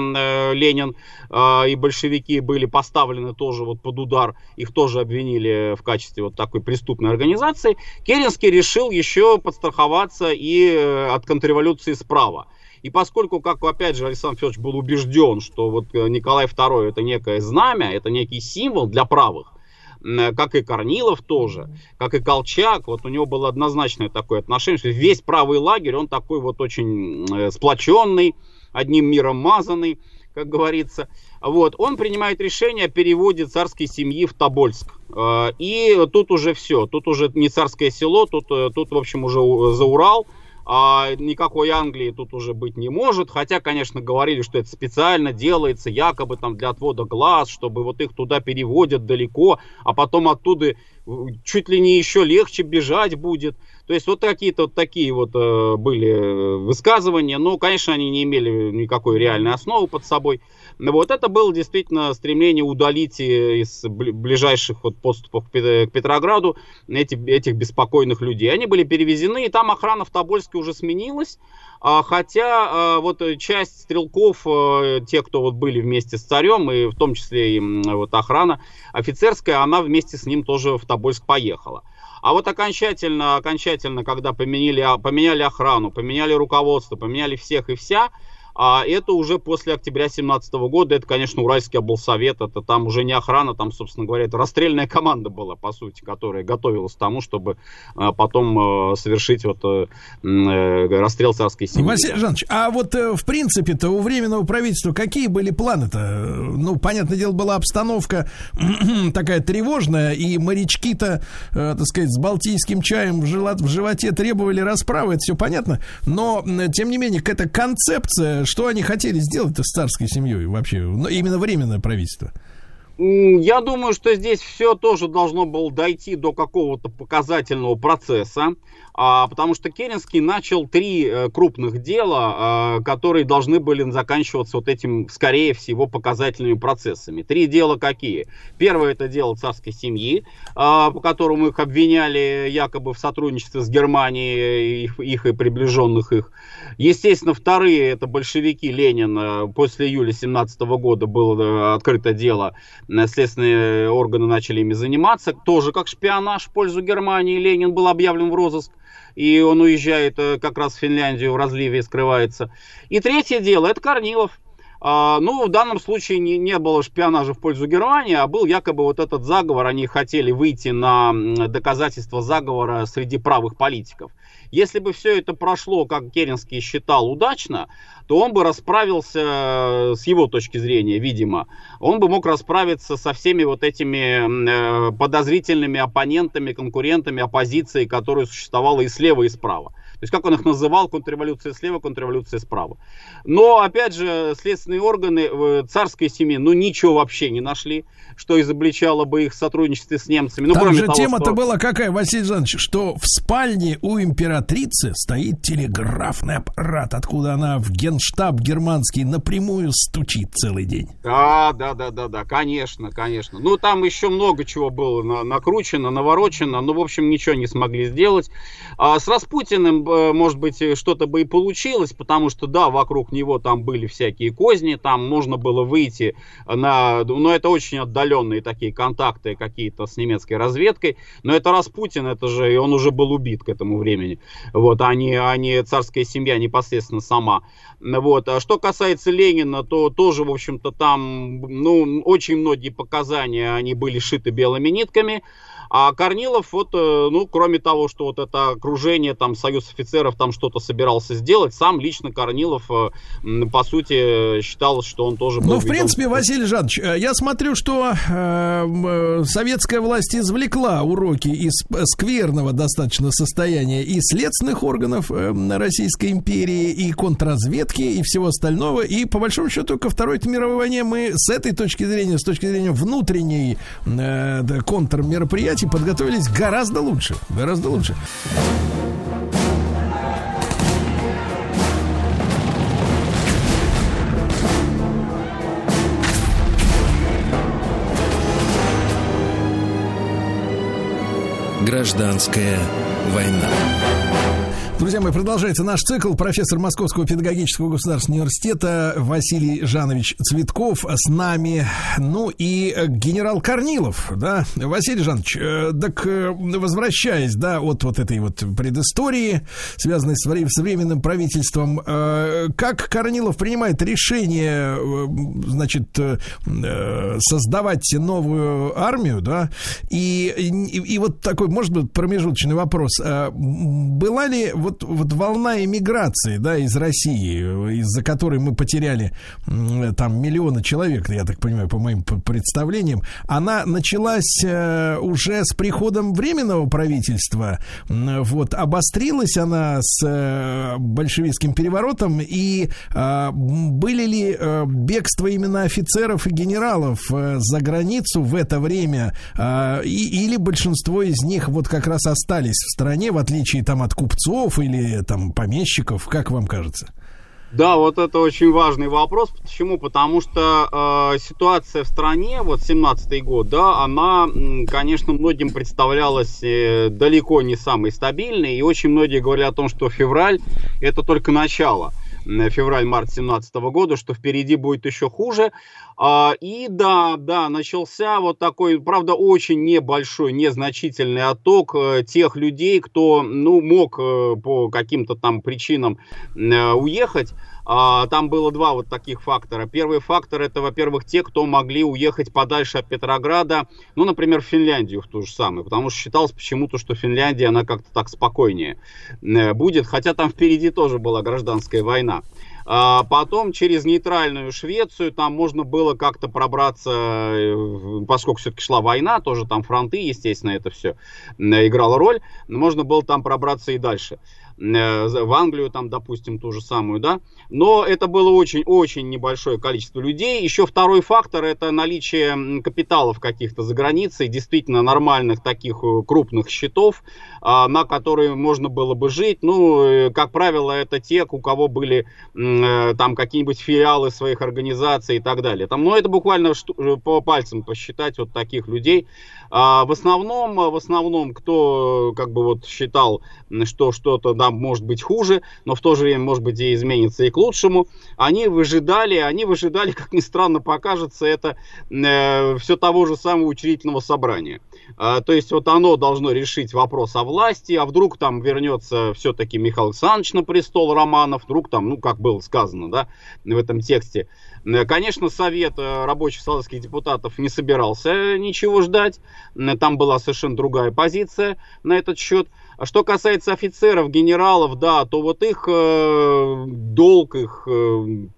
Ленин и большевики были поставлены тоже вот под удар, их тоже обвинили в качестве вот такой преступной организации, Керенский решил еще подстраховаться и от контрреволюции справа. И поскольку, как, опять же, Александр Федорович был убежден, что вот Николай II это некое знамя, это некий символ для правых, как и Корнилов тоже, как и Колчак, вот у него было однозначное такое отношение, что весь правый лагерь, он такой вот очень сплоченный, одним миром мазанный, как говорится. Вот, он принимает решение о переводе царской семьи в Тобольск. И тут уже все, тут уже не царское село, тут в общем, уже за Урал. Никакой Англии тут уже быть не может, хотя, конечно, говорили, что это специально делается, якобы там для отвода глаз, чтобы вот их туда переводят далеко, а потом оттуда чуть ли не еще легче бежать будет. То есть вот какие-то вот такие вот были высказывания, но, конечно, они не имели никакой реальной основы под собой. Вот это было действительно стремление удалить из ближайших вот подступов к Петрограду этих беспокойных людей. Они были перевезены, и там охрана в Тобольске уже сменилась, хотя вот часть стрелков, те, кто вот были вместе с царем, и в том числе и вот охрана офицерская, она вместе с ним тоже в Тобольск поехала. А вот окончательно, когда поменяли охрану, поменяли руководство, поменяли всех и вся, это уже после октября 2017 года, это, конечно, Уральский облсовет, это там уже не охрана, там, собственно говоря, это расстрельная команда была, по сути, которая готовилась к тому, чтобы потом совершить вот расстрел царской семьи. Василий Жанович, а вот в принципе-то у Временного правительства какие были планы-то? Ну, понятное дело, была обстановка такая тревожная, и морячки-то, так сказать, с балтийским чаем в животе требовали расправы, это все понятно, но, тем не менее, какая-то концепция, что они хотели сделать-то с царской семьей вообще, именно Временное правительство? Я думаю, что здесь все тоже должно было дойти до какого-то показательного процесса, потому что Керенский начал 3 крупных дела, которые должны были заканчиваться вот этим, скорее всего, показательными процессами. 3 дела какие? Первое — это дело царской семьи, по которому их обвиняли якобы в сотрудничестве с Германией, их и приближенных их. Естественно, вторые — это большевики, Ленин. После июля 1917 года было открыто дело, следственные органы начали ими заниматься, тоже как шпионаж в пользу Германии. Ленин был объявлен в розыск, и он уезжает как раз в Финляндию, в разливе скрывается. И третье дело — это Корнилов. Ну, в данном случае не было шпионажа в пользу Германии, а был якобы вот этот заговор, они хотели выйти на доказательства заговора среди правых политиков. Если бы все это прошло, как Керенский считал, удачно, то он бы расправился, с его точки зрения, видимо, он бы мог расправиться со всеми вот этими подозрительными оппонентами, конкурентами оппозиции, которая существовала и слева, и справа. То есть, как он их называл, контрреволюция слева, контрреволюция справа. Но, опять же, следственные органы царской семьи, ну, ничего вообще не нашли, что изобличало бы их сотрудничество с немцами. Ну, там же тема-то была какая, Василий Жанович, что в спальне у императрицы стоит телеграфный аппарат, откуда она в генштаб германский напрямую стучит целый день. Да, конечно. Ну, там еще много чего было накручено, наворочено, но, в общем, ничего не смогли сделать. С Распутиным, может быть, что-то бы и получилось, потому что, да, вокруг него там были всякие козни, там можно было выйти на... Но это очень отдаленные такие контакты какие-то с немецкой разведкой, но это Распутин, это же, и он уже был убит к этому времени, вот, а не царская семья непосредственно сама. Вот. А что касается Ленина, то тоже, в общем-то, там, ну, очень многие показания, они были шиты белыми нитками. А Корнилов, вот, ну, кроме того, что вот это окружение, там, союз офицеров там что-то собирался сделать, сам лично Корнилов, по сути, считал, что он тоже был... Ну, в принципе, Василий Жанович, я смотрю, что советская власть извлекла уроки из скверного достаточно состояния и следственных органов Российской империи, и контрразведки, и всего остального, и, по большому счету, ко Второй мировой войне мы с этой точки зрения, с точки зрения внутренней контрмероприятий, подготовились гораздо лучше. Гораздо лучше. Гражданская война. Друзья мои, продолжается наш цикл. Профессор Московского педагогического государственного университета Василий Жанович Цветков с нами. Ну и генерал Корнилов, да, Василий Жанович, так возвращаясь, да, от вот этой вот предыстории, связанной с Временным правительством, как Корнилов принимает решение, значит, создавать новую армию, да, и вот такой, может быть, промежуточный вопрос. Была ли вот вот волна эмиграции, да, из России, из-за которой мы потеряли там миллионы человек, я так понимаю, по моим представлениям, она началась уже с приходом Временного правительства, вот, обострилась она с большевистским переворотом, и были ли бегства именно офицеров и генералов за границу в это время, или большинство из них вот как раз остались в стране, в отличие там от купцов или там помещиков, как вам кажется? Да, вот это очень важный вопрос. Почему? Потому что ситуация в стране, вот 17-й год, да, она, конечно, многим представлялась далеко не самой стабильной, и очень многие говорили о том, что февраль – это только начало. Февраль-март 2017 года, что впереди будет еще хуже. И да, начался вот такой, правда, очень небольшой, незначительный отток тех людей, кто, ну, мог по каким-то там причинам уехать. Там было два вот таких фактора. Первый фактор — это, во-первых, те, кто могли уехать подальше от Петрограда, ну, например, в Финляндию в ту же самую, потому что считалось почему-то, что Финляндия, она как-то так спокойнее будет, хотя там впереди тоже была гражданская война. Потом через нейтральную Швецию там можно было как-то пробраться, поскольку все-таки шла война, тоже там фронты, естественно, это все играло роль, можно было там пробраться и дальше. В Англию там, допустим, ту же самую, да. Но это было очень-очень небольшое количество людей. Еще второй фактор — это наличие капиталов каких-то за границей, действительно нормальных таких крупных счетов, на которые можно было бы жить. Ну, как правило, это те, у кого были там какие-нибудь филиалы своих организаций и так далее. Там, ну, это буквально по пальцам посчитать вот таких людей. В основном, кто как бы вот считал, что что-то там может быть хуже, но в то же время, может быть, и изменится и к лучшему, они выжидали, как ни странно покажется, это все того же самого учредительного собрания. То есть вот оно должно решить вопрос о власти, а вдруг там вернется все-таки Михаил Александрович на престол Романов, вдруг там, ну, как было сказано, да, в этом тексте. Конечно, Совет рабочих солдатских депутатов не собирался ничего ждать, там была совершенно другая позиция на этот счет. А что касается офицеров, генералов, да, то вот их долг, их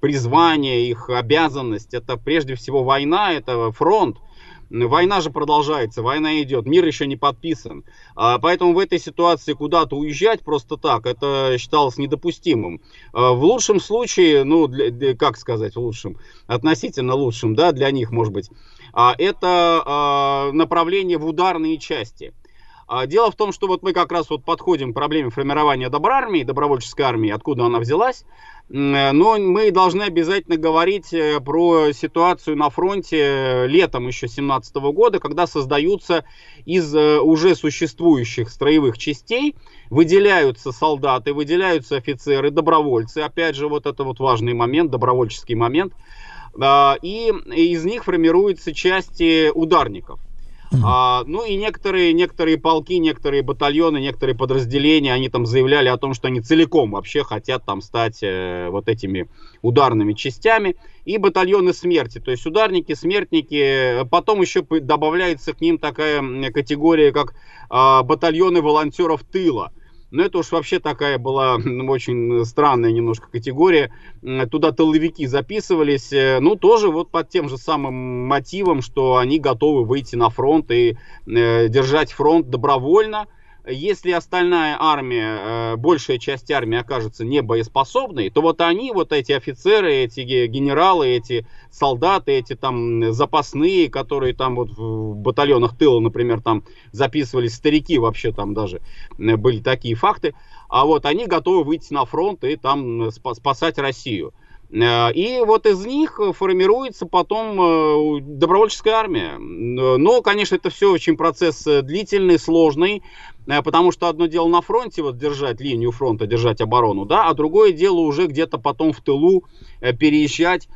призвание, их обязанность — это прежде всего война, это фронт. Война же продолжается, война идет, мир еще не подписан. Поэтому в этой ситуации куда-то уезжать просто так, это считалось недопустимым. В лучшем случае, ну, как сказать, в лучшем, относительно лучшем, да, для них, может быть, это направление в ударные части. Дело в том, что вот мы как раз вот подходим к проблеме формирования доброармии, добровольческой армии, откуда она взялась. Но мы должны обязательно говорить про ситуацию на фронте летом еще 2017 года, когда создаются из уже существующих строевых частей, выделяются солдаты, выделяются офицеры, добровольцы. Опять же, вот это вот важный момент, добровольческий момент. И из них формируются части ударников. Ну и некоторые полки, некоторые батальоны, некоторые подразделения, они там заявляли о том, что они целиком вообще хотят там стать вот этими ударными частями. И батальоны смерти, то есть ударники, смертники. Потом еще добавляется к ним такая категория, как батальоны волонтеров тыла. Но это уж вообще такая была очень странная немножко категория. Туда тыловики записывались, ну, тоже вот под тем же самым мотивом, что они готовы выйти на фронт и держать фронт добровольно. Если остальная армия, большая часть армии окажется небоеспособной, то вот они, вот эти офицеры, эти генералы, эти солдаты, эти там запасные, которые там вот в батальонах тыла, например, там записывались старики, вообще там даже были такие факты, а вот они готовы выйти на фронт и там спасать Россию. И вот из них формируется потом добровольческая армия. Но, конечно, это все очень процесс длительный, сложный, потому что одно дело на фронте вот держать линию фронта, держать оборону, да, а другое дело уже где-то потом в тылу переезжать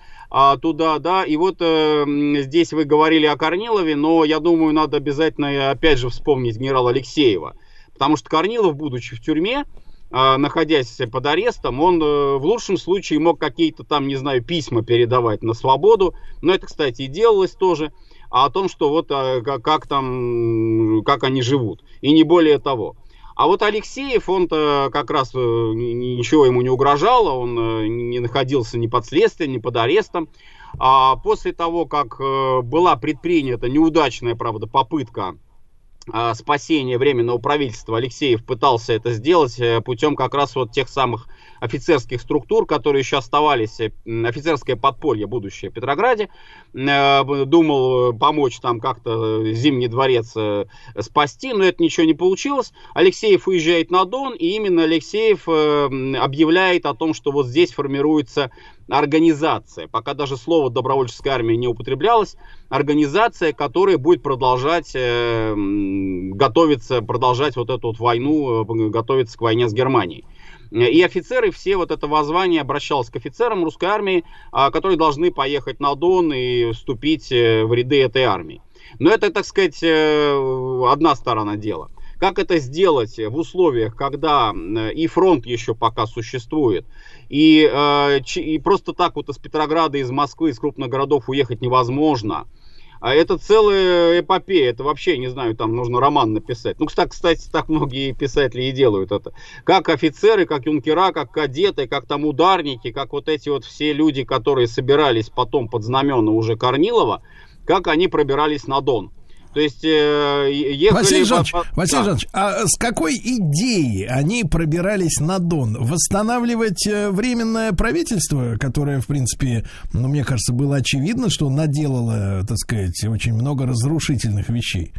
туда, да. И вот здесь вы говорили о Корнилове, но я думаю, надо обязательно опять же вспомнить генерала Алексеева, потому что Корнилов, будучи в тюрьме, находясь под арестом, он в лучшем случае мог какие-то там, не знаю, письма передавать на свободу, но это, кстати, и делалось тоже, о том, что вот как там, как они живут, и не более того. А вот Алексеев, он-то как раз ничего ему не угрожало, он не находился ни под следствием, ни под арестом. А после того, как была предпринята неудачная, правда, попытка спасения Временного правительства, Алексеев пытался это сделать путем как раз вот тех самых офицерских структур, которые еще оставались, офицерское подполье будущее в Петрограде, думал помочь там как-то Зимний дворец спасти, но это ничего не получилось. Алексеев уезжает на Дон, и именно Алексеев объявляет о том, что вот здесь формируется организация, пока даже слово добровольческая армия не употреблялось, организация, которая будет продолжать готовиться, продолжать вот эту вот войну, готовиться к войне с Германией. И офицеры, все вот это воззвание обращалось к офицерам русской армии, которые должны поехать на Дон и вступить в ряды этой армии. Но это, так сказать, одна сторона дела. Как это сделать в условиях, когда и фронт еще пока существует, и просто так вот из Петрограда, из Москвы, из крупных городов уехать невозможно? Это целая эпопея, это вообще, не знаю, там нужно роман написать. Ну, кстати, так многие писатели и делают это. Как офицеры, как юнкера, как кадеты, как там ударники, как вот эти вот все люди, которые собирались потом под знамена уже Корнилова, как они пробирались на Дон. То есть ехали... Василий Жанович, а с какой идеей они пробирались на Дон? Восстанавливать Временное правительство, которое, в принципе, ну, мне кажется, было очевидно, что наделало, так сказать, очень много разрушительных вещей.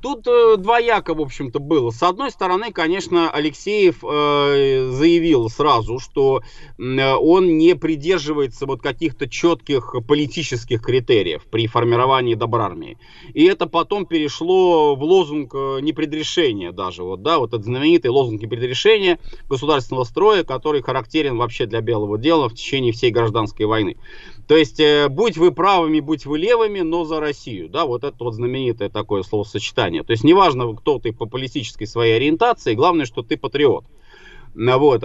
Тут двояко, в общем-то, было. С одной стороны, конечно, Алексеев заявил сразу, что он не придерживается вот каких-то четких политических критериев при формировании Добрармии. И это потом перешло в лозунг непредрешения даже. Вот, да, вот этот знаменитый лозунг непредрешения государственного строя, который характерен вообще для белого дела в течение всей гражданской войны. То есть, будь вы правыми, будь вы левыми, но за Россию. Да, вот это вот знаменитое такое словосочетание. То есть неважно, кто ты по политической своей ориентации, главное, что ты патриот. Вот.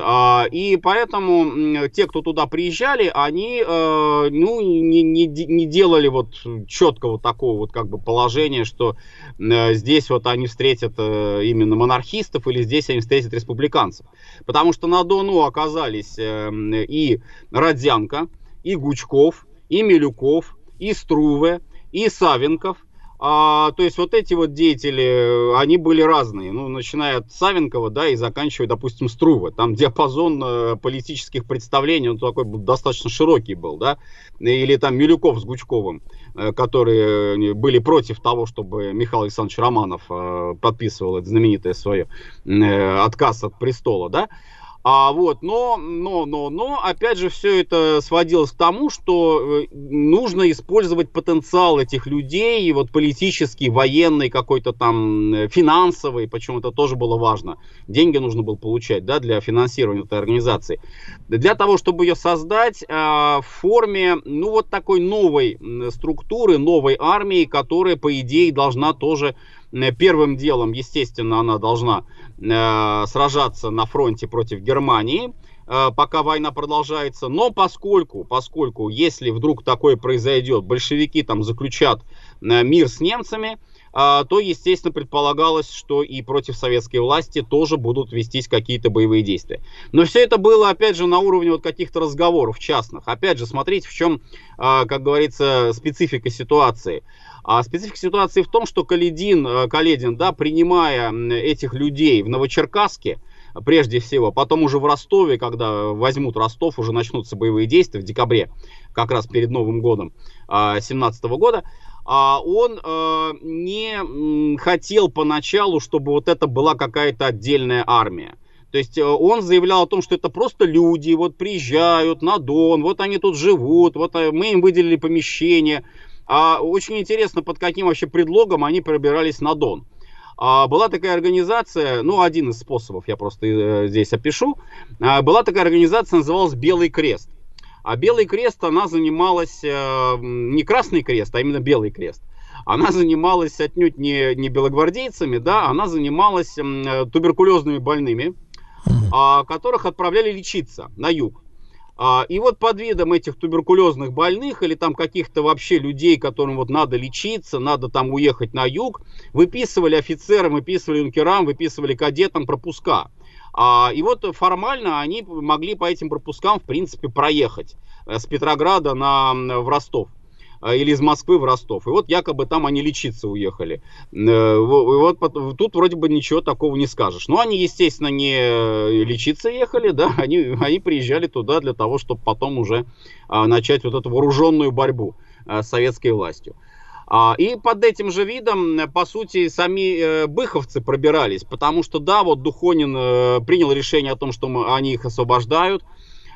И поэтому те, кто туда приезжали, они ну, не делали вот четкого такого вот как бы положения, что здесь вот они встретят именно монархистов или здесь они встретят республиканцев. Потому что на Дону оказались и Родзянко, и Гучков, и Милюков, и Струве, и Савенков. То есть вот эти вот деятели, они были разные, ну, начиная от Савенкова, да, и заканчивая, допустим, Струве. Там диапазон политических представлений, он такой достаточно широкий был, да, или там Милюков с Гучковым, которые были против того, чтобы Михаил Александрович Романов подписывал это знаменитое свое отказ от престола, да. Вот, но, опять же, все это сводилось к тому, что нужно использовать потенциал этих людей, и вот политический, военный, какой-то там финансовый, почему это тоже было важно. Деньги нужно было получать, да, для финансирования этой организации. Для того, чтобы ее создать в форме, ну, вот такой новой структуры, новой армии, которая, по идее, должна тоже... Первым делом, естественно, она должна сражаться на фронте против Германии, пока война продолжается. Но поскольку, если вдруг такое произойдет, большевики там заключат мир с немцами, то, естественно, предполагалось, что и против советской власти тоже будут вестись какие-то боевые действия. Но все это было, опять же, на уровне вот каких-то разговоров частных. Опять же, смотрите, в чем, как говорится, специфика ситуации. А специфика ситуации в том, что Каледин, да, принимая этих людей в Новочеркасске, прежде всего, потом уже в Ростове, когда возьмут Ростов, уже начнутся боевые действия в декабре, как раз перед Новым годом 2017 года, он не хотел поначалу, чтобы вот это была какая-то отдельная армия. То есть он заявлял о том, что это просто люди, вот приезжают на Дон, вот они тут живут, вот мы им выделили помещение. Очень интересно, под каким вообще предлогом они пробирались на Дон. Была такая организация, ну, один из способов я просто здесь опишу. Была такая организация, называлась «Белый крест». А «Белый крест», она занималась, не «Красный крест», а именно «Белый крест». Она занималась отнюдь не белогвардейцами, да, она занималась туберкулезными больными, которых отправляли лечиться на юг. И вот под видом этих туберкулезных больных или там каких-то вообще людей, которым вот надо лечиться, надо там уехать на юг, выписывали офицерам, выписывали юнкерам, выписывали кадетам пропуска. И вот формально они могли по этим пропускам, в принципе, проехать с Петрограда в Ростов. Или из Москвы в Ростов. И вот якобы там они лечиться уехали. И вот тут вроде бы ничего такого не скажешь. Но они, естественно, не лечиться ехали, да, они приезжали туда для того, чтобы потом уже начать вот эту вооруженную борьбу с советской властью. И под этим же видом, по сути, сами быховцы пробирались, потому что, да, вот Духонин принял решение о том, что они их освобождают.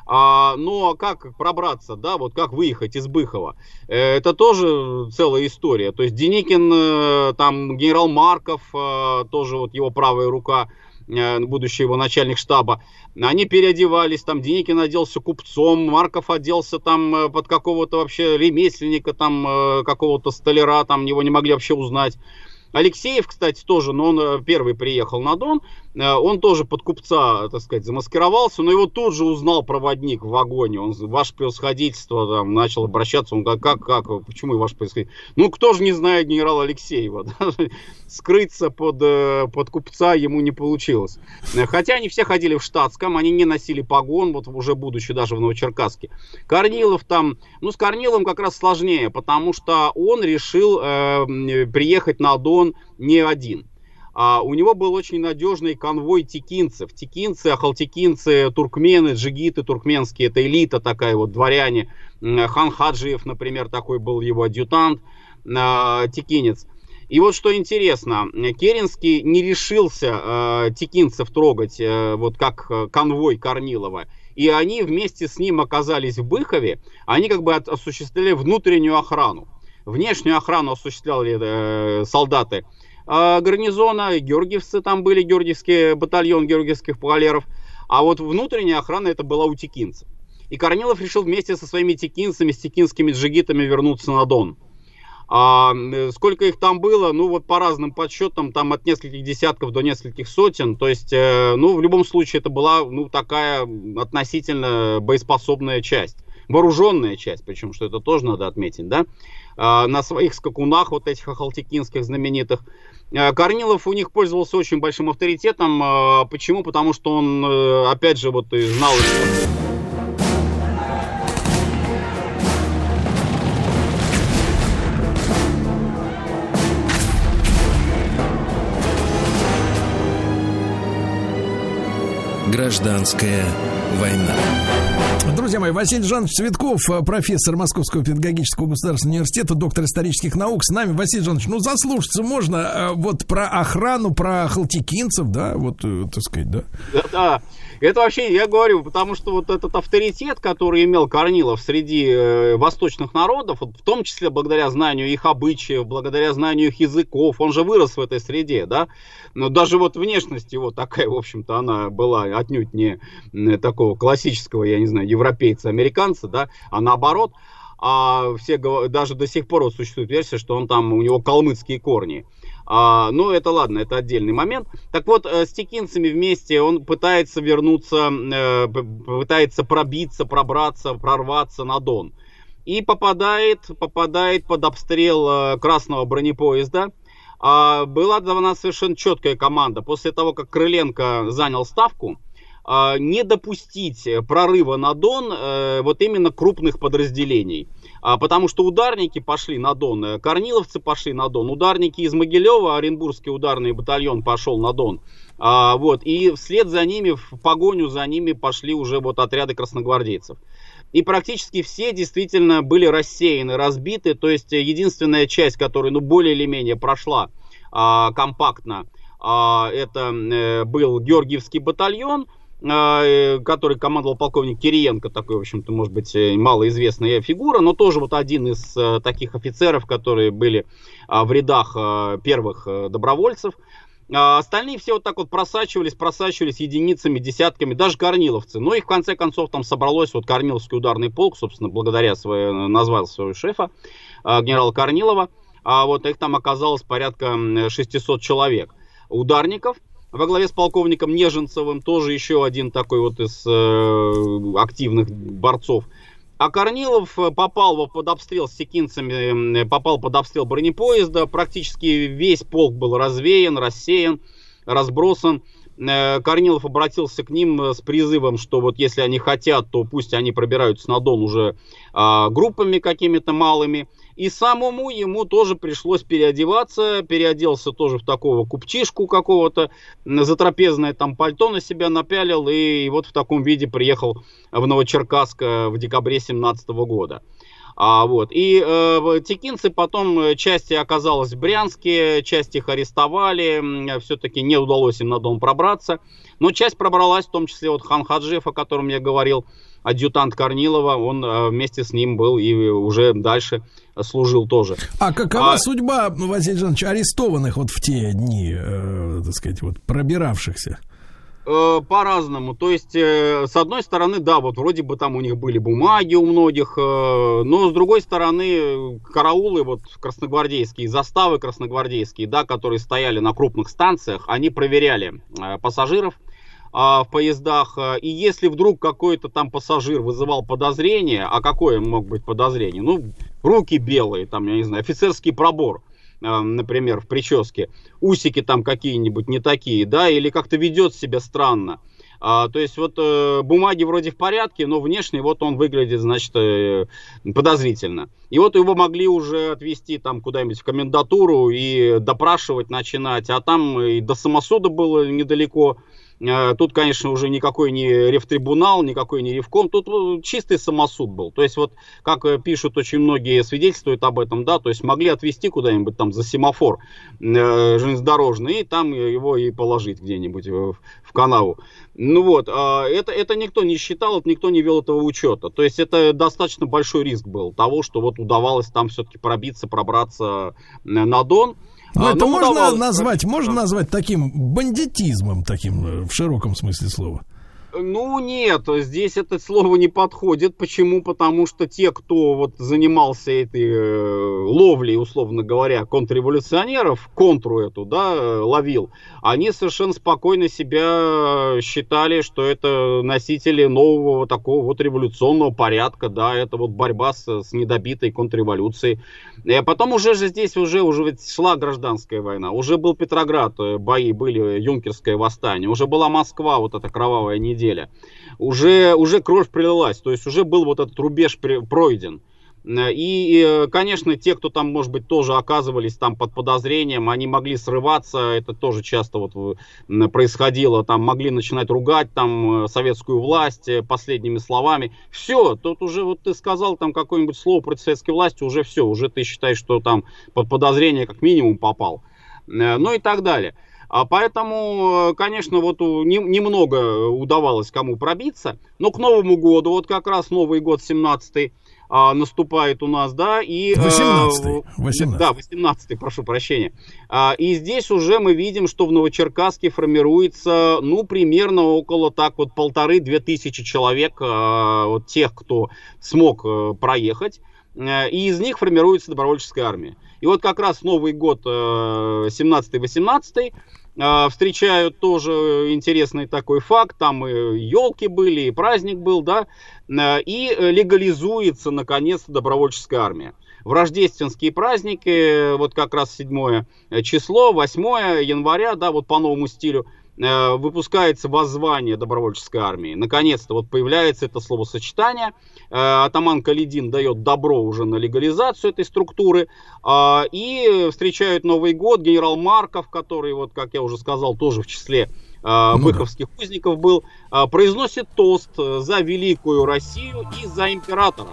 Но как пробраться, да, вот как выехать из Быхова, это тоже целая история. То есть Деникин, там генерал Марков, тоже вот его правая рука, будущий его начальник штаба, они переодевались, там Деникин оделся купцом, Марков оделся там под какого-то вообще ремесленника, там какого-то столяра, там его не могли вообще узнать. Алексеев, кстати, тоже, но он первый приехал на Дон, он тоже под купца, так сказать, замаскировался, но его тут же узнал проводник в вагоне, он, ваше превосходительство, там, начал обращаться, он говорит, как, почему ваше превосходительство? Ну, кто же не знает генерала Алексеева, да? Скрыться под купца ему не получилось. Хотя они все ходили в штатском, они не носили погон, вот уже будучи даже в Новочеркасске. Корнилов там, ну, с Корниловым как раз сложнее, потому что он решил приехать на Дон не один. У него был очень надежный конвой текинцев. Текинцы, ахалтекинцы, туркмены, джигиты туркменские, это элита такая, вот дворяне. Хан Хаджиев, например, такой был его адъютант, текинец. И вот что интересно, Керенский не решился текинцев трогать, вот как конвой Корнилова. И они вместе с ним оказались в Быхове, они как бы осуществляли внутреннюю охрану. Внешнюю охрану осуществляли солдаты гарнизона, георгиевцы там были, георгиевский батальон георгиевских кавалеров, а вот внутренняя охрана это была у текинцев. И Корнилов решил вместе со своими текинцами, с текинскими джигитами вернуться на Дон. Сколько их там было, ну вот по разным подсчетам, там от нескольких десятков до нескольких сотен, то есть, ну в любом случае это была, ну такая относительно боеспособная часть. Вооруженная часть, причем, что это тоже надо отметить, да, на своих скакунах, вот этих ахалтекинских знаменитых. Корнилов у них пользовался очень большим авторитетом. Почему? Потому что он, опять же, вот и знал... Гражданская война. Друзья мои, Василий Жанович Цветков, профессор Московского педагогического государственного университета, доктор исторических наук, с нами. Василий Жанович, ну заслушаться можно вот про охрану, про ахалтекинцев, да, вот, так сказать, да? Да, это вообще, я говорю, потому что вот этот авторитет, который имел Корнилов среди восточных народов, в том числе благодаря знанию их обычаев, благодаря знанию их языков, он же вырос в этой среде, да, но даже вот внешность его такая, в общем-то, она была отнюдь не такого классического, я не знаю, европейцы, американцы, да, а наоборот, все, даже до сих пор вот существует версия, что он там, у него калмыцкие корни. Ну, это ладно, это отдельный момент. Так вот, с текинцами вместе он пытается вернуться, пытается пробиться, пробраться, прорваться на Дон. И попадает под обстрел красного бронепоезда. Была дана совершенно четкая команда. После того, как Крыленко занял ставку, не допустить прорыва на Дон вот именно крупных подразделений. Потому что ударники пошли на Дон, корниловцы пошли на Дон, ударники из Могилева, Оренбургский ударный батальон пошел на Дон. Вот, и вслед за ними, в погоню за ними пошли уже вот отряды красногвардейцев. И практически все действительно были рассеяны, разбиты. То есть единственная часть, которая, ну, более или менее прошла компактно, это был Георгиевский батальон, который командовал полковник Кириенко, такой, в общем-то, может быть, малоизвестная фигура, но тоже вот один из таких офицеров, которые были в рядах первых добровольцев. Остальные все вот так вот просачивались единицами, десятками, даже корниловцы. Но их, в конце концов, там собралось, вот Корниловский ударный полк, собственно, благодаря своего шефа, генерала Корнилова, вот их там оказалось порядка 600 человек, ударников. во главе с полковником Неженцевым, тоже еще один такой вот из активных борцов. А Корнилов попал под обстрел с секинцами, попал под обстрел бронепоезда, практически весь полк был развеян, рассеян, разбросан. Корнилов обратился к ним с призывом, что вот если они хотят, то пусть они пробираются на Дон уже группами какими-то малыми. И самому ему тоже пришлось переодеваться, переоделся тоже в такого купчишку какого-то, затрапезное там пальто на себя напялил, и вот в таком виде приехал в Новочеркасск в декабре 2017 года. И текинцы потом, часть оказалась в Брянске, часть их арестовали, все-таки не удалось им на Дон пробраться, но часть пробралась, в том числе вот Хан Хаджиев, о котором я говорил, адъютант Корнилова, он вместе с ним был и уже дальше служил тоже. А какова судьба, Василий Жанович, арестованных вот в те дни, так сказать, вот пробиравшихся? По-разному. То есть, с одной стороны, да, вот вроде бы там у них были бумаги у многих, но с другой стороны, караулы вот красногвардейские, заставы красногвардейские, да, которые стояли на крупных станциях, они проверяли пассажиров в поездах, и если вдруг какой-то там пассажир вызывал подозрение, а какое мог быть подозрение? Ну, руки белые, там, я не знаю, офицерский пробор, например, в прическе, усики там какие-нибудь не такие, да, или как-то ведет себя странно. То есть вот бумаги вроде в порядке, но внешне вот он выглядит, значит, подозрительно. И вот его могли уже отвезти там куда-нибудь в комендатуру и допрашивать начинать, а там и до самосуда было недалеко. Тут, конечно, уже никакой не рефтрибунал, никакой не ревком, тут чистый самосуд был. То есть вот, как пишут очень многие, свидетельствуют об этом, да, то есть могли отвезти куда-нибудь там за семафор железнодорожный и там его и положить где-нибудь в канаву. Ну вот, это никто не считал, это никто не вел этого учета. То есть это достаточно большой риск был того, что вот удавалось там все-таки пробиться, пробраться на Дон. Но это можно назвать таким бандитизмом, таким в широком смысле слова? Ну нет, здесь это слово не подходит. Почему? Потому что те, кто вот занимался этой ловлей, условно говоря, контрреволюционеров, контру эту, да, ловил, они совершенно спокойно себя считали, что это носители нового такого вот революционного порядка, да, это вот борьба с недобитой контрреволюцией. Потом уже здесь шла гражданская война, уже был Петроград, бои были, Юнкерское восстание, уже была Москва, вот эта кровавая неделя. Уже кровь пролилась, то есть уже был вот этот рубеж пройден. И, конечно, те, кто там, может быть, тоже оказывались там под подозрением, они могли срываться, это тоже часто вот происходило, там могли начинать ругать там советскую власть последними словами. Все, тут уже вот ты сказал там какое-нибудь слово против советской власти, уже все, уже ты считаешь, что там под подозрение как минимум попал, ну и так далее. Поэтому, конечно, вот немного удавалось кому пробиться, но к Новому году, вот как раз Новый год 17-й наступает у нас, да, и... 18-й. Да, 18-й, прошу прощения. И здесь уже мы видим, что в Новочеркасске формируется, ну, примерно около так вот 1500-2000 человек, вот тех, кто смог проехать. И из них формируется добровольческая армия. И вот как раз Новый год 17-18 встречают, тоже интересный такой факт. Там и елки были, и праздник был, да. И легализуется, наконец, добровольческая армия. В рождественские праздники, вот как раз 7 число, 8 января, да, вот по новому стилю, выпускается воззвание добровольческой армии. Наконец-то вот появляется это словосочетание. Атаман Каледин дает добро уже на легализацию этой структуры. И встречают Новый год генерал Марков, который, вот как я уже сказал, тоже в числе быковских узников был, произносит тост за великую Россию и за императора.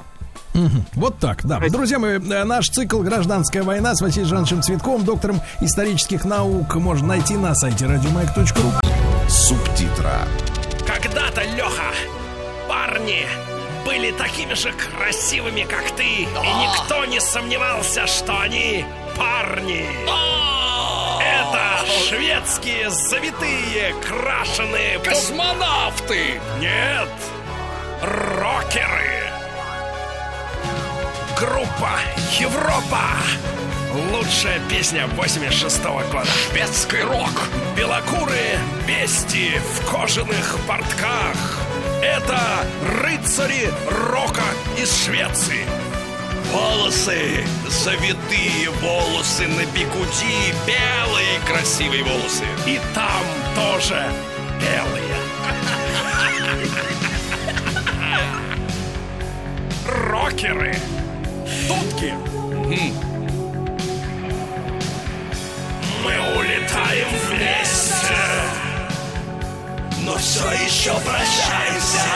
Вот так, да. Друзья мои, наш цикл «Гражданская война» с Василием Жановичем Цветковым, доктором исторических наук, можно найти на сайте radiomayak.ru. Субтитра. Когда-то, Леха, парни были такими же красивыми, как ты, и никто не сомневался, что они парни. Это шведские завитые, крашеные... Космонавты! Нет, рокеры! Группа Европа Лучшая песня 86-го года. Шведский рок. Белокурые бести в кожаных портках. Это рыцари рока из Швеции. Волосы, завитые волосы на бигуди, белые красивые волосы. И там тоже белые. Рокеры. Дудки. Мы улетаем вместе, но все еще прощаемся.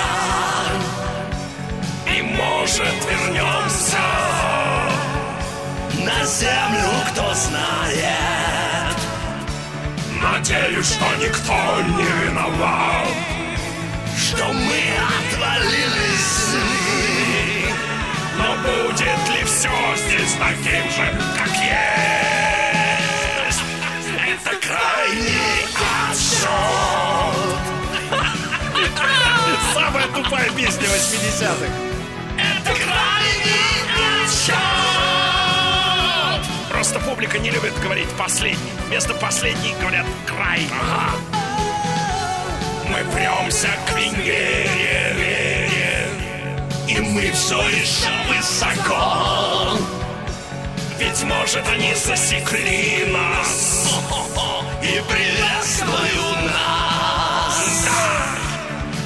И может вернемся на землю, кто знает. Надеюсь, что никто не виноват, что мы отвалились. Но будет ли все здесь таким же, как есть? Это крайний отсчет. Самая тупая песня 80-х. Это крайний отсчет. Просто публика не любит говорить «последний». Вместо «последний» говорят «крайний». Ага. Мы премся к Венере. И мы все еще высоко, ведь, может, они засекли нас и приветствуют нас. Да.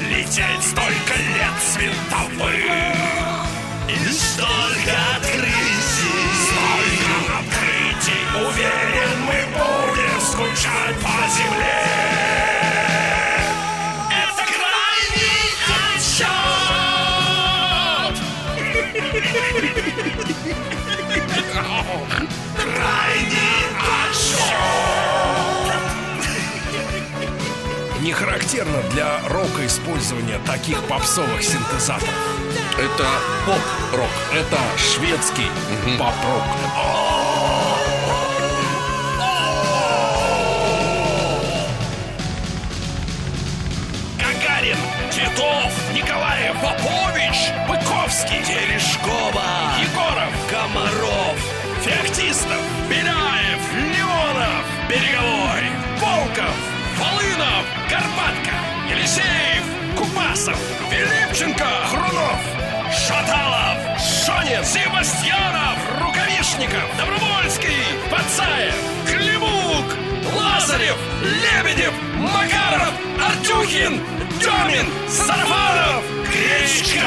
Лететь столько лет световых и столько открытий, столько открытий. Уверен, мы будем скучать по земле. Крайний отсчет. Не характерно для рока использование таких попсовых синтезаторов. Это поп-рок. Это шведский поп-рок. Гагарин, Титов, Николаев, Попович, Быковский, Терешкова, Егоров, Комаров, Феоктистов, Беляев, Леонов, Береговой, Волков, Волынов, Карпатко, Елисеев, Купасов, Филипченко, Хрунов, Шаталов, Шонин, Себастьянов, Рукавишников, Добровольский, Пацаев, Климук, Лазарев, Лебедев, Макаров, Артюхин, Демин, Сарафанов, Кричка.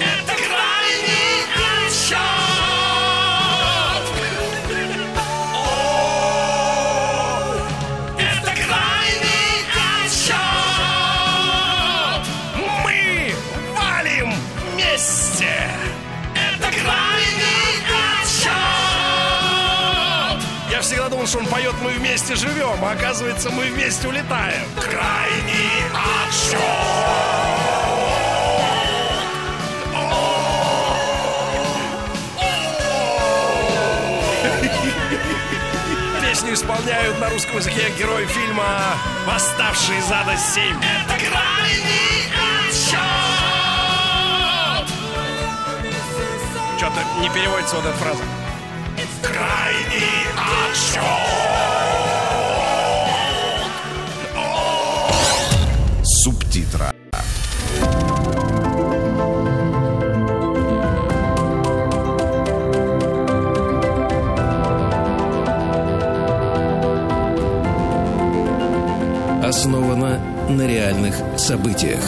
Это крайний отсчет. Это крайний отсчет. Мы валим вместе. Это крайний отсчет. Я всегда думал, что он поет «Мы вместе живем», а оказывается, мы вместе улетаем. Крайний отсчет. Песню исполняют на русском языке герои фильма «Восставшие из ада 7». Это крайний отсчет. Что-то не переводится вот эта фраза. Крайний отсчет. Субтитры. Основано на реальных событиях.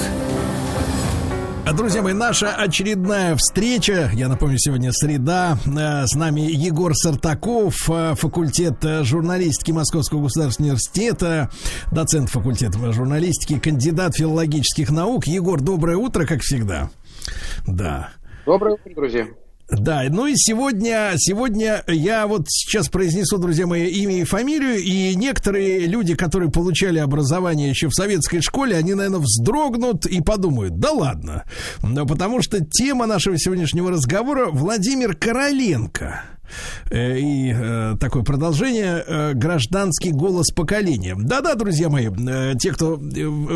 Друзья мои, наша очередная встреча. Я напомню, сегодня среда. С нами Егор Сартаков, факультет журналистики Московского государственного университета, доцент факультета журналистики, кандидат филологических наук. Егор, доброе утро, как всегда. Да. Доброе утро, друзья. Да, ну и сегодня я вот сейчас произнесу, друзья мои, имя и фамилию, и некоторые люди, которые получали образование еще в советской школе, они, наверное, вздрогнут и подумают, да ладно, но потому что тема нашего сегодняшнего разговора — Владимир Короленко. и такое продолжение «Гражданский голос поколения». Да-да, друзья мои, те, кто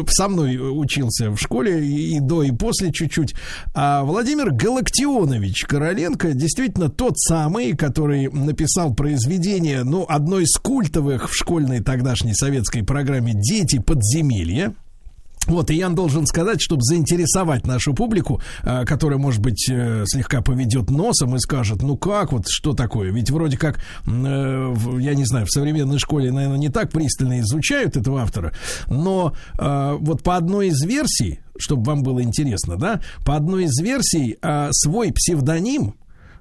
со мной учился в школе и до, и после чуть-чуть, Владимир Галактионович Короленко действительно тот самый, который написал произведение, ну, одно из культовых в школьной тогдашней советской программе «Дети подземелья». Вот, и я должен сказать, чтобы заинтересовать нашу публику, которая, может быть, слегка поведет носом и скажет, ну как, вот что такое? Ведь вроде как, я не знаю, в современной школе, наверное, не так пристально изучают этого автора, но вот по одной из версий, чтобы вам было интересно, да, по одной из версий свой псевдоним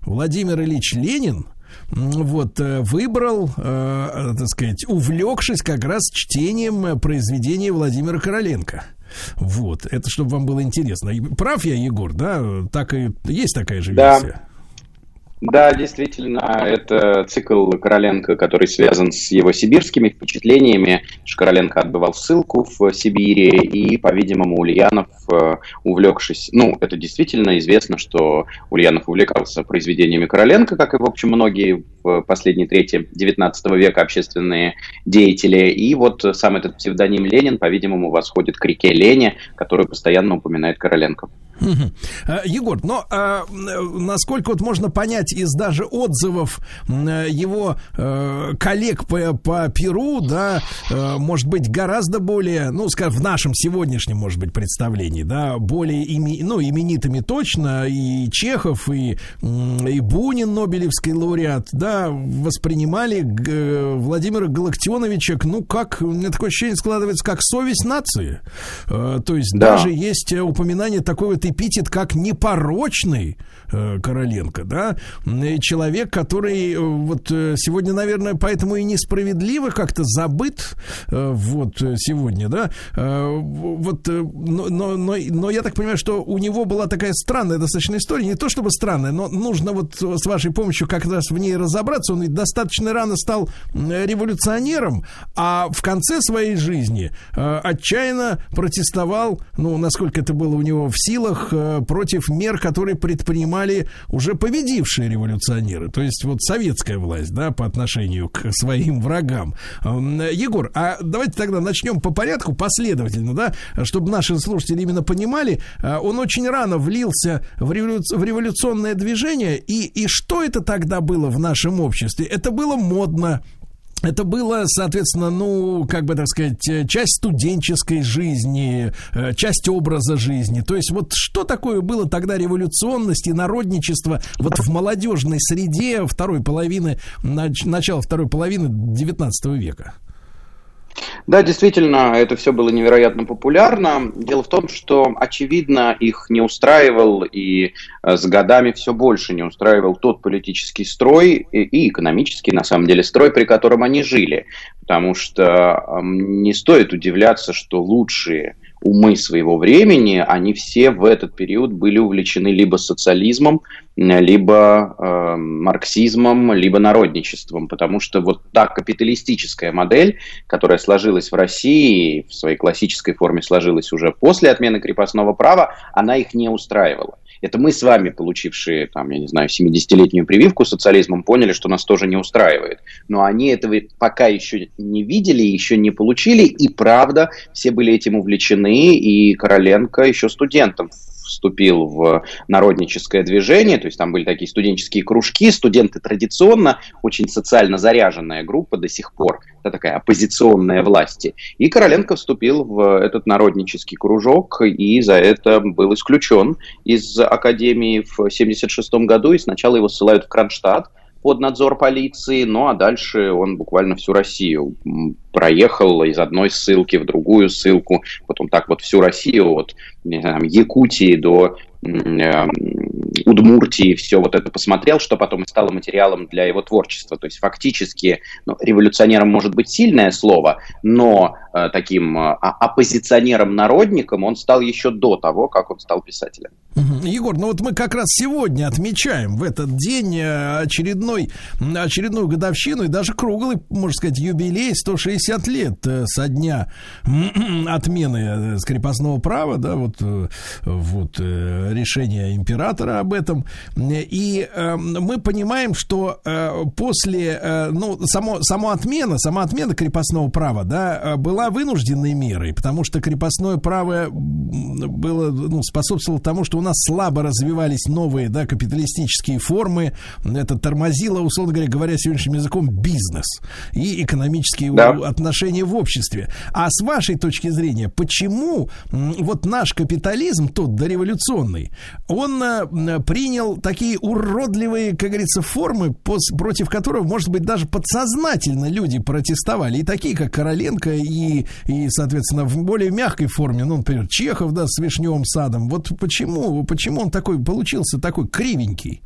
Владимир Ильич Ленин вот выбрал, так сказать, увлекшись как раз чтением произведения Владимира Короленко. Вот, это чтобы вам было интересно. Прав я, Егор, да? Так и есть такая же версия. Да, да, действительно, это цикл Короленко, который связан с его сибирскими впечатлениями. Короленко отбывал ссылку в Сибири, и, по-видимому, Ульянов, увлекшись... Ну, это действительно известно, что Ульянов увлекался произведениями Короленко, как и, в общем, многие в последней трети XIX века общественные деятели. И вот сам этот псевдоним Ленин, по-видимому, восходит к реке Лене, которую постоянно упоминает Короленко. Егор, но насколько вот можно понять из даже отзывов его коллег по Перу, да, может быть, гораздо более, ну, скажем, в нашем сегодняшнем, может быть, представлении, да, более именитыми точно, и Чехов, и Бунин, Нобелевский лауреат, да, воспринимали Владимира Галактионовича, ну, как, у меня такое ощущение складывается, как совесть нации. То есть да, даже есть упоминание такой вот эпитет, как непорочный Короленко, да, человек, который вот сегодня, наверное, поэтому и несправедливо как-то забыт, вот сегодня, да, вот, но я так понимаю, что у него была такая странная достаточно история, не то чтобы странная, но нужно вот с вашей помощью как раз в ней разобраться, он ведь достаточно рано стал революционером, а в конце своей жизни отчаянно протестовал, ну, насколько это было у него в силах, против мер, которые предпринимали уже победившие революционеры, то есть вот советская власть, да, по отношению к своим врагам. Егор, а давайте тогда начнем по порядку, последовательно, да, чтобы наши слушатели именно понимали, он очень рано влился в революционное движение, и что это тогда было в нашем обществе? Это было модно. Это было, соответственно, ну, как бы так сказать, часть студенческой жизни, часть образа жизни. То есть вот что такое было тогда революционность и народничество вот в молодежной среде второй половины, начала второй половины XIX века? Да, действительно, это все было невероятно популярно. Дело в том, что, очевидно, их не устраивал и с годами все больше не устраивал тот политический строй и экономический, на самом деле, строй, при котором они жили. Потому что не стоит удивляться, что лучшие умы своего времени, они все в этот период были увлечены либо социализмом, либо марксизмом, либо народничеством, потому что вот та капиталистическая модель, которая сложилась в России, в своей классической форме сложилась уже после отмены крепостного права, она их не устраивала. Это мы с вами, получившие, там, я не знаю, 70-летнюю прививку социализмом, поняли, что нас тоже не устраивает. Но они этого пока еще не видели, еще не получили, и правда, все были этим увлечены, и Короленко еще студентом вступил в народническое движение, то есть там были такие студенческие кружки, студенты традиционно, очень социально заряженная группа до сих пор, это такая оппозиционная власти. И Короленко вступил в этот народнический кружок и за это был исключен из академии в 1976 году, и сначала его ссылают в Кронштадт под надзор полиции, ну а дальше он буквально всю Россию проехал из одной ссылки в другую ссылку, потом так вот всю Россию, от Якутии до Удмуртии, все вот это посмотрел, что потом и стало материалом для его творчества. То есть фактически, ну, революционером может быть сильное слово, но таким оппозиционером-народником он стал еще до того, как он стал писателем. Егор, ну вот мы как раз сегодня отмечаем в этот день очередную годовщину и даже круглый, можно сказать, юбилей, 160 лет со дня отмены крепостного права, да, вот решения императора об этом. И мы понимаем, что после, сама отмена крепостного права, да, была вынужденной мерой, потому что крепостное право было, способствовало тому, что у нас слабо развивались новые, да, капиталистические формы. Это тормозило, условно говоря, сегодняшним языком, бизнес и экономические отношения в обществе. А с вашей точки зрения, почему вот наш капитализм, тот дореволюционный, он принял такие уродливые, как говорится, формы, против которых, может быть, даже подсознательно люди протестовали, и такие, как Короленко, и соответственно, в более мягкой форме, например, Чехов, да, с Вишневым садом. Вот почему он такой получился, такой кривенький?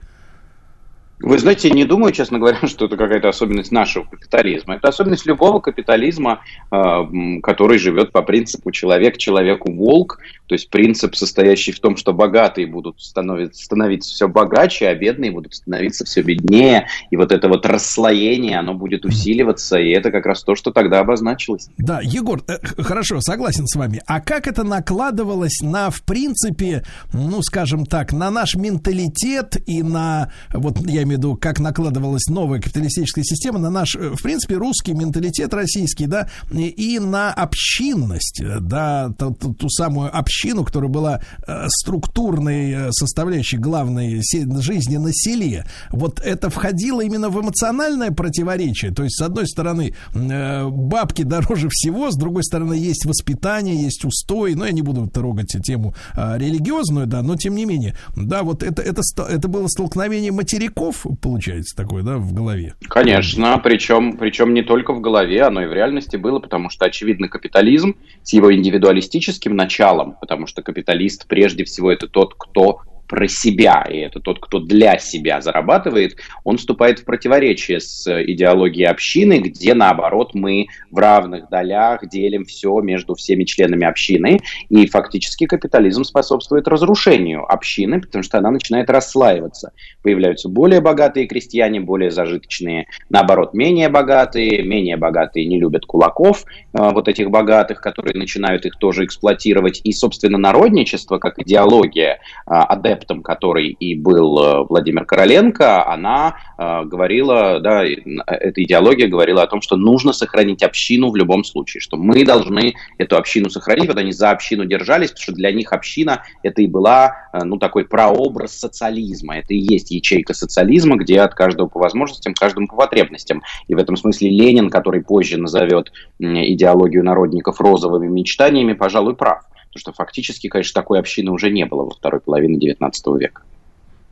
Вы знаете, не думаю, честно говоря, что это какая-то особенность нашего капитализма. Это особенность любого капитализма, который живет по принципу «человек человеку волк», то есть принцип, состоящий в том, что богатые будут становиться все богаче, а бедные будут становиться все беднее. И вот это вот расслоение, оно будет усиливаться, и это как раз то, что тогда обозначилось. Да, Егор, хорошо, согласен с вами. А как это накладывалось на, в принципе, на наш менталитет и на, я имею в виду, как накладывалась новая капиталистическая система на наш, в принципе, русский менталитет, российский, да, и на общинность, да, ту самую общину, которая была структурной составляющей главной жизни на селе. Вот это входило именно в эмоциональное противоречие. То есть, с одной стороны, бабки дороже всего, с другой стороны, есть воспитание, есть устой. Я не буду трогать тему религиозную, да, но тем не менее, да, вот это было столкновение материков, получается, такое, да, в голове. Конечно, причем не только в голове, оно и в реальности было, потому что, очевидно, капитализм с его индивидуалистическим началом, потому что капиталист, прежде всего, это тот, кто про себя, и это тот, кто для себя зарабатывает, он вступает в противоречие с идеологией общины, где, наоборот, мы в равных долях делим все между всеми членами общины, и фактически капитализм способствует разрушению общины, потому что она начинает расслаиваться. Появляются более богатые крестьяне, более зажиточные, наоборот, менее богатые. Менее богатые не любят кулаков, вот этих богатых, которые начинают их тоже эксплуатировать. И, собственно, народничество, как идеология, аптом, который и был Владимир Короленко, она говорила, да, эта идеология говорила о том, что нужно сохранить общину в любом случае, что мы должны эту общину сохранить. Вот они за общину держались, потому что для них община это и была, такой прообраз социализма, это и есть ячейка социализма, где от каждого по возможностям, каждому по потребностям. И в этом смысле Ленин, который позже назовет идеологию народников розовыми мечтаниями, пожалуй, прав. Потому что фактически, конечно, такой общины уже не было во второй половине XIX века.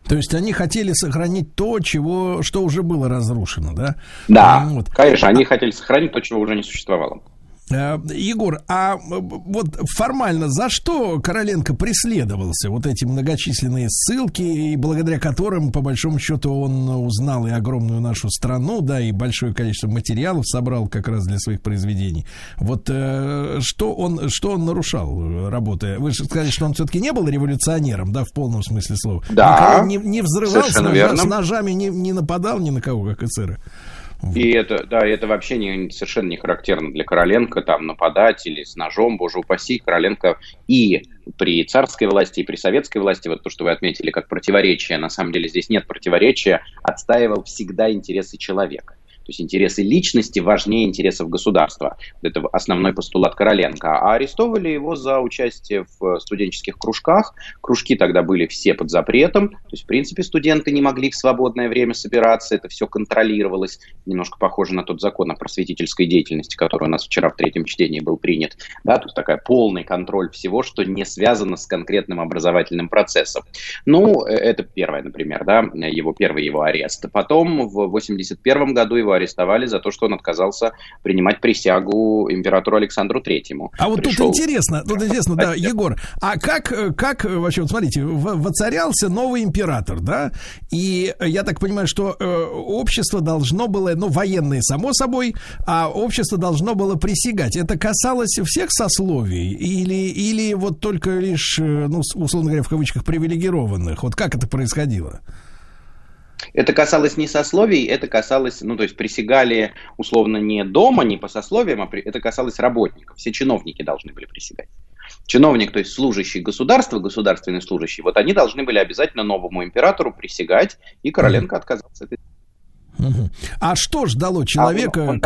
То есть они хотели сохранить то, что уже было разрушено, да? Да, вот. Конечно, они хотели сохранить то, чего уже не существовало. Егор, а вот формально за что Короленко преследовался? Вот эти многочисленные ссылки, и благодаря которым, по большому счету, он узнал и огромную нашу страну, да, и большое количество материалов собрал как раз для своих произведений. Вот что он нарушал, работая? Вы же сказали, что он все-таки не был революционером, да, в полном смысле слова. Да. Не взрывался, с ножами не нападал ни на кого, как эсеры. И это вообще совершенно не характерно для Короленко, там, нападать или с ножом, боже упаси. Короленко и при царской власти, и при советской власти, вот то, что вы отметили, как противоречие, на самом деле здесь нет противоречия, отстаивал всегда интересы человека. То есть интересы личности важнее интересов государства. Это основной постулат Короленко. А арестовывали его за участие в студенческих кружках. Кружки тогда были все под запретом. То есть, в принципе, студенты не могли в свободное время собираться. Это все контролировалось. Немножко похоже на тот закон о просветительской деятельности, который у нас вчера в третьем чтении был принят. Да, то есть такой полный контроль всего, что не связано с конкретным образовательным процессом. Это первое, например, да, первый его арест. Потом в 1981 году его арестовали за то, что он отказался принимать присягу императору Александру Третьему. А вот тут интересно, да, Егор, а как вообще, вот смотрите, воцарялся новый император, да, и я так понимаю, что общество должно было, военные, само собой, а общество должно было присягать. Это касалось всех сословий или вот только лишь, условно говоря, в кавычках привилегированных? Вот как это происходило? Это касалось не сословий, это касалось, ну, то есть присягали условно не дома, не по сословиям, а это касалось работников. Все чиновники должны были присягать. Чиновник, то есть служащий государства, государственный служащий, вот они должны были обязательно новому императору присягать, и Короленко отказался от этого. А что ждало человека, он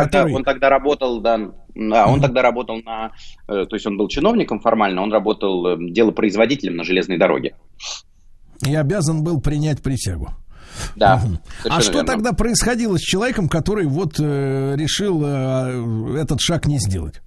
тогда работал на... То есть он был чиновником формально, он работал делопроизводителем на железной дороге. И обязан был принять присягу. Да. А что верно. Тогда происходило с человеком, который вот решил этот шаг не сделать?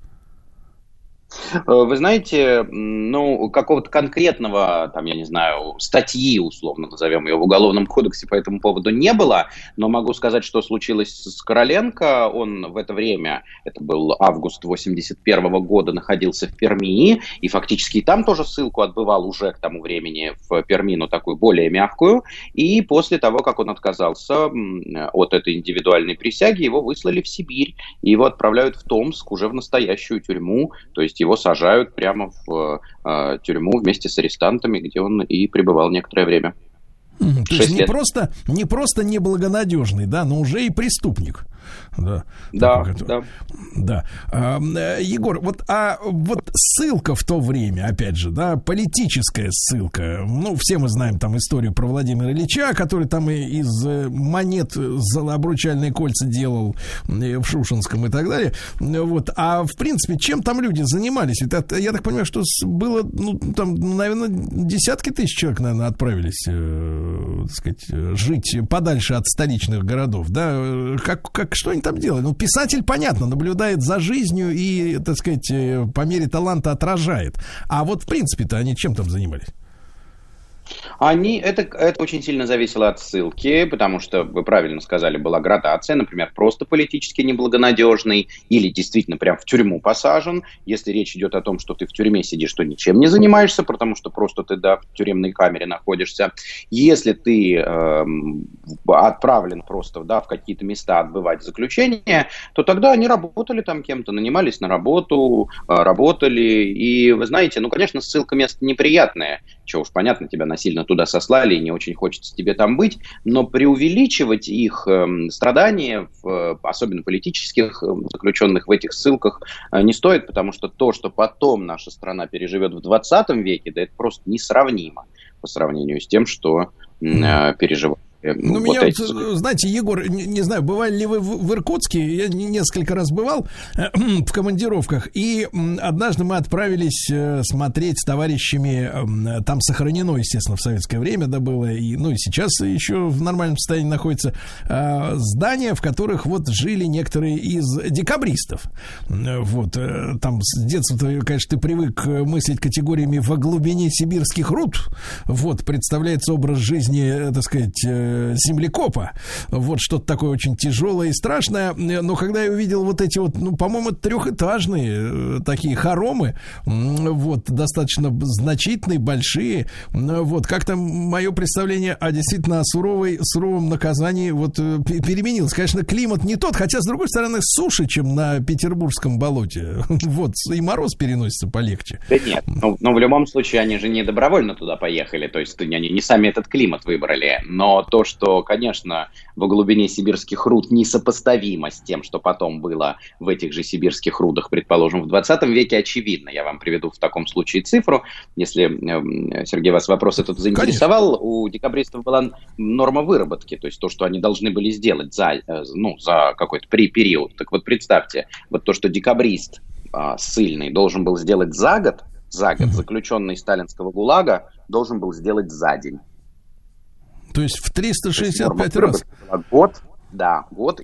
Вы знаете, ну, какого-то конкретного, там, я не знаю, статьи, условно назовем ее, в Уголовном кодексе по этому поводу не было, но могу сказать, что случилось с Короленко. Он в это время, это был август 81 года, находился в Перми, и фактически там тоже ссылку отбывал уже к тому времени в Перми, но такую более мягкую, и после того, как он отказался от этой индивидуальной присяги, его выслали в Сибирь, и его отправляют в Томск уже в настоящую тюрьму, то есть его сажают прямо в тюрьму вместе с арестантами, где он и пребывал некоторое время. То есть не просто неблагонадежный, да, но уже и преступник. Да, да, такой, да. Егор, вот ссылка в то время, опять же, да, политическая ссылка. Ну, все мы знаем там историю про Владимира Ильича, который там из монет обручальные кольца делал в Шушинском и так далее. Вот. А в принципе, чем там люди занимались? Это, я так понимаю, что было, ну, там, наверное, десятки тысяч человек, наверное, отправились, так сказать, жить подальше от столичных городов, да? Как что они там делают? Ну, писатель, понятно, наблюдает за жизнью и, так сказать, по мере таланта отражает. А вот, в принципе-то, они чем там занимались? Это очень сильно зависело от ссылки, потому что, вы правильно сказали, была градация, например, просто политически неблагонадежный или действительно прям в тюрьму посажен. Если речь идет о том, что ты в тюрьме сидишь, то ничем не занимаешься, потому что просто ты, да, в тюремной камере находишься. Если ты отправлен просто, да, в какие-то места отбывать заключение, то тогда они работали там кем-то, нанимались на работу, работали. И вы знаете, ну, конечно, ссылка место неприятное, чего уж понятно, тебя насильно туда сослали, и не очень хочется тебе там быть, но преувеличивать их страдания, особенно политических заключенных в этих ссылках, не стоит, потому что то, что потом наша страна переживет в 20 веке, да это просто несравнимо по сравнению с тем, что переживает. Ну, вот меня, знаете, Егор, не знаю, бывали ли вы в Иркутске, я несколько раз бывал в командировках, и однажды мы отправились смотреть с товарищами, там сохранено, естественно, в советское время, да, было, и, ну, и сейчас еще в нормальном состоянии находится, здания, в которых вот жили некоторые из декабристов. Вот, там с детства, конечно, ты привык мыслить категориями во глубине сибирских руд, вот, представляется образ жизни, так сказать, землекопа. Вот что-то такое очень тяжелое и страшное. Но когда я увидел вот эти вот, ну, по-моему, трехэтажные такие хоромы, вот, достаточно значительные, большие, вот, как-то мое представление о действительно о суровом наказании вот переменилось. Конечно, климат не тот, хотя, с другой стороны, суше, чем на петербургском болоте. Вот, и мороз переносится полегче. Да нет, но в любом случае они же не добровольно туда поехали, то есть они не сами этот климат выбрали, но то, что, конечно, во глубине сибирских руд несопоставимо с тем, что потом было в этих же сибирских рудах, предположим, в 20 веке, очевидно. Я вам приведу в таком случае цифру. Если, Сергей, вас вопрос этот заинтересовал, конечно. У декабристов была норма выработки, то есть то, что они должны были сделать за какой-то период. Так вот, представьте, вот то, что декабрист ссыльный должен был сделать за год заключенный сталинского ГУЛАГа должен был сделать за день. То есть в 365 раз. Год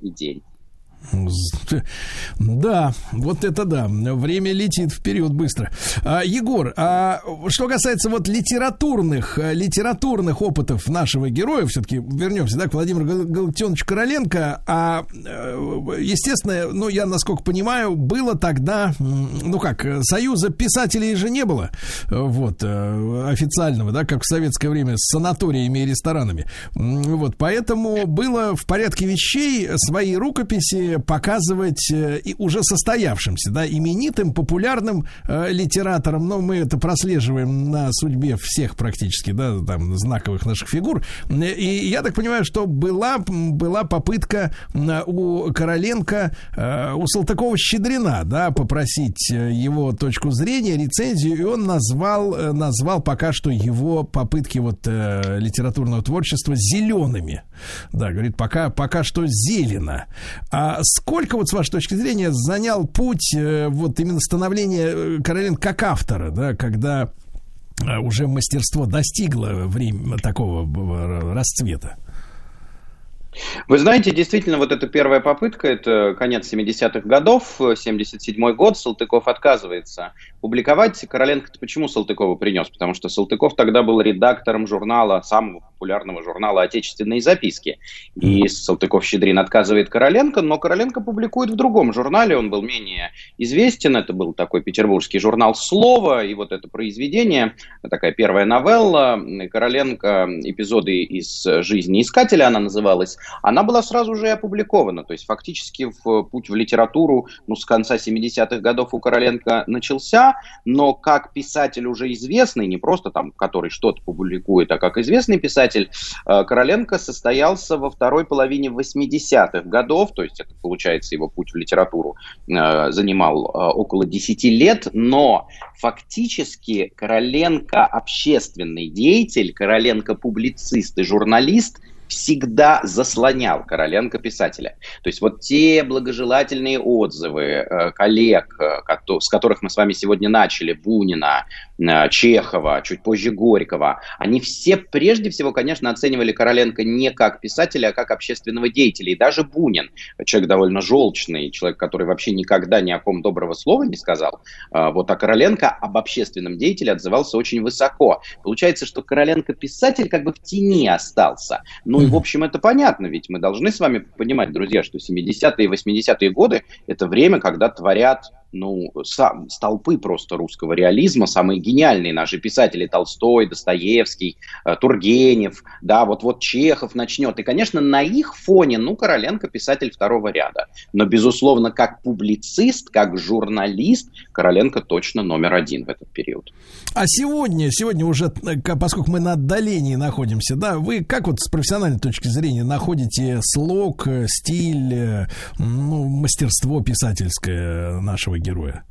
и день. Да, вот это да. Время летит вперед быстро. Егор, что касается вот литературных опытов нашего героя, все-таки вернемся, да, к Владимиру Галактионовичу Короленко. Естественно, ну, я, насколько понимаю, было тогда, ну как, союза писателей же не было, вот, официального, да, как в советское время с санаториями и ресторанами. Вот, поэтому было в порядке вещей свои рукописи, показывать и уже состоявшимся, да, именитым, популярным литераторам, но мы это прослеживаем на судьбе всех практически, да, там, знаковых наших фигур. И я так понимаю, что была попытка у Короленко, у Салтыкова-Щедрина, да, попросить его точку зрения, рецензию, и он назвал пока что его попытки вот литературного творчества зелеными. Да, говорит, пока что зелено. А сколько, вот с вашей точки зрения, занял путь вот именно становления Короленко как автора, да, когда уже мастерство достигло время такого расцвета? Вы знаете, действительно, вот эта первая попытка, это конец 70-х годов, 77-й год, Салтыков отказывается публиковать. Короленко почему Салтыкова принес? Потому что Салтыков тогда был редактором журнала, самого популярного журнала «Отечественные записки». И Салтыков-Щедрин отказывает Короленко, но Короленко публикует в другом журнале, он был менее известен, это был такой петербургский журнал «Слово», и вот это произведение, такая первая новелла, Короленко, эпизоды из «Жизни искателя» она называлась, она была сразу же и опубликована, то есть фактически путь в литературу, ну, с конца 70-х годов у Короленко начался, но как писатель уже известный, не просто там, который что-то публикует, а как известный писатель, Короленко состоялся во второй половине 80-х годов, то есть это, получается, его путь в литературу занимал около 10 лет, но фактически Короленко общественный деятель, Короленко публицист и журналист всегда заслонял Короленко писателя. То есть вот те благожелательные отзывы коллег, с которых мы с вами сегодня начали, Бунина, Чехова, чуть позже Горького, они все прежде всего, конечно, оценивали Короленко не как писателя, а как общественного деятеля. И даже Бунин, человек довольно желчный, человек, который вообще никогда ни о ком доброго слова не сказал, вот о Короленко, об общественном деятеле отзывался очень высоко. Получается, что Короленко писатель как бы в тени остался. Ну и, в общем, это понятно, ведь мы должны с вами понимать, друзья, что 70-е и 80-е годы – это время, когда творят, ну, столпы просто русского реализма, самые гениальные наши писатели: Толстой, Достоевский, Тургенев, да, вот-вот Чехов начнет. И, конечно, на их фоне, ну, Короленко писатель второго ряда. Но, безусловно, как публицист, как журналист, Короленко точно номер один в этот период. А сегодня уже, поскольку мы на отдалении находимся, да, вы как вот с профессиональной точки зрения находите слог, стиль, ну, мастерство писательское нашего героя?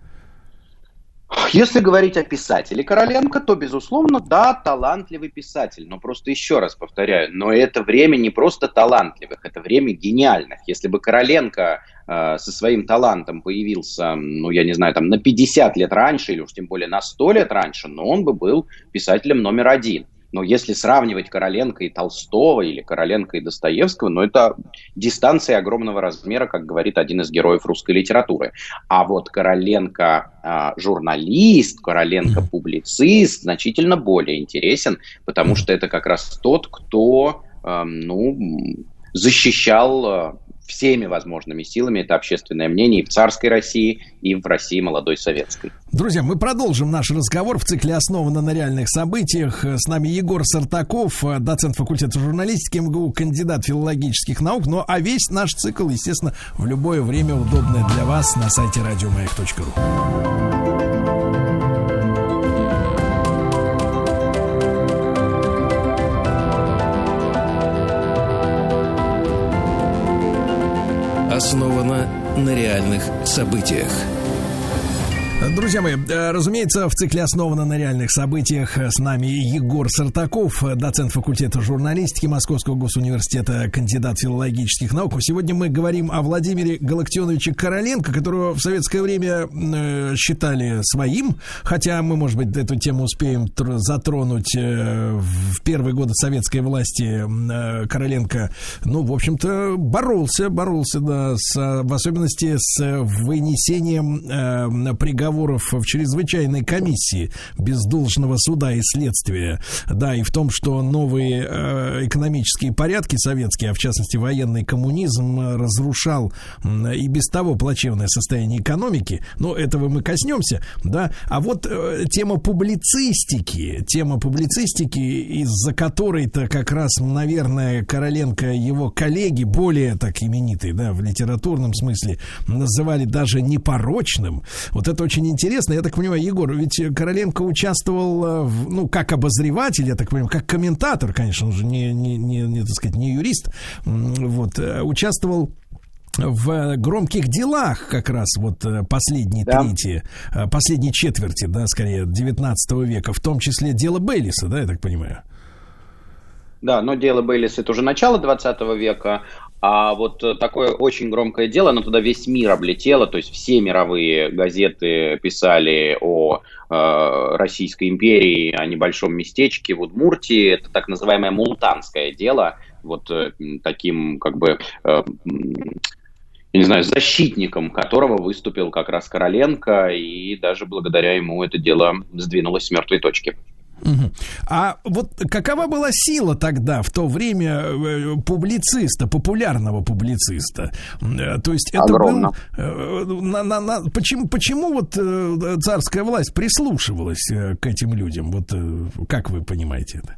Если говорить о писателе Короленко, то, безусловно, да, талантливый писатель. Но просто еще раз повторяю, но это время не просто талантливых, это время гениальных. Если бы Короленко со своим талантом появился, ну, я не знаю, там, на 50 лет раньше или уж тем более на 100 лет раньше, но он бы был писателем номер один. Но если сравнивать Короленко и Толстого или Короленко и Достоевского, ну, это дистанция огромного размера, как говорит один из героев русской литературы. А вот Короленко журналист, Короленко публицист значительно более интересен, потому что это как раз тот, кто, ну, защищал всеми возможными силами это общественное мнение и в царской России, и в России молодой советской. Друзья, мы продолжим наш разговор в цикле «Основано на реальных событиях». С нами Егор Сартаков, доцент факультета журналистики МГУ, кандидат филологических наук. Ну а весь наш цикл, естественно, в любое время удобное для вас на сайте radiomayak.ru. Основано на реальных событиях. Друзья мои, разумеется, в цикле «Основано на реальных событиях» с нами Егор Сартаков, доцент факультета журналистики Московского госуниверситета, кандидат филологических наук. Сегодня мы говорим о Владимире Галактионовиче Короленко, которого в советское время считали своим, хотя мы, может быть, эту тему успеем затронуть. В первые годы советской власти Короленко, ну, в общем-то, боролся, да, в особенности с вынесением приговора приговоров в чрезвычайной комиссии без должного суда и следствия, да, и в том, что новые экономические порядки советские, а в частности военный коммунизм, разрушал и без того плачевное состояние экономики, но этого мы коснемся, да, а вот тема публицистики, из-за которой-то как раз, наверное, Короленко и его коллеги, более так именитые, да, в литературном смысле, называли даже непорочным. Вот это очень интересно. Я так понимаю, Егор, ведь Короленко участвовал, как обозреватель, я так понимаю, как комментатор, конечно, он же не юрист, вот, участвовал в громких делах как раз вот последней четверти, да, скорее, 19 века, в том числе дело Бейлиса, да, я так понимаю. Да, но дело Бейлиса — это уже начало 20 века, а вот такое очень громкое дело, оно туда весь мир облетело, то есть все мировые газеты писали о Российской империи, о небольшом местечке в Удмуртии, это так называемое Мултанское дело, вот таким как бы... защитником которого выступил как раз Короленко, и даже благодаря ему это дело сдвинулось с мертвой точки. А вот какова была сила тогда, в то время, публициста, популярного публициста? То есть это огромно. Почему вот царская власть прислушивалась к этим людям? Вот как вы понимаете это?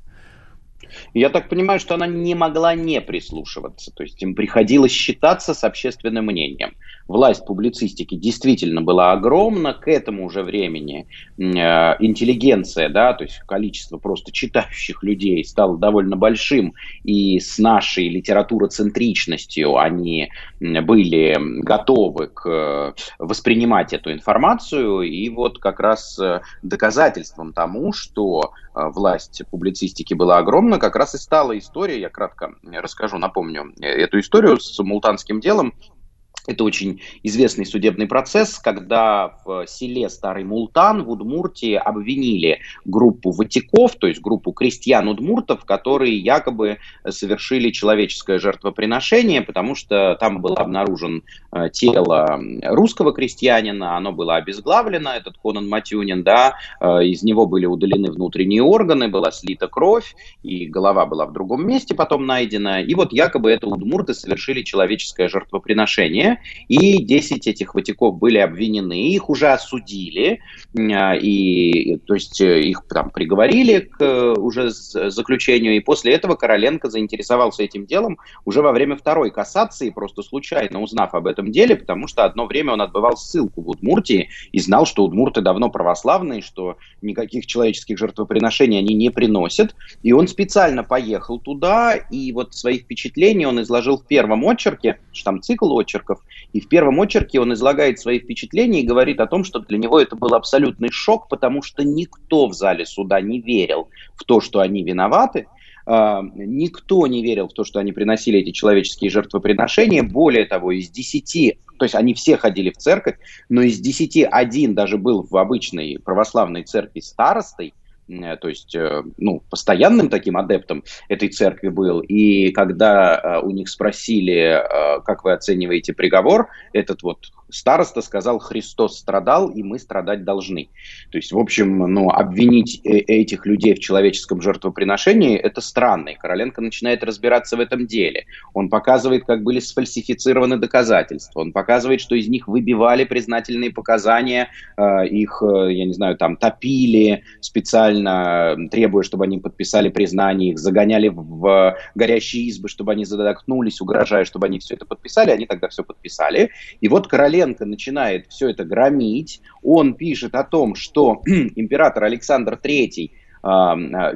Я так понимаю, что она не могла не прислушиваться, то есть им приходилось считаться с общественным мнением. Власть публицистики действительно была огромна, к этому уже времени интеллигенция, да, то есть количество просто читающих людей стало довольно большим, и с нашей литературоцентричностью они были готовы воспринимать эту информацию, и вот как раз доказательством тому, что власть публицистики была огромна, как раз и стала история, я кратко расскажу, напомню эту историю с Мултанским делом. Это очень известный судебный процесс, когда в селе Старый Мултан в Удмуртии обвинили группу ватиков, то есть группу крестьян-удмуртов, которые якобы совершили человеческое жертвоприношение, потому что там было обнаружено тело русского крестьянина, оно было обезглавлено, этот Конан Матюнин, да, из него были удалены внутренние органы, была слита кровь, и голова была в другом месте потом найдена, и вот якобы это удмурты совершили человеческое жертвоприношение. И 10 этих ватиков были обвинены, их уже осудили, и, то есть их там приговорили к уже заключению, и после этого Короленко заинтересовался этим делом уже во время второй кассации, просто случайно узнав об этом деле, потому что одно время он отбывал ссылку в Удмуртии и знал, что удмурты давно православные, что никаких человеческих жертвоприношений они не приносят, и он специально поехал туда, и вот свои впечатления он изложил в первом очерке, там цикл очерков, и в первом очерке он излагает свои впечатления и говорит о том, что для него это был абсолютный шок, потому что никто в зале суда не верил в то, что они виноваты, никто не верил в то, что они приносили эти человеческие жертвоприношения. Более того, из 10, то есть они все ходили в церковь, но из 10 один даже был в обычной православной церкви старостой, то есть, постоянным таким адептом этой церкви был. И когда у них спросили, как вы оцениваете приговор, этот вот староста сказал: Христос страдал, и мы страдать должны. То есть, в общем, обвинить этих людей в человеческом жертвоприношении — это странно. И Короленко начинает разбираться в этом деле. Он показывает, как были сфальсифицированы доказательства. Он показывает, что из них выбивали признательные показания, их, топили специально, требуя, чтобы они подписали признание, их загоняли в горящие избы, чтобы они задохнулись, угрожая, чтобы они все это подписали. Они тогда все подписали. И вот Короленко начинает все это громить. Он пишет о том, что император Александр III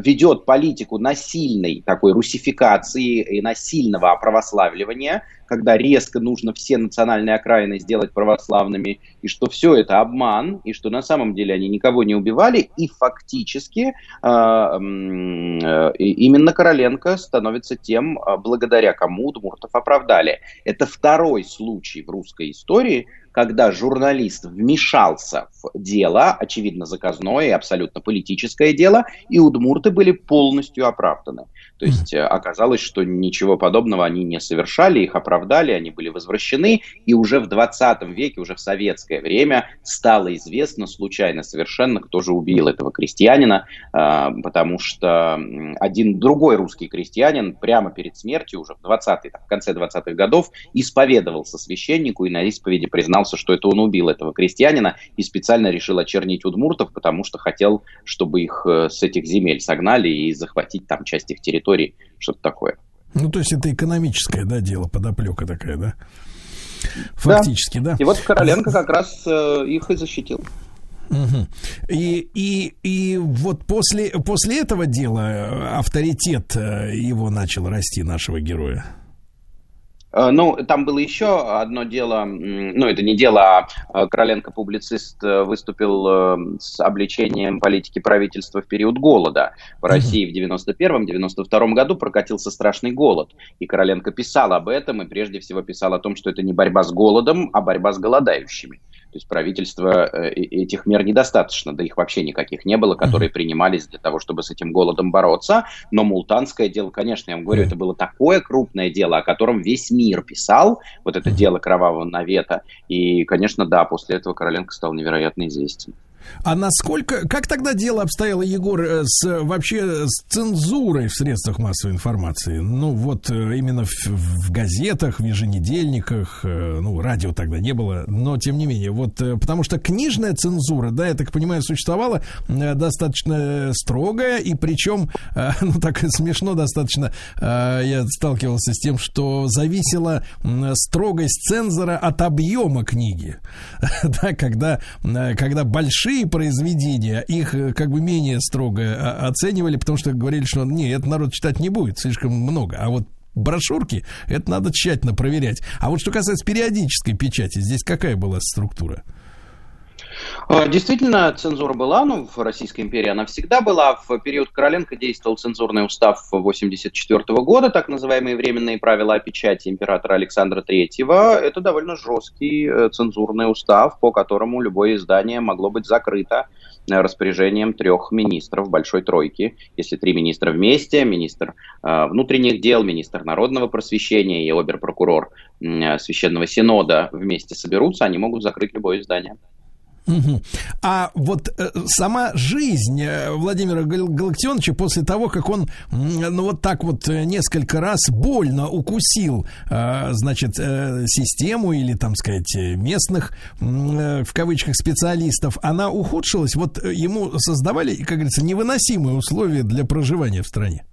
ведет политику насильной такой русификации и насильного оправославливания, когда резко нужно все национальные окраины сделать православными, и что все это обман, и что на самом деле они никого не убивали, и фактически именно Короленко становится тем, благодаря кому удмуртов оправдали. Это второй случай в русской истории, когда журналист вмешался в дело, очевидно заказное и абсолютно политическое дело, и удмурты были полностью оправданы. То есть оказалось, что ничего подобного они не совершали, их оправдали, они были возвращены, и уже в 20 веке, уже в советское время стало известно случайно совершенно, кто же убил этого крестьянина, потому что один другой русский крестьянин прямо перед смертью, уже в конце 20-х годов, исповедовался священнику и на исповеди признался, что это он убил этого крестьянина и специально решил очернить удмуртов, потому что хотел, чтобы их с этих земель согнали и захватить там часть их территории, что-то такое. Ну, то есть это экономическое, да, дело, подоплека такая, да? Фактически, да. И вот Короленко как раз их и защитил. Угу. И вот после этого дела авторитет его начал расти, нашего героя. Ну, там было еще одно дело, ну, это не дело, а Короленко-публицист выступил с обличением политики правительства в период голода. В России в 1991-1992 году прокатился страшный голод, и Короленко писал об этом, и прежде всего писал о том, что это не борьба с голодом, а борьба с голодающими. То есть правительство, этих мер недостаточно, да их вообще никаких не было, которые принимались для того, чтобы с этим голодом бороться. Но Мултанское дело, конечно, я вам говорю, это было такое крупное дело, о котором весь мир писал, вот это дело кровавого навета. И, конечно, да, после этого Короленко стал невероятно известен. А насколько, как тогда дело обстояло, Егор, с цензурой в средствах массовой информации? Ну, вот именно в газетах, в еженедельниках, ну, радио тогда не было, но тем не менее, вот, потому что книжная цензура, да, я так понимаю, существовала достаточно строгая, и причем, ну, так смешно достаточно, я сталкивался с тем, что зависела строгость цензора от объема книги, да, когда большие произведения, их как бы менее строго оценивали, потому что говорили, что нет, это народ читать не будет, слишком много. А вот брошюрки, это надо тщательно проверять. А вот что касается периодической печати, здесь какая была структура? Действительно, цензура была, ну, в Российской империи она всегда была. В период Короленко действовал цензурный устав 1984 года, так называемые временные правила о печати императора Александра III. Это довольно жесткий цензурный устав, по которому любое издание могло быть закрыто распоряжением 3 министров Большой Тройки. Если 3 министра вместе, министр внутренних дел, министр народного просвещения и оберпрокурор Священного Синода вместе соберутся, они могут закрыть любое издание. Угу. А вот сама жизнь Владимира Галактионовича после того, как он, ну, вот так вот несколько раз больно укусил, значит, систему или, там сказать, местных, в кавычках, специалистов, она ухудшилась? Вот ему создавали, как говорится, невыносимые условия для проживания в стране?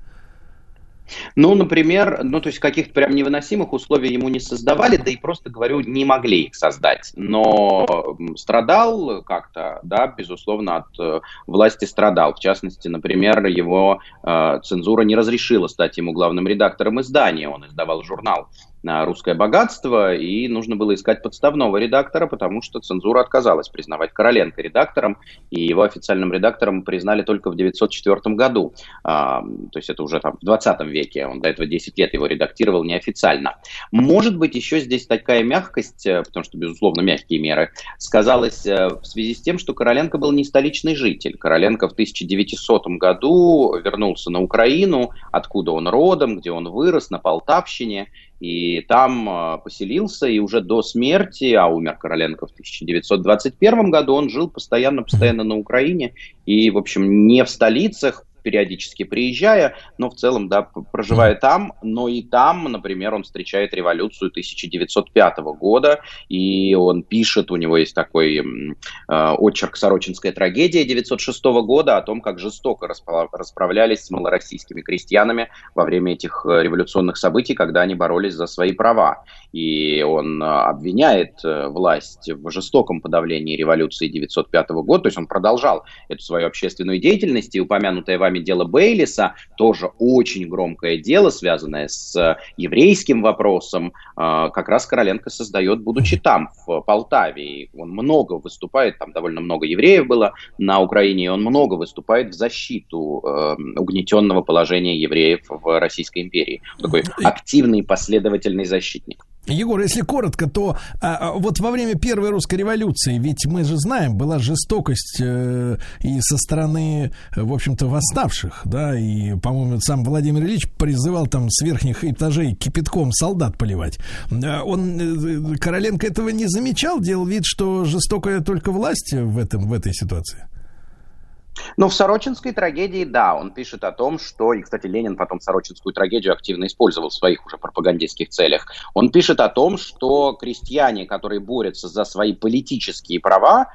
Ну, например, ну, то есть каких-то прям невыносимых условий ему не создавали, да и просто, говорю, не могли их создать. Но страдал как-то, да, безусловно, от власти страдал. В частности, например, его цензура не разрешила стать ему главным редактором издания. Он издавал журнал на «Русское богатство», и нужно было искать подставного редактора, потому что цензура отказалась признавать Короленко редактором, и его официальным редактором признали только в 1904 году. То есть это уже там в 20 веке, он до этого 10 лет его редактировал неофициально. Может быть, еще здесь такая мягкость, потому что, безусловно, мягкие меры, сказалась в связи с тем, что Короленко был не столичный житель. Короленко в 1900 году вернулся на Украину, откуда он родом, где он вырос, на Полтавщине, и там поселился, и уже до смерти, а умер Короленко в 1921 году, он жил постоянно на Украине, и, в общем, не в столицах, периодически приезжая, но в целом, да, проживая там, но и там, например, он встречает революцию 1905 года, и он пишет, у него есть такой очерк «Сорочинская трагедия» 1906 года о том, как жестоко расправлялись с малороссийскими крестьянами во время этих революционных событий, когда они боролись за свои права. И он обвиняет власть в жестоком подавлении революции 1905 года, то есть он продолжал эту свою общественную деятельность, и упомянутое вами дело Бейлиса, тоже очень громкое дело, связанное с еврейским вопросом, как раз Короленко создает, будучи там, в Полтаве, и он много выступает, там довольно много евреев было на Украине, и он много выступает в защиту угнетенного положения евреев в Российской империи, такой активный последовательный защитник. Егор, если коротко, то вот во время первой русской революции, ведь мы же знаем, была жестокость и со стороны, в общем-то, восставших, да, и, по-моему, сам Владимир Ильич призывал там с верхних этажей кипятком солдат поливать. Он, Короленко, этого не замечал, делал вид, что жестокая только власть в этой ситуации. Но в Сорочинской трагедии, да, он пишет о том, что... И, кстати, Ленин потом Сорочинскую трагедию активно использовал в своих уже пропагандистских целях. Он пишет о том, что крестьяне, которые борются за свои политические права,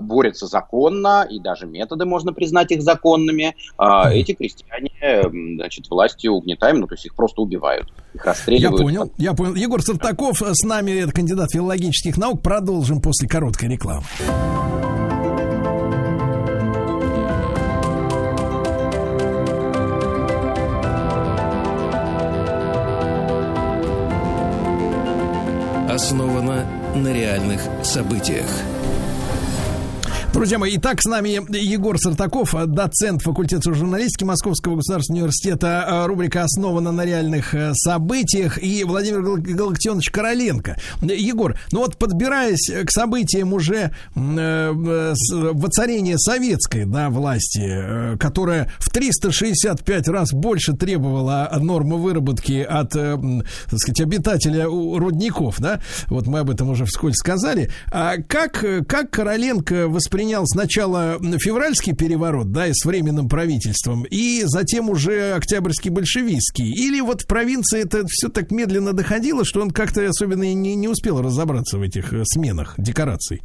борются законно, и даже методы можно признать их законными. Эти крестьяне, значит, властью угнетаем, ну, то есть их просто убивают, их расстреливают. Я понял. Егор Сартаков с нами, это кандидат филологических наук. Продолжим после короткой рекламы. Основано на реальных событиях. Друзья мои, итак, с нами Егор Сартаков, доцент факультета журналистики Московского государственного университета. Рубрика «Основана на реальных событиях». И Владимир Галактионович Короленко. Егор, ну вот подбираясь к событиям уже воцарения советской, да, власти, которая в 365 раз больше требовала нормы выработки от, так сказать, обитателя рудников, да, вот мы об этом уже вскользь сказали. А как Короленко воспринимает сначала февральский переворот, да, и с временным правительством, и затем уже октябрьский большевистский? Или вот в провинции это все так медленно доходило, что он как-то особенно и не успел разобраться в этих сменах декораций?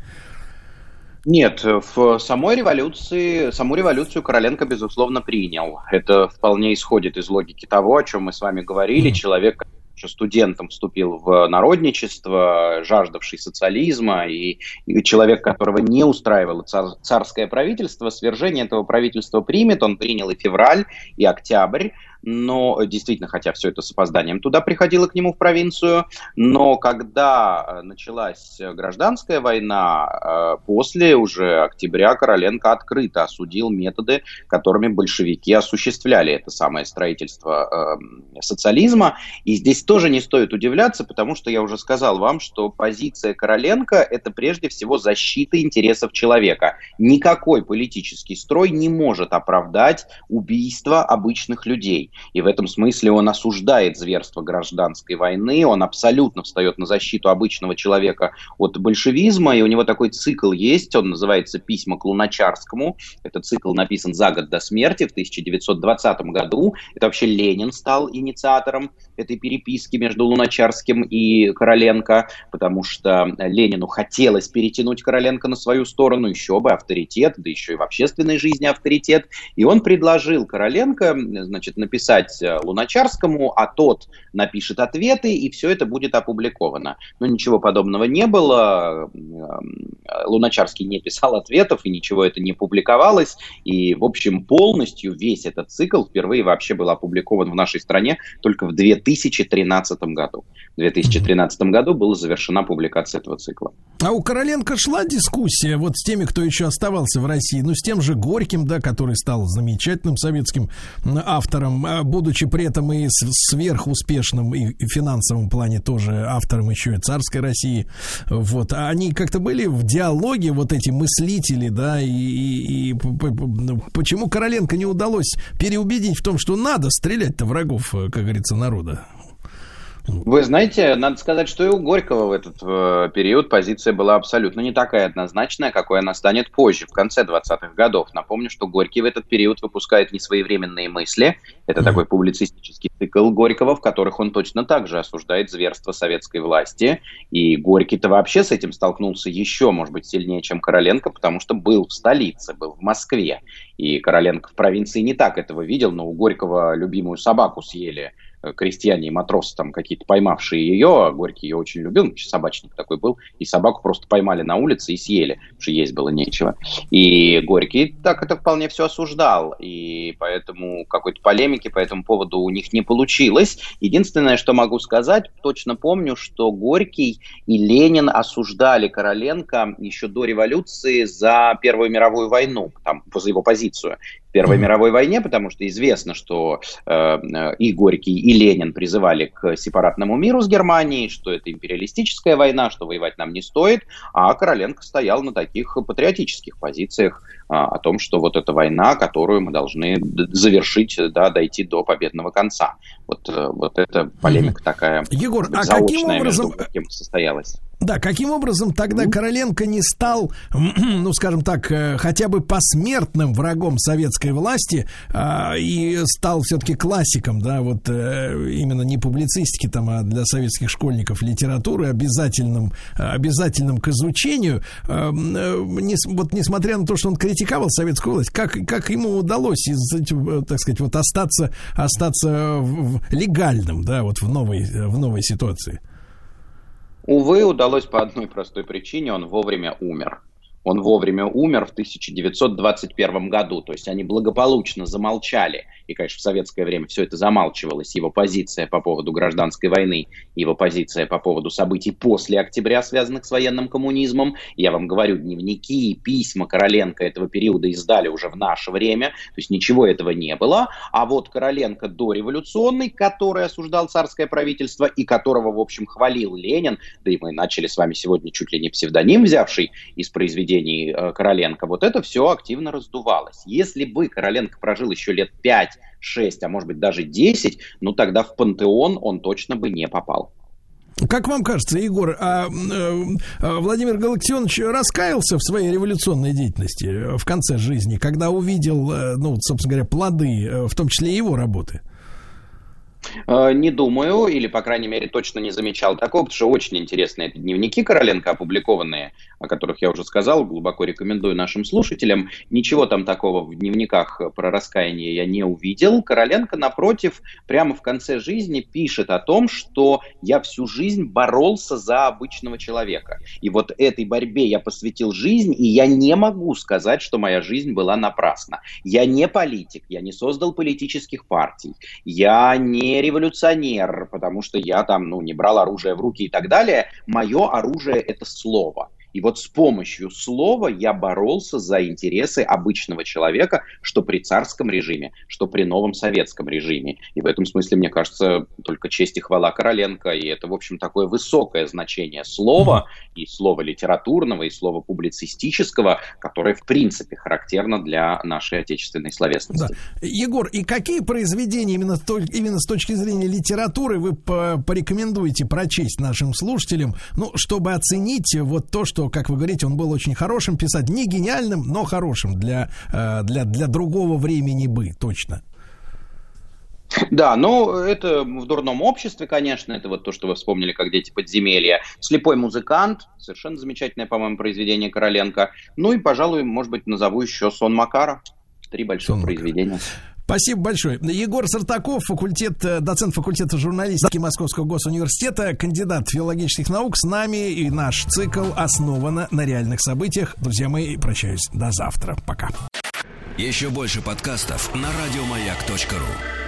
Нет, в саму революцию Короленко, безусловно, принял. Это вполне исходит из логики того, о чем мы с вами говорили. Человек, что студентом вступил в народничество, жаждавший социализма, и человек, которого не устраивало царское правительство, свержение этого правительства примет. Он принял и февраль, и октябрь. Но действительно, хотя все это с опозданием туда приходило к нему в провинцию, но когда началась гражданская война, после уже октября Короленко открыто осудил методы, которыми большевики осуществляли это самое строительство социализма. И здесь тоже не стоит удивляться, потому что я уже сказал вам, что позиция Короленко – это прежде всего защита интересов человека. Никакой политический строй не может оправдать убийство обычных людей. И в этом смысле он осуждает зверство гражданской войны, он абсолютно встает на защиту обычного человека от большевизма, и у него такой цикл есть, он называется «Письма к Луначарскому». Этот цикл написан за год до смерти, в 1920 году. Это вообще Ленин стал инициатором этой переписки между Луначарским и Короленко, потому что Ленину хотелось перетянуть Короленко на свою сторону, еще бы авторитет, да еще и в общественной жизни авторитет. И он предложил Короленко, значит, написать Луначарскому, а тот напишет ответы, и все это будет опубликовано. Но ничего подобного не было. Луначарский не писал ответов, и ничего это не публиковалось. И, в общем, полностью весь этот цикл впервые вообще был опубликован в нашей стране только в 2013 году. В 2013 году была завершена публикация этого цикла. А у Короленко шла дискуссия вот с теми, кто еще оставался в России, ну, с тем же Горьким, да, который стал замечательным советским автором, будучи при этом и сверхуспешным, и в финансовом плане тоже автором еще и царской России. Вот. А они как-то были в диалоге, вот эти мыслители, да, и почему Короленко не удалось переубедить в том, что надо стрелять-то врагов, как говорится, народа? Вы знаете, надо сказать, что и у Горького в этот период позиция была абсолютно не такая однозначная, какой она станет позже, в конце 20-х годов. Напомню, что Горький в этот период выпускает «Несвоевременные мысли». Это такой публицистический цикл Горького, в которых он точно так же осуждает зверство советской власти. И Горький-то вообще с этим столкнулся еще, может быть, сильнее, чем Короленко, потому что был в столице, был в Москве. И Короленко в провинции не так этого видел, но у Горького любимую собаку съели крестьяне и матросы там какие-то, поймавшие ее. Горький ее очень любил, собачник такой был, и собаку просто поймали на улице и съели, потому что есть было нечего. И Горький так это вполне все осуждал, и поэтому какой-то полемики по этому поводу у них не получилось. Единственное, что могу сказать, точно помню, что Горький и Ленин осуждали Короленко еще до революции за Первую мировую войну, там, за его позицию. Первой мировой войне, потому что известно, что и Горький, и Ленин призывали к сепаратному миру с Германией, что это империалистическая война, что воевать нам не стоит, а Короленко стоял на таких патриотических позициях о том, что вот эта война, которую мы должны завершить, да, дойти до победного конца. Вот эта полемика такая Егор, а каким образом состоялась? Да, каким образом тогда Короленко не стал, ну, скажем так, хотя бы посмертным врагом советской власти и стал все-таки классиком, да, вот именно не публицистики там, а для советских школьников литературы, обязательным к изучению. Вот несмотря на то, что он критиковал советскую власть, как ему удалось, так сказать, вот остаться легальным, да, вот в новой ситуации? Увы, удалось по одной простой причине, он вовремя умер. Он вовремя умер в 1921 году, то есть они благополучно замолчали. И, конечно, в советское время все это замалчивалось. Его позиция по поводу гражданской войны, его позиция по поводу событий после октября, связанных с военным коммунизмом. Я вам говорю, дневники и письма Короленко этого периода издали уже в наше время, то есть ничего этого не было. А вот Короленко дореволюционный, который осуждал царское правительство и которого, в общем, хвалил Ленин, да и мы начали с вами сегодня чуть ли не псевдоним, взявший из произведения Короленко, вот это все активно раздувалось. Если бы Короленко прожил еще лет 5-6, а может быть даже 10, ну тогда в пантеон он точно бы не попал. Как вам кажется, Егор, Владимир Галактионович раскаялся в своей революционной деятельности в конце жизни, когда увидел, ну, собственно говоря, плоды, в том числе и его работы? Не думаю, или, по крайней мере, точно не замечал такого, потому что очень интересные дневники Короленко опубликованные, о которых я уже сказал, глубоко рекомендую нашим слушателям. Ничего там такого в дневниках про раскаяние я не увидел. Короленко, напротив, прямо в конце жизни пишет о том, что я всю жизнь боролся за обычного человека. И вот этой борьбе я посвятил жизнь, и я не могу сказать, что моя жизнь была напрасна. Я не политик, я не создал политических партий, я не революционер, потому что я там, ну, не брал оружие в руки и так далее. Мое оружие — это слово. И вот с помощью слова я боролся за интересы обычного человека, что при царском режиме, что при новом советском режиме. И в этом смысле, мне кажется, только честь и хвала Короленко. И это, в общем, такое высокое значение слова, и слова литературного, и слова публицистического, которое, в принципе, характерно для нашей отечественной словесности. Да. Егор, и какие произведения именно с точки зрения литературы вы порекомендуете прочесть нашим слушателям, ну, чтобы оценить вот то, что, как вы говорите, он был очень хорошим писать, не гениальным, но хорошим для другого времени бы, точно. Да, ну, это в «Дурном обществе», конечно, это вот то, что вы вспомнили, как «Дети подземелья». «Слепой музыкант», совершенно замечательное, по-моему, произведение Короленко. Ну и, пожалуй, может быть, назову еще «Сон Макара». Три больших произведения. Спасибо большое. Егор Сартаков, доцент факультета журналистики Московского госуниверситета, кандидат филологических наук, с нами, и наш цикл «Основано на реальных событиях». Друзья мои, прощаюсь до завтра. Пока. Еще больше подкастов на радиомаяк.ру.